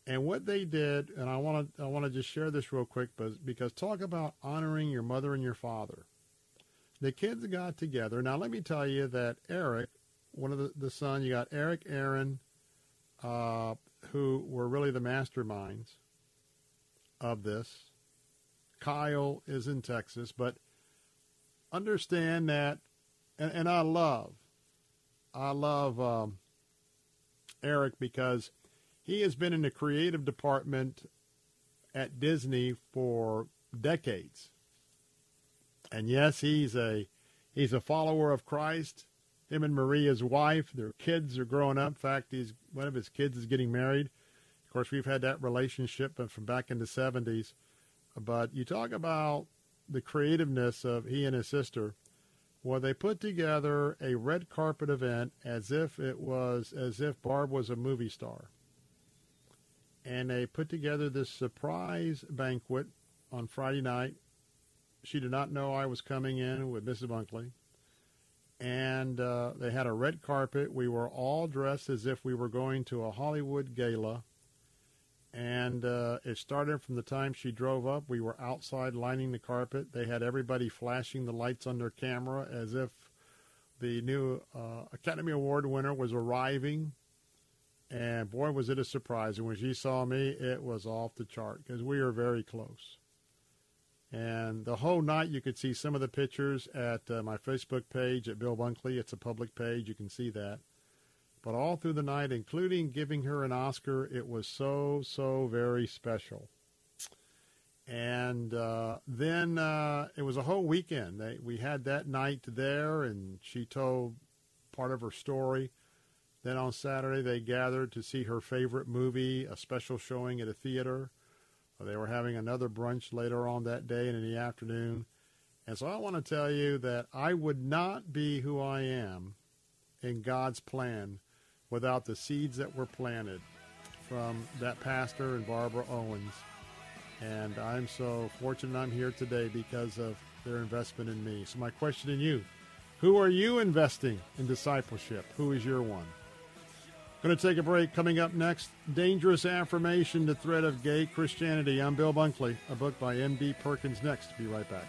And what they did, and I want to just share this real quick, but because talk about honoring your mother and your father. The kids got together. Now, let me tell you that Eric, one of the son, you got Eric, Aaron, who were really the masterminds of this. Kyle is in Texas, but understand that, and I love Eric because he has been in the creative department at Disney for decades. And yes, he's a follower of Christ. Him and Maria's wife, their kids are growing up. In fact, one of his kids is getting married. Of course, we've had that relationship from back in the 70s. But you talk about the creativeness of he and his sister. Well, they put together a red carpet event as if Barb was a movie star. And they put together this surprise banquet on Friday night. She did not know I was coming in with Mrs. Bunkley. And they had a red carpet. We were all dressed as if we were going to a Hollywood gala. And it started from the time she drove up. We were outside lining the carpet. They had everybody flashing the lights on their camera as if the new Academy Award winner was arriving. And boy, was it a surprise. And when she saw me, it was off the chart because we were very close. And the whole night, you could see some of the pictures at my Facebook page at Bill Bunkley. It's a public page. You can see that. But all through the night, including giving her an Oscar, it was so, so very special. And then it was a whole weekend. We had that night there, and she told part of her story. Then on Saturday, they gathered to see her favorite movie, a special showing at a theater. They were having another brunch later on that day and in the afternoon. And so I want to tell you that I would not be who I am in God's plan without the seeds that were planted from that pastor and Barbara Owens. And I'm so fortunate I'm here today because of their investment in me. So my question to you, who are you investing in discipleship? Who is your one? Going to take a break. Coming up next, Dangerous Affirmation, The Threat of Gay Christianity. I'm Bill Bunkley, a book by M.D. Perkins. Next, be right back.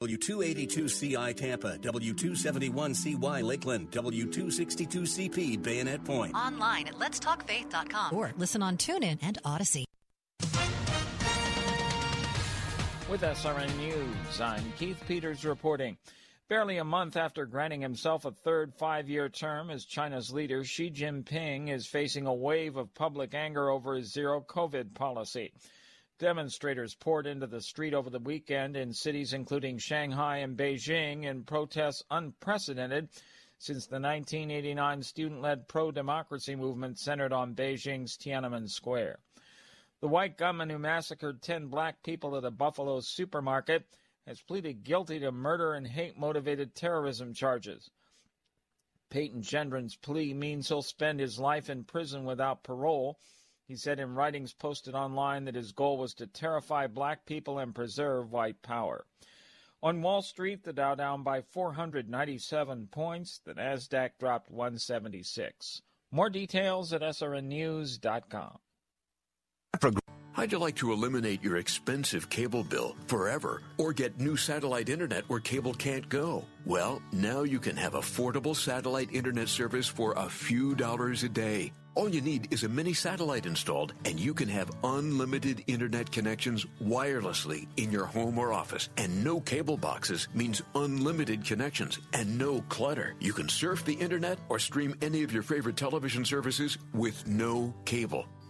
W282CI Tampa, W271CY Lakeland, W262CP Bayonet Point. Online at letstalkfaith.com or listen on TuneIn and Odyssey. With SRN News, I'm Keith Peters reporting. Barely a month after granting himself a third five-year term as China's leader, Xi Jinping is facing a wave of public anger over his zero-COVID policy. Demonstrators poured into the street over the weekend in cities including Shanghai and Beijing in protests unprecedented since the 1989 student-led pro-democracy movement centered on Beijing's Tiananmen Square. The white gunman who massacred 10 black people at a Buffalo supermarket has pleaded guilty to murder and hate-motivated terrorism charges. Peyton Gendron's plea means he'll spend his life in prison without parole. He said in writings posted online that his goal was to terrify black people and preserve white power. On Wall Street, the Dow down by 497 points. The Nasdaq dropped 176. More details at srnnews.com. How'd you like to eliminate your expensive cable bill forever or get new satellite internet where cable can't go? Well, now you can have affordable satellite internet service for a few dollars a day. All you need is a mini satellite installed, and you can have unlimited internet connections wirelessly in your home or office. And no cable boxes means unlimited connections and no clutter. You can surf the internet or stream any of your favorite television services with no cable.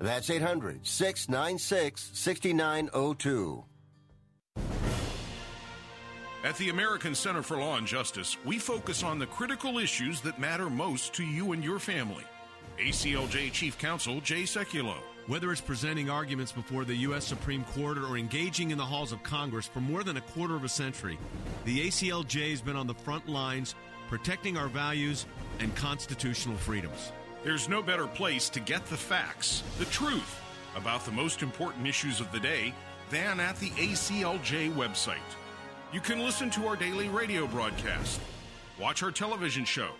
That's 800-696-6902. At the American Center for Law and Justice, we focus on the critical issues that matter most to you and your family. ACLJ Chief Counsel Jay Sekulow. Whether it's presenting arguments before the U.S. Supreme Court or engaging in the halls of Congress for more than a quarter of a century, the ACLJ has been on the front lines protecting our values and constitutional freedoms. There's no better place to get the facts, the truth, about the most important issues of the day than at the ACLJ website. You can listen to our daily radio broadcast, watch our television show,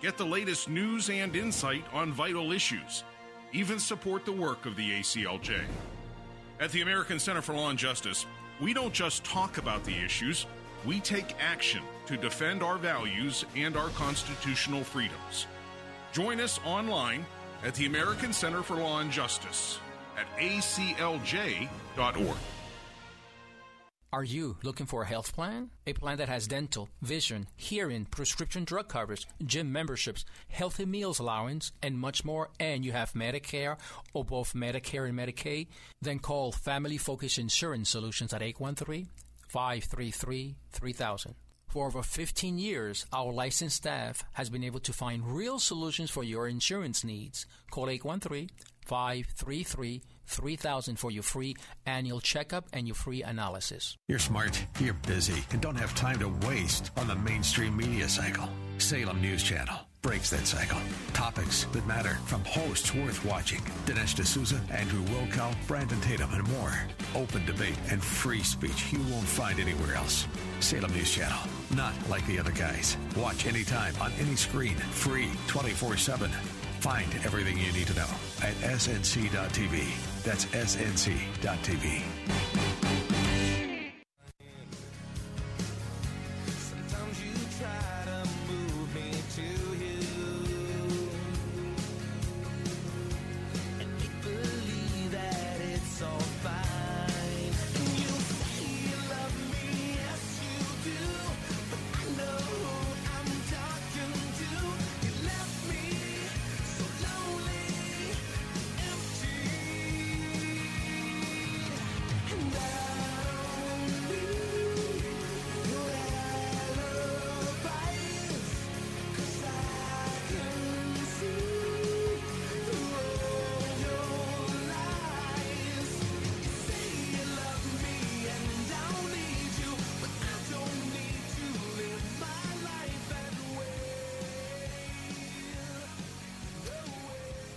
get the latest news and insight on vital issues, even support the work of the ACLJ. At the American Center for Law and Justice, we don't just talk about the issues, we take action to defend our values and our constitutional freedoms. Join us online at the American Center for Law and Justice at aclj.org. Are you looking for a health plan? A plan that has dental, vision, hearing, prescription drug coverage, gym memberships, healthy meals allowance, and much more, and you have Medicare or both Medicare and Medicaid? Then call Family Focus Insurance Solutions at 813-533-3000. For over 15 years, our licensed staff has been able to find real solutions for your insurance needs. Call 813-533-3000. $3,000 for your free annual checkup and your free analysis. You're smart, you're busy, and don't have time to waste on the mainstream media cycle. Salem News Channel breaks that cycle. Topics that matter from hosts worth watching. Dinesh D'Souza, Andrew Wilkow, Brandon Tatum, and more. Open debate and free speech you won't find anywhere else. Salem News Channel. Not like the other guys. Watch anytime, on any screen. Free, 24/7. Find everything you need to know at snc.tv. That's snc.tv.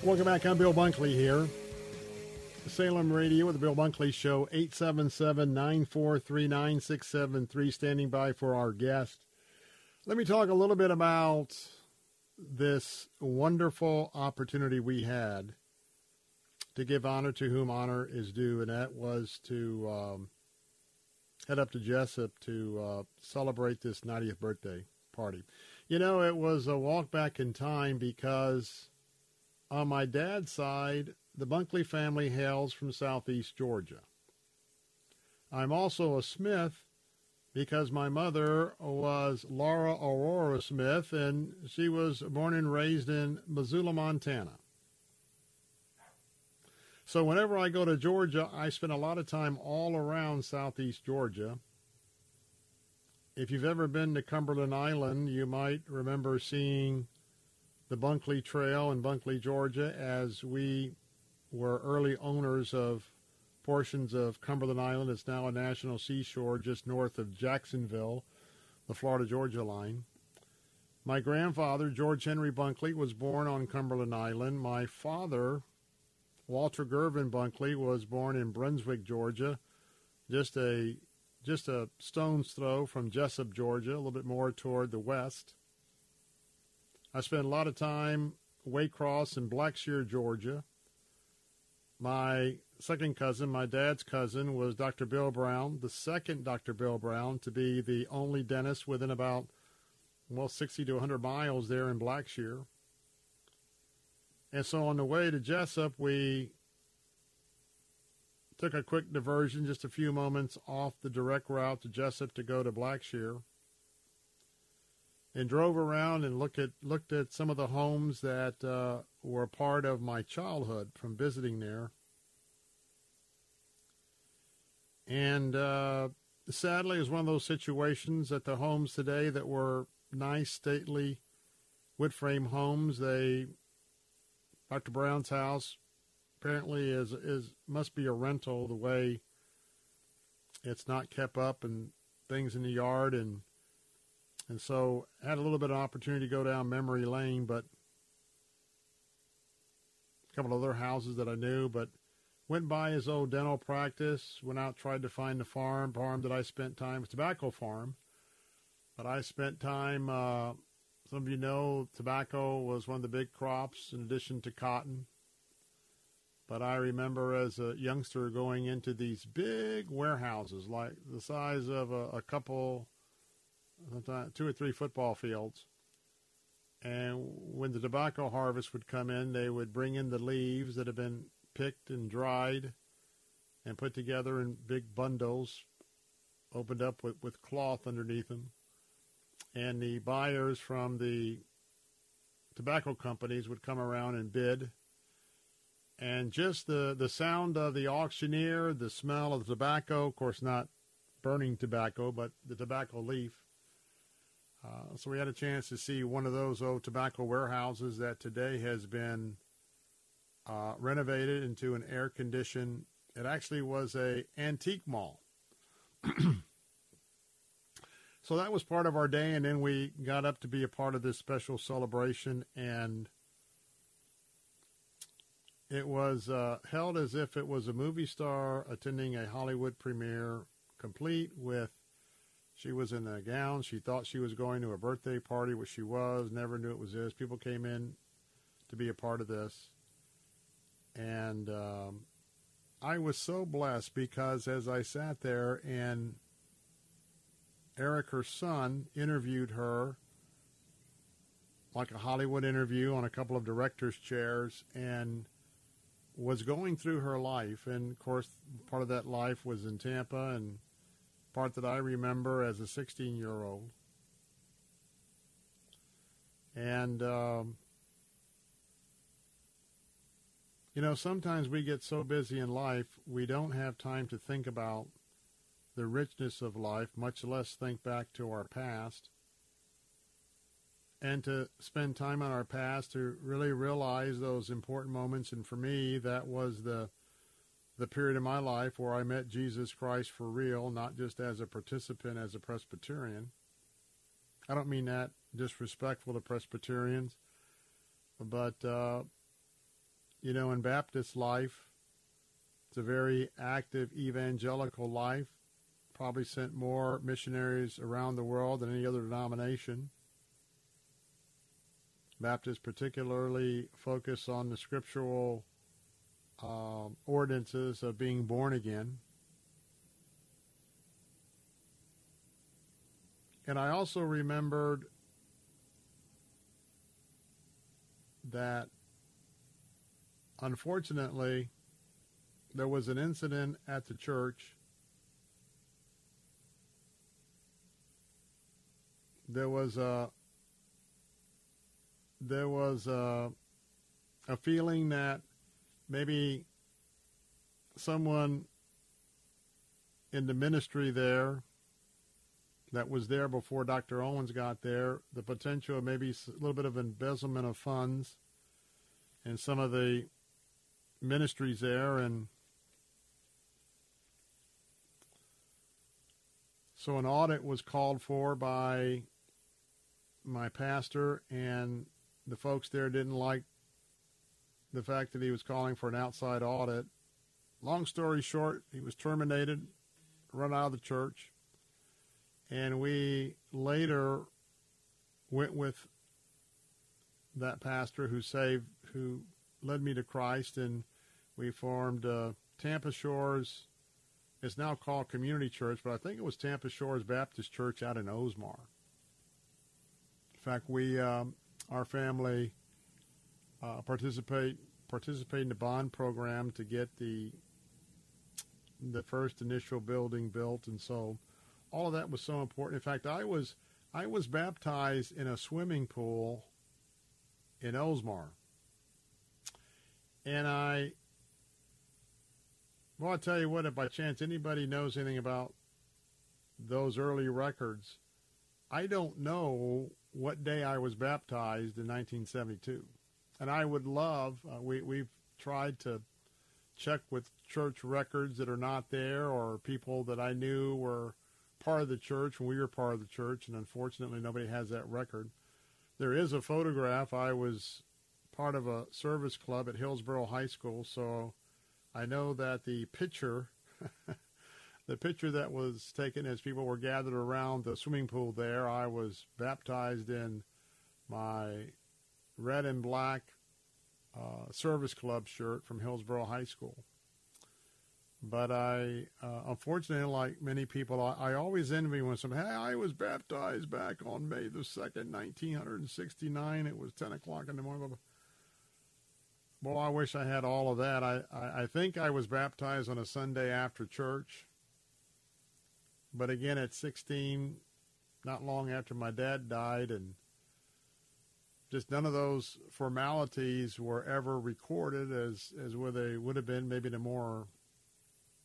Welcome back. I'm Bill Bunkley here. Salem Radio with the Bill Bunkley Show, 877-943-9673, standing by for our guest. Let me talk a little bit about this wonderful opportunity we had to give honor to whom honor is due, and that was to head up to Jessup to celebrate this 90th birthday party. You know, it was a walk back in time because on my dad's side, the Bunkley family hails from southeast Georgia. I'm also a Smith because my mother was Laura Aurora Smith, and she was born and raised in Missoula, Montana. So whenever I go to Georgia, I spend a lot of time all around southeast Georgia. If you've ever been to Cumberland Island, you might remember seeing the Bunkley Trail in Bunkley, Georgia, as we were early owners of portions of Cumberland Island. It's now a national seashore just north of Jacksonville, the Florida-Georgia line. My grandfather, George Henry Bunkley, was born on Cumberland Island. My father, Walter Gervin Bunkley, was born in Brunswick, Georgia, just a stone's throw from Jessup, Georgia, a little bit more toward the west. I spent a lot of time Waycross and Blackshear, Georgia. My second cousin, my dad's cousin, was Dr. Bill Brown, the second Dr. Bill Brown to be the only dentist within about, 60 to 100 miles there in Blackshear. And so on the way to Jessup, we took a quick diversion, just a few moments off the direct route to Jessup to go to Blackshear, and drove around and looked at some of the homes that were part of my childhood from visiting there. And sadly, it was one of those situations that the homes today that were nice, stately wood frame homes, Dr. Brown's house apparently must be a rental, the way it's not kept up and things in the yard. And so I had a little bit of opportunity to go down memory lane, but a couple of other houses that I knew, but went by his old dental practice, went out, tried to find the farm that I spent time, tobacco farm. But I spent time, some of you know, tobacco was one of the big crops in addition to cotton. But I remember as a youngster going into these big warehouses, like the size of a couple, sometimes 2 or 3 football fields. And when the tobacco harvest would come in, they would bring in the leaves that had been picked and dried and put together in big bundles, opened up with cloth underneath them. And the buyers from the tobacco companies would come around and bid. And just the sound of the auctioneer, the smell of the tobacco, of course not burning tobacco, but the tobacco leaf. So we had a chance to see one of those old tobacco warehouses that today has been renovated into an air-conditioned, it actually was a antique mall. So that was part of our day, and then we got up to be a part of this special celebration, and it was held as if it was a movie star attending a Hollywood premiere, complete with, she was in a gown, she thought she was going to a birthday party, which she was, never knew it was this. People came in to be a part of this, and I was so blessed because as I sat there and Eric, her son, interviewed her like a Hollywood interview on a couple of director's chairs and was going through her life. And, of course, part of that life was in Tampa and part that I remember as a 16-year-old. And, you know, sometimes we get so busy in life we don't have time to think about the richness of life, much less think back to our past, and to spend time on our past to really realize those important moments. And for me, that was the period of my life where I met Jesus Christ for real, not just as a participant, as a Presbyterian. I don't mean that disrespectful to Presbyterians, but, you know, in Baptist life, it's a very active evangelical life. Probably sent more missionaries around the world than any other denomination. Baptists particularly focus on the scriptural ordinances of being born again. And I also remembered that, unfortunately, there was an incident at the church. There was a feeling that maybe someone in the ministry there that was there before Dr. Owens got there, the potential of maybe a little bit of embezzlement of funds in some of the ministries there. And so an audit was called for by my pastor, and the folks there didn't like the fact that he was calling for an outside audit. Long story short, he was terminated, run out of the church, and we later went with that pastor who led me to Christ, and we formed Tampa Shores. It's now called Community Church, but I think it was Tampa Shores Baptist Church out in Ozmar. In fact, we, our family, participate in the bond program to get the first initial building built, and so all of that was so important. In fact, I was baptized in a swimming pool in Ozmar, and I'll tell you what, if by chance anybody knows anything about those early records, I don't know what day I was baptized in 1972. And I would love, we've tried to check with church records that are not there or people that I knew were part of the church when we were part of the church, and unfortunately nobody has that record. There is a photograph. I was part of a service club at Hillsborough High School, so I know that the picture, the picture that was taken as people were gathered around the swimming pool there, I was baptized in my red and black service club shirt from Hillsborough High School. But I, unfortunately, like many people, I always envy when somebody, hey, I was baptized back on May the 2nd, 1969. It was 10 o'clock in the morning. Well, I wish I had all of that. I think I was baptized on a Sunday after church. But again, at 16, not long after my dad died, and just none of those formalities were ever recorded as where they would have been maybe in a more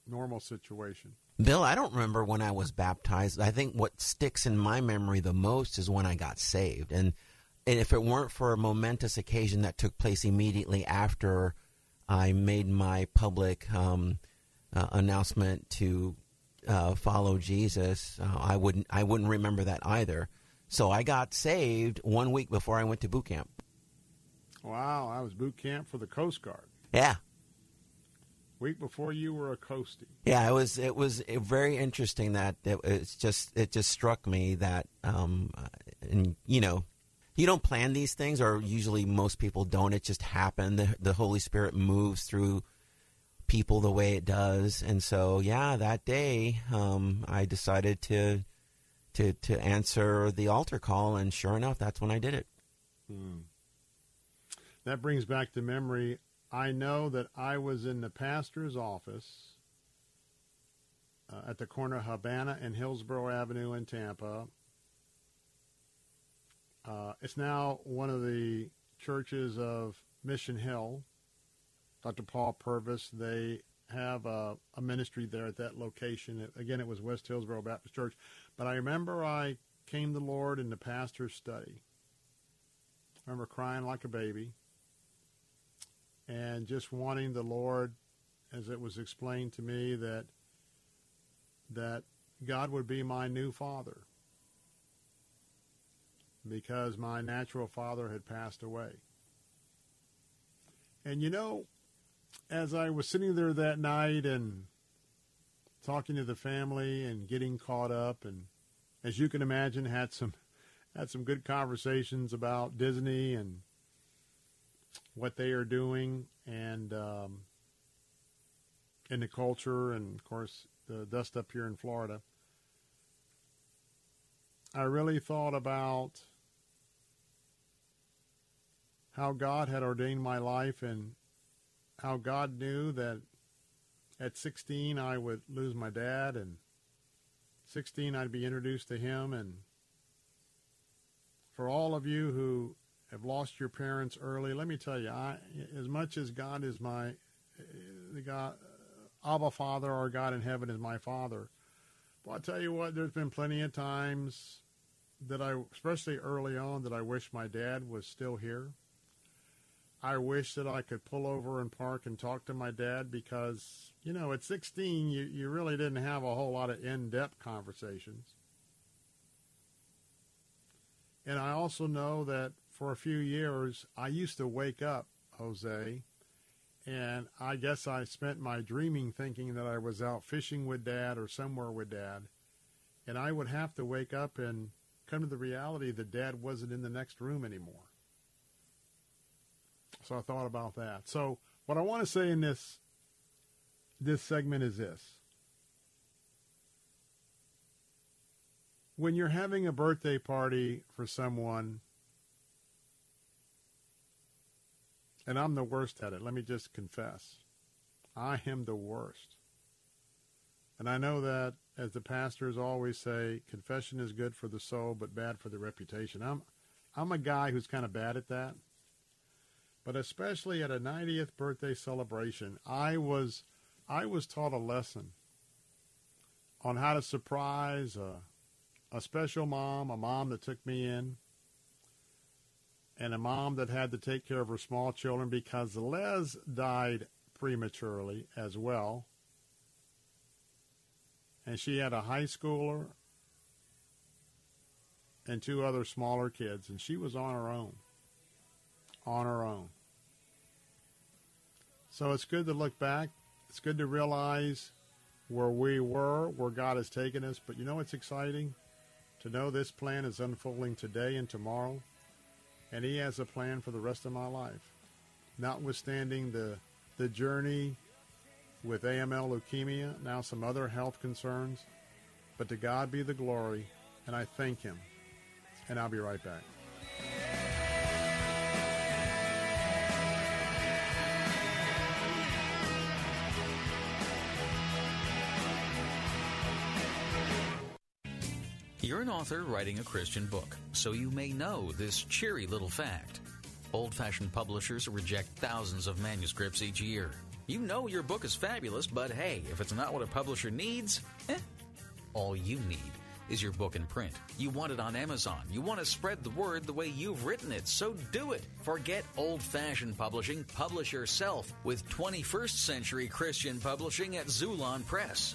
normal situation. Bill, I don't remember when I was baptized. I think what sticks in my memory the most is when I got saved. And if it weren't for a momentous occasion that took place immediately after I made my public announcement to follow Jesus, I wouldn't remember that either. So I got saved 1 week before I went to boot camp. Wow, I was boot camp for the Coast Guard. Yeah. Week before you were a coastie. Yeah, it was very interesting that it just struck me that, and you know, you don't plan these things, or usually most people don't. It just happened. The Holy Spirit moves through people the way it does, and so yeah, that day I decided to answer the altar call, and sure enough, that's when I did it. Hmm. That brings back to memory. I know that I was in the pastor's office at the corner of Habana and Hillsborough Avenue in Tampa. It's now one of the churches of Mission Hill. Dr. Paul Purvis, they have a ministry there at that location. It was West Hillsborough Baptist Church. But I remember I came to the Lord in the pastor's study. I remember crying like a baby. And just wanting the Lord, as it was explained to me, that God would be my new father because my natural father had passed away. And, you know, as I was sitting there that night and talking to the family and getting caught up, and as you can imagine, had some good conversations about Disney and what they are doing, and the culture, and of course the dust up here in Florida. I really thought about how God had ordained my life, and how God knew that at 16 I would lose my dad, and 16 I'd be introduced to him. And for all of you who have lost your parents early, let me tell you, as much as God is my Abba Father, our God in heaven is my Father, but I'll tell you what, there's been plenty of times that I, especially early on, that I wish my dad was still here. I wish that I could pull over and park and talk to my dad because, you know, at 16, you really didn't have a whole lot of in-depth conversations. And I also know that for a few years, I used to wake up, Jose, and I guess I spent my dreaming thinking that I was out fishing with Dad or somewhere with Dad, and I would have to wake up and come to the reality that Dad wasn't in the next room anymore. So I thought about that. So what I want to say in this segment is this. When you're having a birthday party for someone, and I'm the worst at it. Let me just confess. I am the worst. And I know that, as the pastors always say, confession is good for the soul, but bad for the reputation. I'm a guy who's kind of bad at that. But especially at a 90th birthday celebration, I was taught a lesson on how to surprise a special mom, a mom that took me in, and a mom that had to take care of her small children because Les died prematurely as well. And she had a high schooler and two other smaller kids, and she was on her own. So it's good to look back. It's good to realize where we were, where God has taken us. But you know what's exciting? To know this plan is unfolding today and tomorrow. And he has a plan for the rest of my life. Notwithstanding the journey with AML leukemia, now some other health concerns, but to God be the glory, and I thank him. And I'll be right back. You're an author writing a Christian book, so you may know this cheery little fact. Old-fashioned publishers reject thousands of manuscripts each year. You know your book is fabulous, but hey, if it's not what a publisher needs, all you need is your book in print. You want it on Amazon. You want to spread the word the way you've written it, so do it. Forget old-fashioned publishing. Publish yourself with 21st Century Christian Publishing at Zulon Press.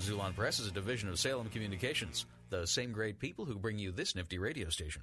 Zulon Press is a division of Salem Communications, the same great people who bring you this nifty radio station.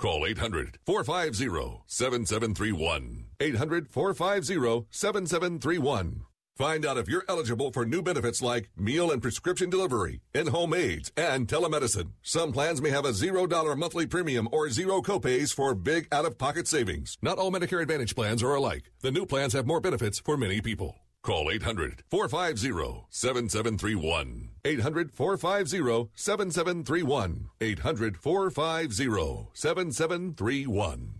Call 800-450-7731. 800-450-7731. Find out if you're eligible for new benefits like meal and prescription delivery, in-home aids, and telemedicine. Some plans may have a $0 monthly premium or zero copays for big out-of-pocket savings. Not all Medicare Advantage plans are alike. The new plans have more benefits for many people. Call 800-450-7731. 800-450-7731. 800-450-7731.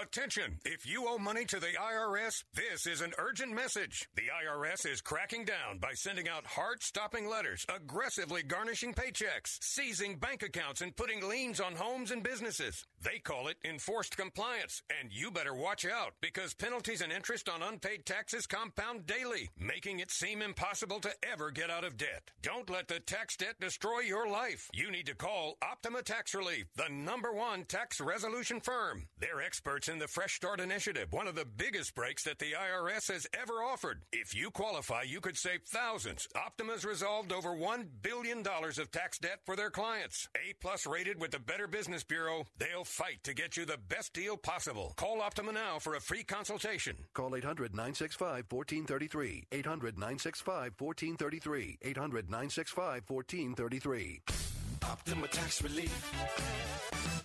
Attention! If you owe money to the IRS, this is an urgent message. The IRS is cracking down by sending out heart-stopping letters, aggressively garnishing paychecks, seizing bank accounts, and putting liens on homes and businesses. They call it enforced compliance, and you better watch out because penalties and interest on unpaid taxes compound daily, making it seem impossible to ever get out of debt. Don't let the tax debt destroy your life. You need to call Optima Tax Relief, the #1 tax resolution firm. They're experts in the Fresh Start Initiative, one of the biggest breaks that the IRS has ever offered. If you qualify, you could save thousands. Optima's resolved over $1 billion of tax debt for their clients. A-plus rated with the Better Business Bureau, they'll fight to get you the best deal possible. Call Optima now for a free consultation. Call 800-965-1433. 800-965-1433. 800-965-1433. Optima Tax Relief.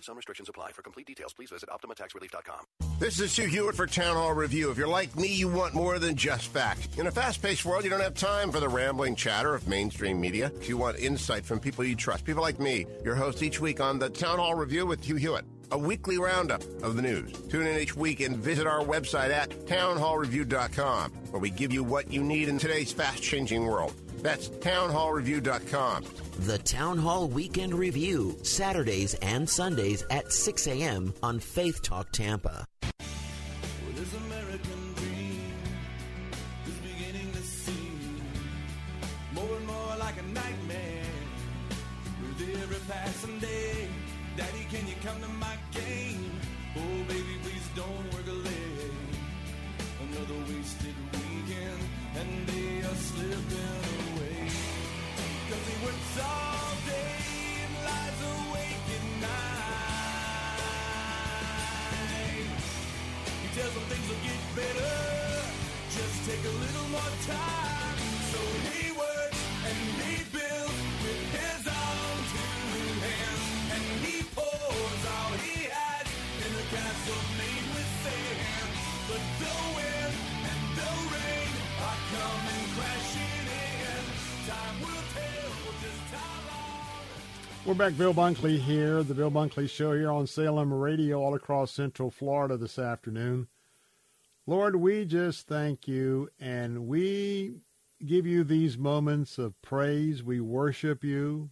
Some restrictions apply. For complete details, please visit OptimaTaxRelief.com. This is Sue Hewitt for Town Hall Review. If you're like me, you want more than just fact. In a fast-paced world, you don't have time for the rambling chatter of mainstream media. You want insight from people you trust, people like me, your host each week on the Town Hall Review with Hugh Hewitt, a weekly roundup of the news. Tune in each week and visit our website at townhallreview.com, where we give you what you need in today's fast-changing world. That's townhallreview.com. The Town Hall Weekend Review, Saturdays and Sundays at 6 a.m. on Faith Talk Tampa. We're back. Bill Bunkley here, the Bill Bunkley Show here on Salem Radio all across Central Florida this afternoon. Lord, we just thank you, and we give you these moments of praise. We worship you.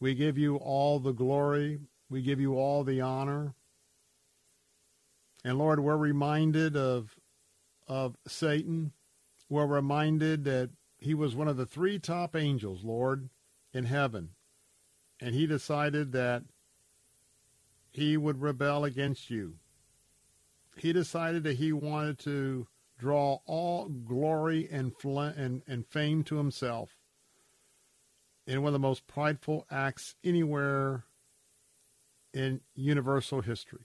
We give you all the glory. We give you all the honor. And Lord, we're reminded of Satan. We're reminded that he was one of the three top angels, Lord, in heaven. And he decided that he would rebel against you. He decided that he wanted to draw all glory and fame to himself in one of the most prideful acts anywhere in universal history.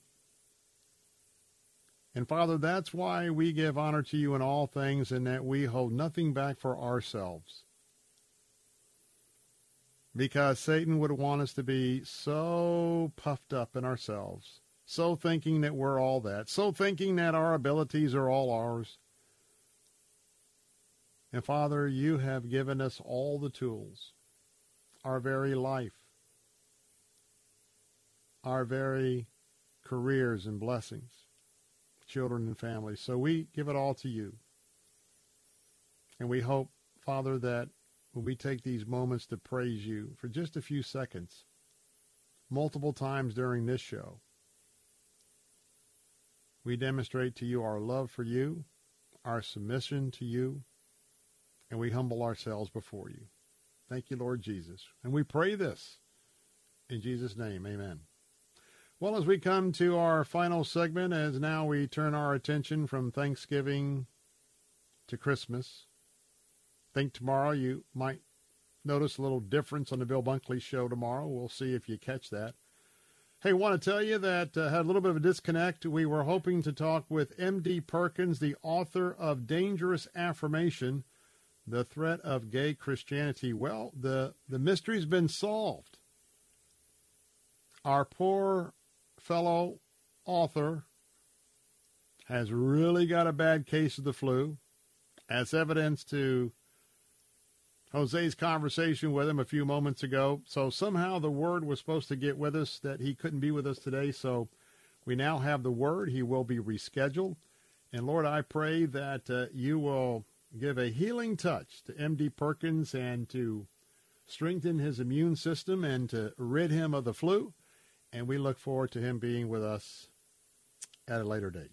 And Father, that's why we give honor to you in all things, and that we hold nothing back for ourselves. Because Satan would want us to be so puffed up in ourselves, so thinking that we're all that, so thinking that our abilities are all ours. And Father, you have given us all the tools, our very life, our very careers and blessings, children and families. So we give it all to you. And we hope, Father, that when we take these moments to praise you for just a few seconds, multiple times during this show, we demonstrate to you our love for you, our submission to you, and we humble ourselves before you. Thank you, Lord Jesus. And we pray this in Jesus' name. Amen. Well, as we come to our final segment, as now we turn our attention from Thanksgiving to Christmas, think tomorrow you might notice a little difference on the Bill Bunkley Show tomorrow. We'll see if you catch that. Hey, want to tell you that had a little bit of a disconnect. We were hoping to talk with M.D. Perkins, the author of Dangerous Affirmation, The Threat of Gay Christianity. Well, the mystery's been solved. Our poor fellow author has really got a bad case of the flu, as evidence to Jose's conversation with him a few moments ago. So somehow the word was supposed to get with us that he couldn't be with us today. So we now have the word. He will be rescheduled. And Lord, I pray that you will give a healing touch to M.D. Perkins and to strengthen his immune system and to rid him of the flu. And we look forward to him being with us at a later date.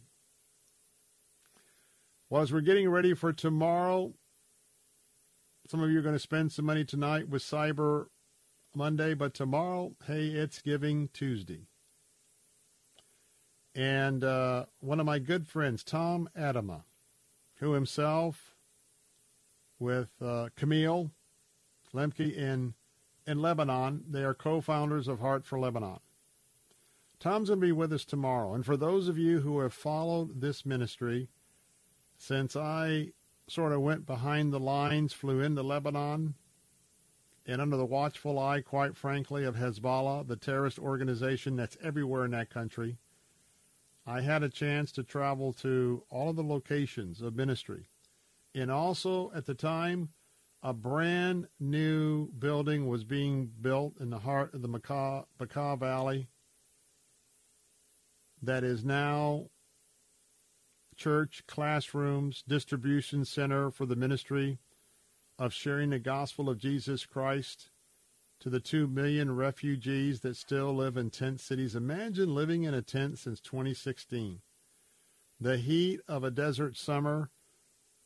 Well, as we're getting ready for tomorrow, some of you are going to spend some money tonight with Cyber Monday, but tomorrow, hey, it's Giving Tuesday. And one of my good friends, Tom Adama, who himself with Camille Lemke in Lebanon, they are co-founders of Heart for Lebanon. Tom's going to be with us tomorrow. And for those of you who have followed this ministry, since I sort of went behind the lines, flew into Lebanon, and under the watchful eye, quite frankly, of Hezbollah, the terrorist organization that's everywhere in that country, I had a chance to travel to all of the locations of ministry. And also, at the time, a brand new building was being built in the heart of the Bekaa Valley that is now church, classrooms, distribution center for the ministry of sharing the gospel of Jesus Christ to the 2 million refugees that still live in tent cities. Imagine living in a tent since 2016. The heat of a desert summer,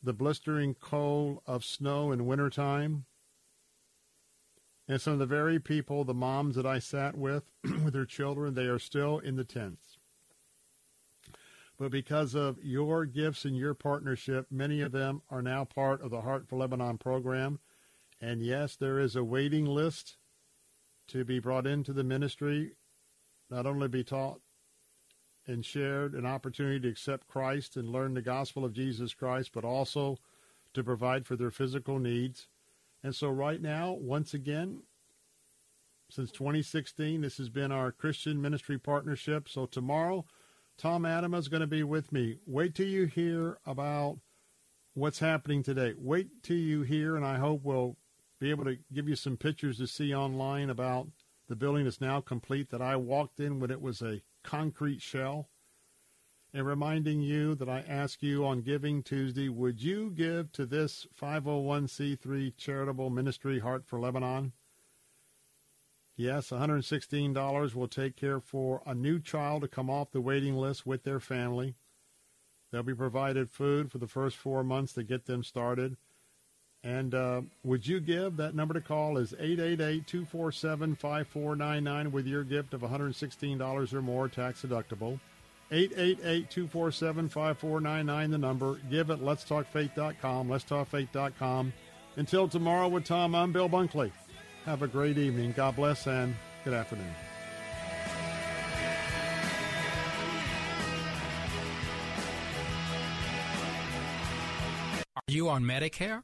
the blistering cold of snow in wintertime, and some of the very people, the moms that I sat with, with their children, they are still in the tents. But because of your gifts and your partnership, many of them are now part of the Heart for Lebanon program. And yes, there is a waiting list to be brought into the ministry, not only be taught and shared an opportunity to accept Christ and learn the gospel of Jesus Christ, but also to provide for their physical needs. And so right now, once again, since 2016, this has been our Christian ministry partnership. So tomorrow, Tom Adama is going to be with me. Wait till you hear about what's happening today. Wait till you hear, and I hope we'll be able to give you some pictures to see online about the building that's now complete that I walked in when it was a concrete shell. And reminding you that I ask you on Giving Tuesday, would you give to this 501c3 charitable ministry, Heart for Lebanon? Yes, $116 will take care for a new child to come off the waiting list with their family. They'll be provided food for the first 4 months to get them started. And would you give? That number to call is 888-247-5499 with your gift of $116 or more, tax deductible. 888-247-5499, the number. Give at letstalkfaith.com, letstalkfaith.com. Until tomorrow with Tom, I'm Bill Bunkley. Have a great evening. God bless and good afternoon. Are you on Medicare?